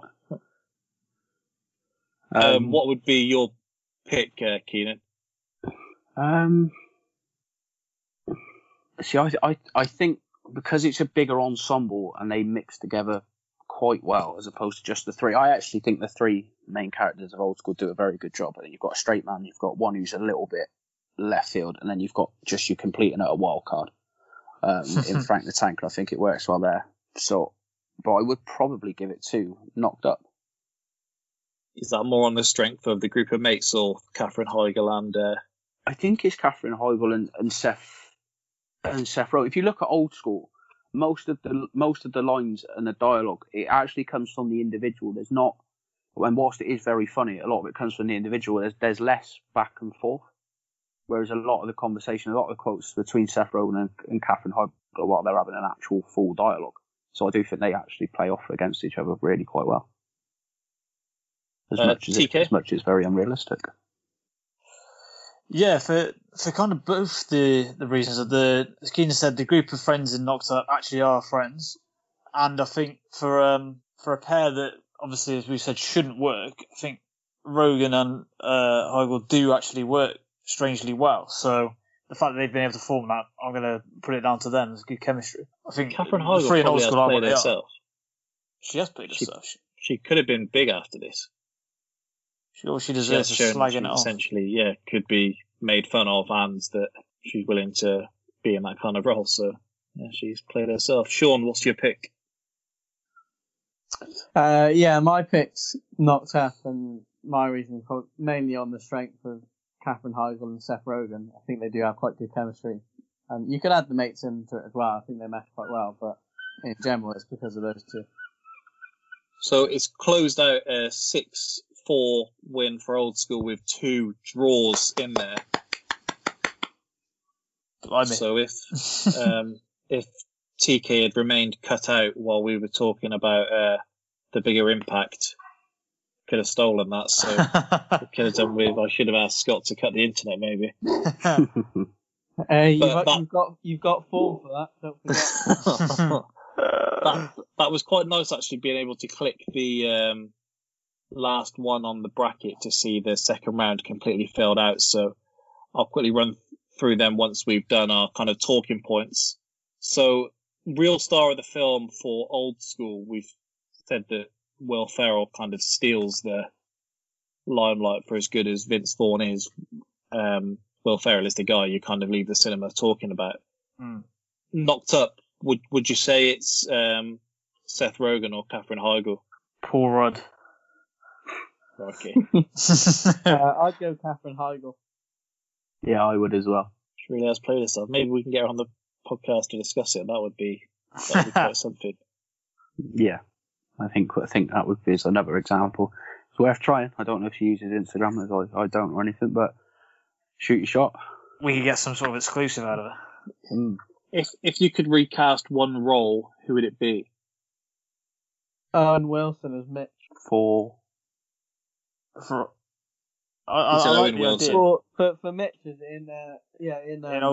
What would be your pick, Keenan? See, I think because it's a bigger ensemble and they mix together quite well as opposed to just the three. I actually think the three main characters of Old School do a very good job. I think you've got a straight man, you've got one who's a little bit left field, and then you've got just you completing at a wild card in Frank the Tank. I think it works well there. So, but I would probably give it to Knocked Up. Is that more on the strength of the group of mates or Katherine Heigl and? I think it's Katherine Heigl and Seth Rogen. If you look at Old School, most of the lines and the dialogue, it actually comes from the individual. There's not, and whilst it is very funny, a lot of it comes from the individual. There's less back and forth, whereas a lot of the conversation, a lot of the quotes between Seth Rogen and Katherine Heigl are while they're having an actual full dialogue. So I do think they actually play off against each other really quite well. As much as it's very unrealistic. Yeah, for kind of both the reasons of as Keenan said, the group of friends in Knocked Up actually are friends, and I think for a pair that obviously, as we said, shouldn't work, I think Rogen and Heigl do actually work strangely well. So the fact that they've been able to form that, I'm going to put it down to them. It's good chemistry. I think Katherine Heigl probably has played herself. She has played herself. She could have been big after this. She deserves a slagging it off. Essentially, yeah, could be made fun of, and that she's willing to be in that kind of role. So yeah, she's played herself. Sean, what's your pick? Yeah, my pick's Knocked Up, and my reason for mainly on the strength of Katherine Heigl and Seth Rogen. I think they do have quite good chemistry. You could add the mates into it as well. I think they match quite well, but in general, it's because of those two. So it's closed out a 6-4 win for Old School with 2 draws in there. Blimey. So if TK had remained cut out while we were talking about the bigger impact, could have stolen that. So could have done with. I should have asked Scott to cut the internet, maybe. You've got 4 for that. Don't forget. That was quite nice, actually, being able to click the last one on the bracket to see the second round completely filled out. So I'll quickly run through them once we've done our kind of talking points. So real star of the film for Old School, we've said that Will Ferrell kind of steals the limelight for as good as Vince Vaughn is. Will Ferrell is the guy you kind of leave the cinema talking about. Mm. Knocked Up. Would you say it's Seth Rogen or Katherine Heigl? Paul Rudd. Okay. I'd go Katherine Heigl. Yeah, I would as well. She really has played herself. Maybe we can get her on the podcast to discuss it. That would be quite something. Yeah, I think that would be another example. It's worth trying. I don't know if she uses Instagram as I don't or anything, but shoot your shot. We could get some sort of exclusive out of it. Mm. If you could recast one role, who would it be? Owen Wilson as Mitch. For Mitch is in Old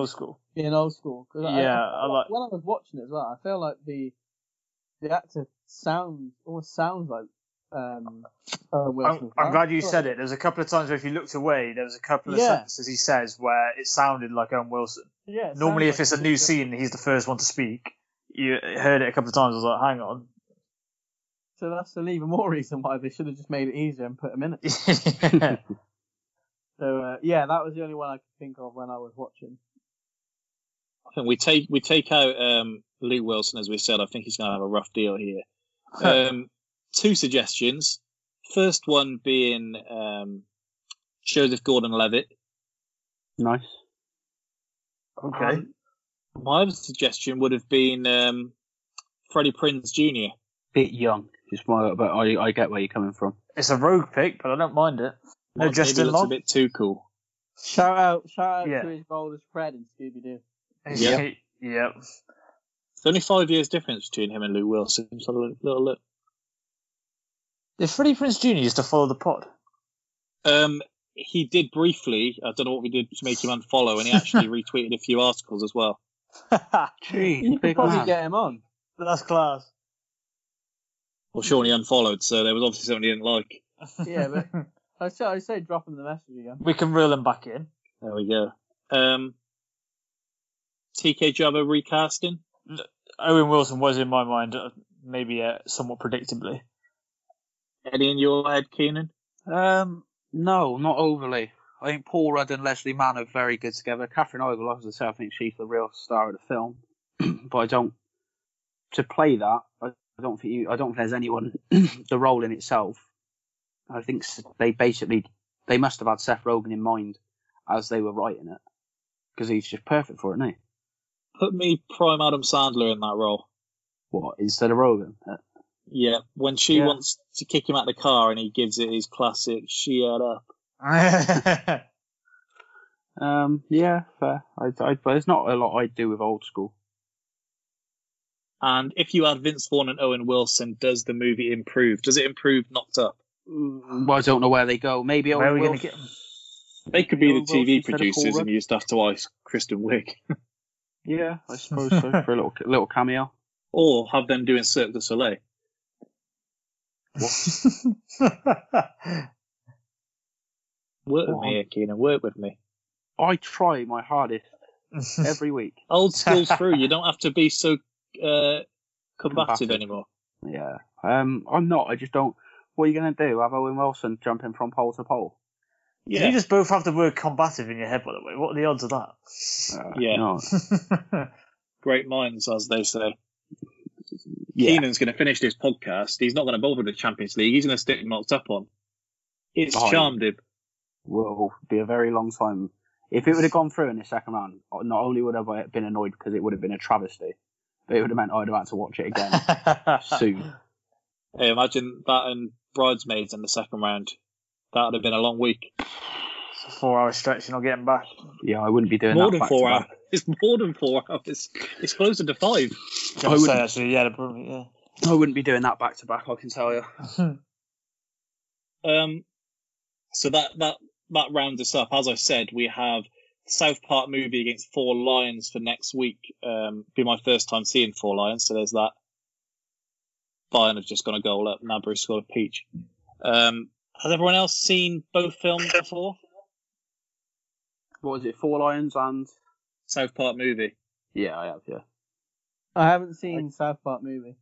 School. In Old School. Yeah, I when I was watching it as well, I feel like the actor almost sounds like Owen Wilson. I'm glad you said it. There's a couple of times where if you looked away, there was a couple of sentences he says where it sounded like Owen Wilson. Yeah, normally, if it's a new scene, he's the first one to speak. You heard it a couple of times. I was like, "Hang on." So that's an even more reason why they should have just made it easier and put him in it. So yeah, that was the only one I could think of when I was watching. I think we take out Luke Wilson, as we said. I think he's going to have a rough deal here. Two suggestions. First one being Joseph Gordon-Levitt. Nice. Okay. My other suggestion would have been Freddie Prinze Jr. Bit young, but I get where you're coming from. It's a rogue pick, but I don't mind it. No, Justin Long. A bit too cool. Shout out to his role as Fred in Scooby-Doo. Yep. Yep. There's only 5 years difference between him and Luke Wilson. Let's have a little look. Did Freddie Prinze Jr. used to follow the pod? He did briefly. I don't know what we did to make him unfollow, and he actually retweeted a few articles as well. Jeez, you could probably get him on. But that's class. Well, Sean, he unfollowed, so there was obviously something he didn't like. Yeah, but I say drop him the message again. We can reel him back in. There we go. TK Jabba recasting? Owen Wilson was in my mind, maybe somewhat predictably. Any in your head, Keenan? No, not overly. I think Paul Rudd and Leslie Mann are very good together. Katherine Heigl, obviously, I think she's the real star of the film. But I don't think there's anyone the role in itself. I think they must have had Seth Rogen in mind as they were writing it, because he's just perfect for it, isn't he? Put me prime Adam Sandler in that role. What, instead of Rogen? Yeah, when she wants to kick him out of the car and he gives it his classic "shut up." Yeah, fair. But there's not a lot I'd do with Old School. And if you add Vince Vaughn and Owen Wilson, does the movie improve? Does it improve Knocked Up? Well, I don't know where they go. Maybe Owen Wilson. Get them? They could be the TV producers and you just have to ask Kristen Wiig. Yeah, I suppose so, for a little cameo. Or have them doing Cirque du Soleil. Work with me. I try my hardest every week. Old School's through. You don't have to be so combative anymore. Yeah. I'm not. I just don't. What are you going to do? Have Owen Wilson jumping from pole to pole? Yeah. You just both have the word combative in your head, by the way. What are the odds of that? No. Great minds, as they say. Yeah. Keenan's going to finish this podcast. He's not going to bother with the Champions League. He's going to stick Knocked Up on. It's Charmdib. Will be a very long time. If it would have gone through in the second round, not only would I have been annoyed because it would have been a travesty, but it would have meant I'd have had to watch it again soon. Hey, imagine that and Bridesmaids in the second round. That would have been a long week. It's a 4 hour stretch and I'll get him back. Yeah, I wouldn't be doing more that. It's more than 4 hours. It's closer to five. I would say, actually, yeah. I wouldn't be doing that back to back, I can tell you. So that rounds us up. As I said, we have South Park Movie against Four Lions for next week. Be my first time seeing Four Lions, so there's that. Bayern have just gone a goal up. Nabry scored a peach. Has everyone else seen both films before? What was it, Four Lions and South Park Movie? Yeah, I have, yeah. I haven't seen South Park Movie.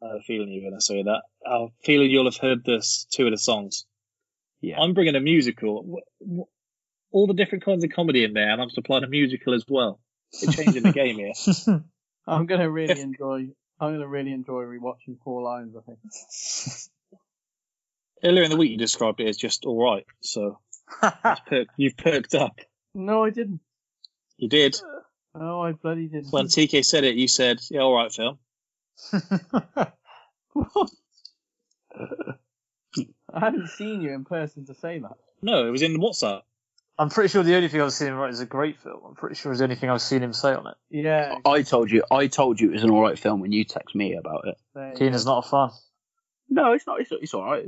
I have a feeling you're going to say that. I have a feeling you'll have heard two of the songs. Yeah. I'm bringing a musical. All the different kinds of comedy in there, and I'm supplying a musical as well. They're changing the game here. I'm going to really enjoy rewatching Four Lions, I think. Earlier in the week, you described it as just all right, so you've perked up. No, I didn't. You did. No, I bloody didn't. When TK said it, you said, yeah, all right, Phil. What? I haven't seen you in person to say that. No, it was in the WhatsApp. I'm pretty sure the only thing I've seen him write is a great film. I'm pretty sure it's the only thing I've seen him say on it. Yeah. Exactly. I told you it was an all right film when you text me about it. Tina's not a fan. No, it's not. It's all right.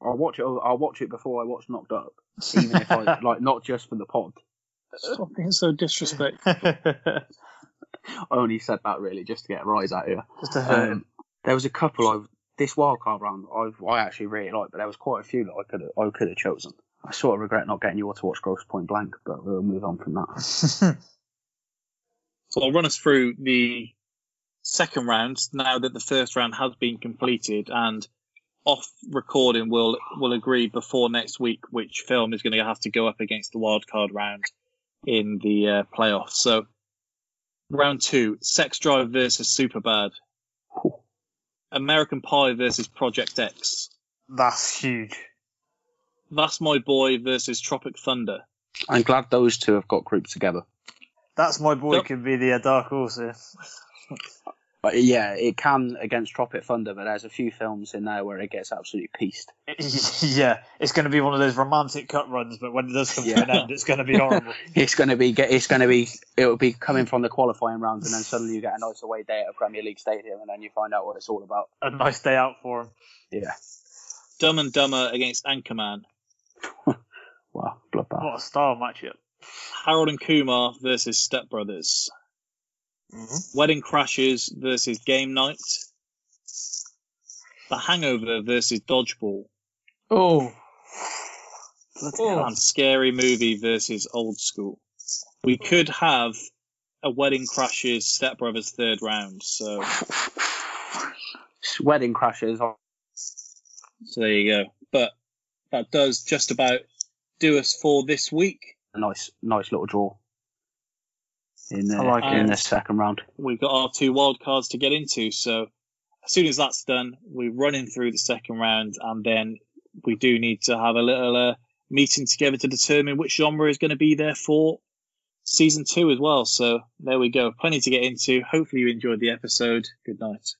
I'll watch it before I watch Knocked Up, even if I not just for the pod. Stop being so disrespectful. I only said that really just to get a rise out of you. Just to hurt him. There was a couple this wildcard round I actually really liked, but there was quite a few that I could have chosen. I sort of regret not getting you all to watch Gross Point Blank, but we'll move on from that. So I'll run us through the second round now that the first round has been completed, and off recording, we'll agree before next week which film is going to have to go up against the wild card round in the playoffs. So round two, Sex Drive versus Superbad. American Pie versus Project X. That's huge. That's My Boy versus Tropic Thunder. I'm glad those two have got grouped together. That's My Boy could be the dark horse here. But yeah, it can against Tropic Thunder, but there's a few films in there where it gets absolutely pieced. Yeah, it's going to be one of those romantic cut runs, but when it does come to an end, it's going to be horrible. It'll be coming from the qualifying rounds, and then suddenly you get a nice away day at a Premier League stadium, and then you find out what it's all about. A nice day out for him. Yeah. Dumb and Dumber against Anchorman. Wow, bloodbath. What a style matchup. Harold and Kumar versus Step Brothers. Mm-hmm. Wedding Crashers versus Game Night. The Hangover versus Dodgeball. Oh. And Scary Movie versus Old School. We could have a Wedding Crashers Step Brothers third round. So Wedding Crashers. So there you go. But that does just about do us for this week. A nice little draw in the second round. We've got our two wild cards to get into, so as soon as that's done, we're running through the second round, and then we do need to have a little meeting together to determine which genre is going to be there for season 2 as well. So there we go. Plenty to get into. Hopefully you enjoyed the episode. Good night.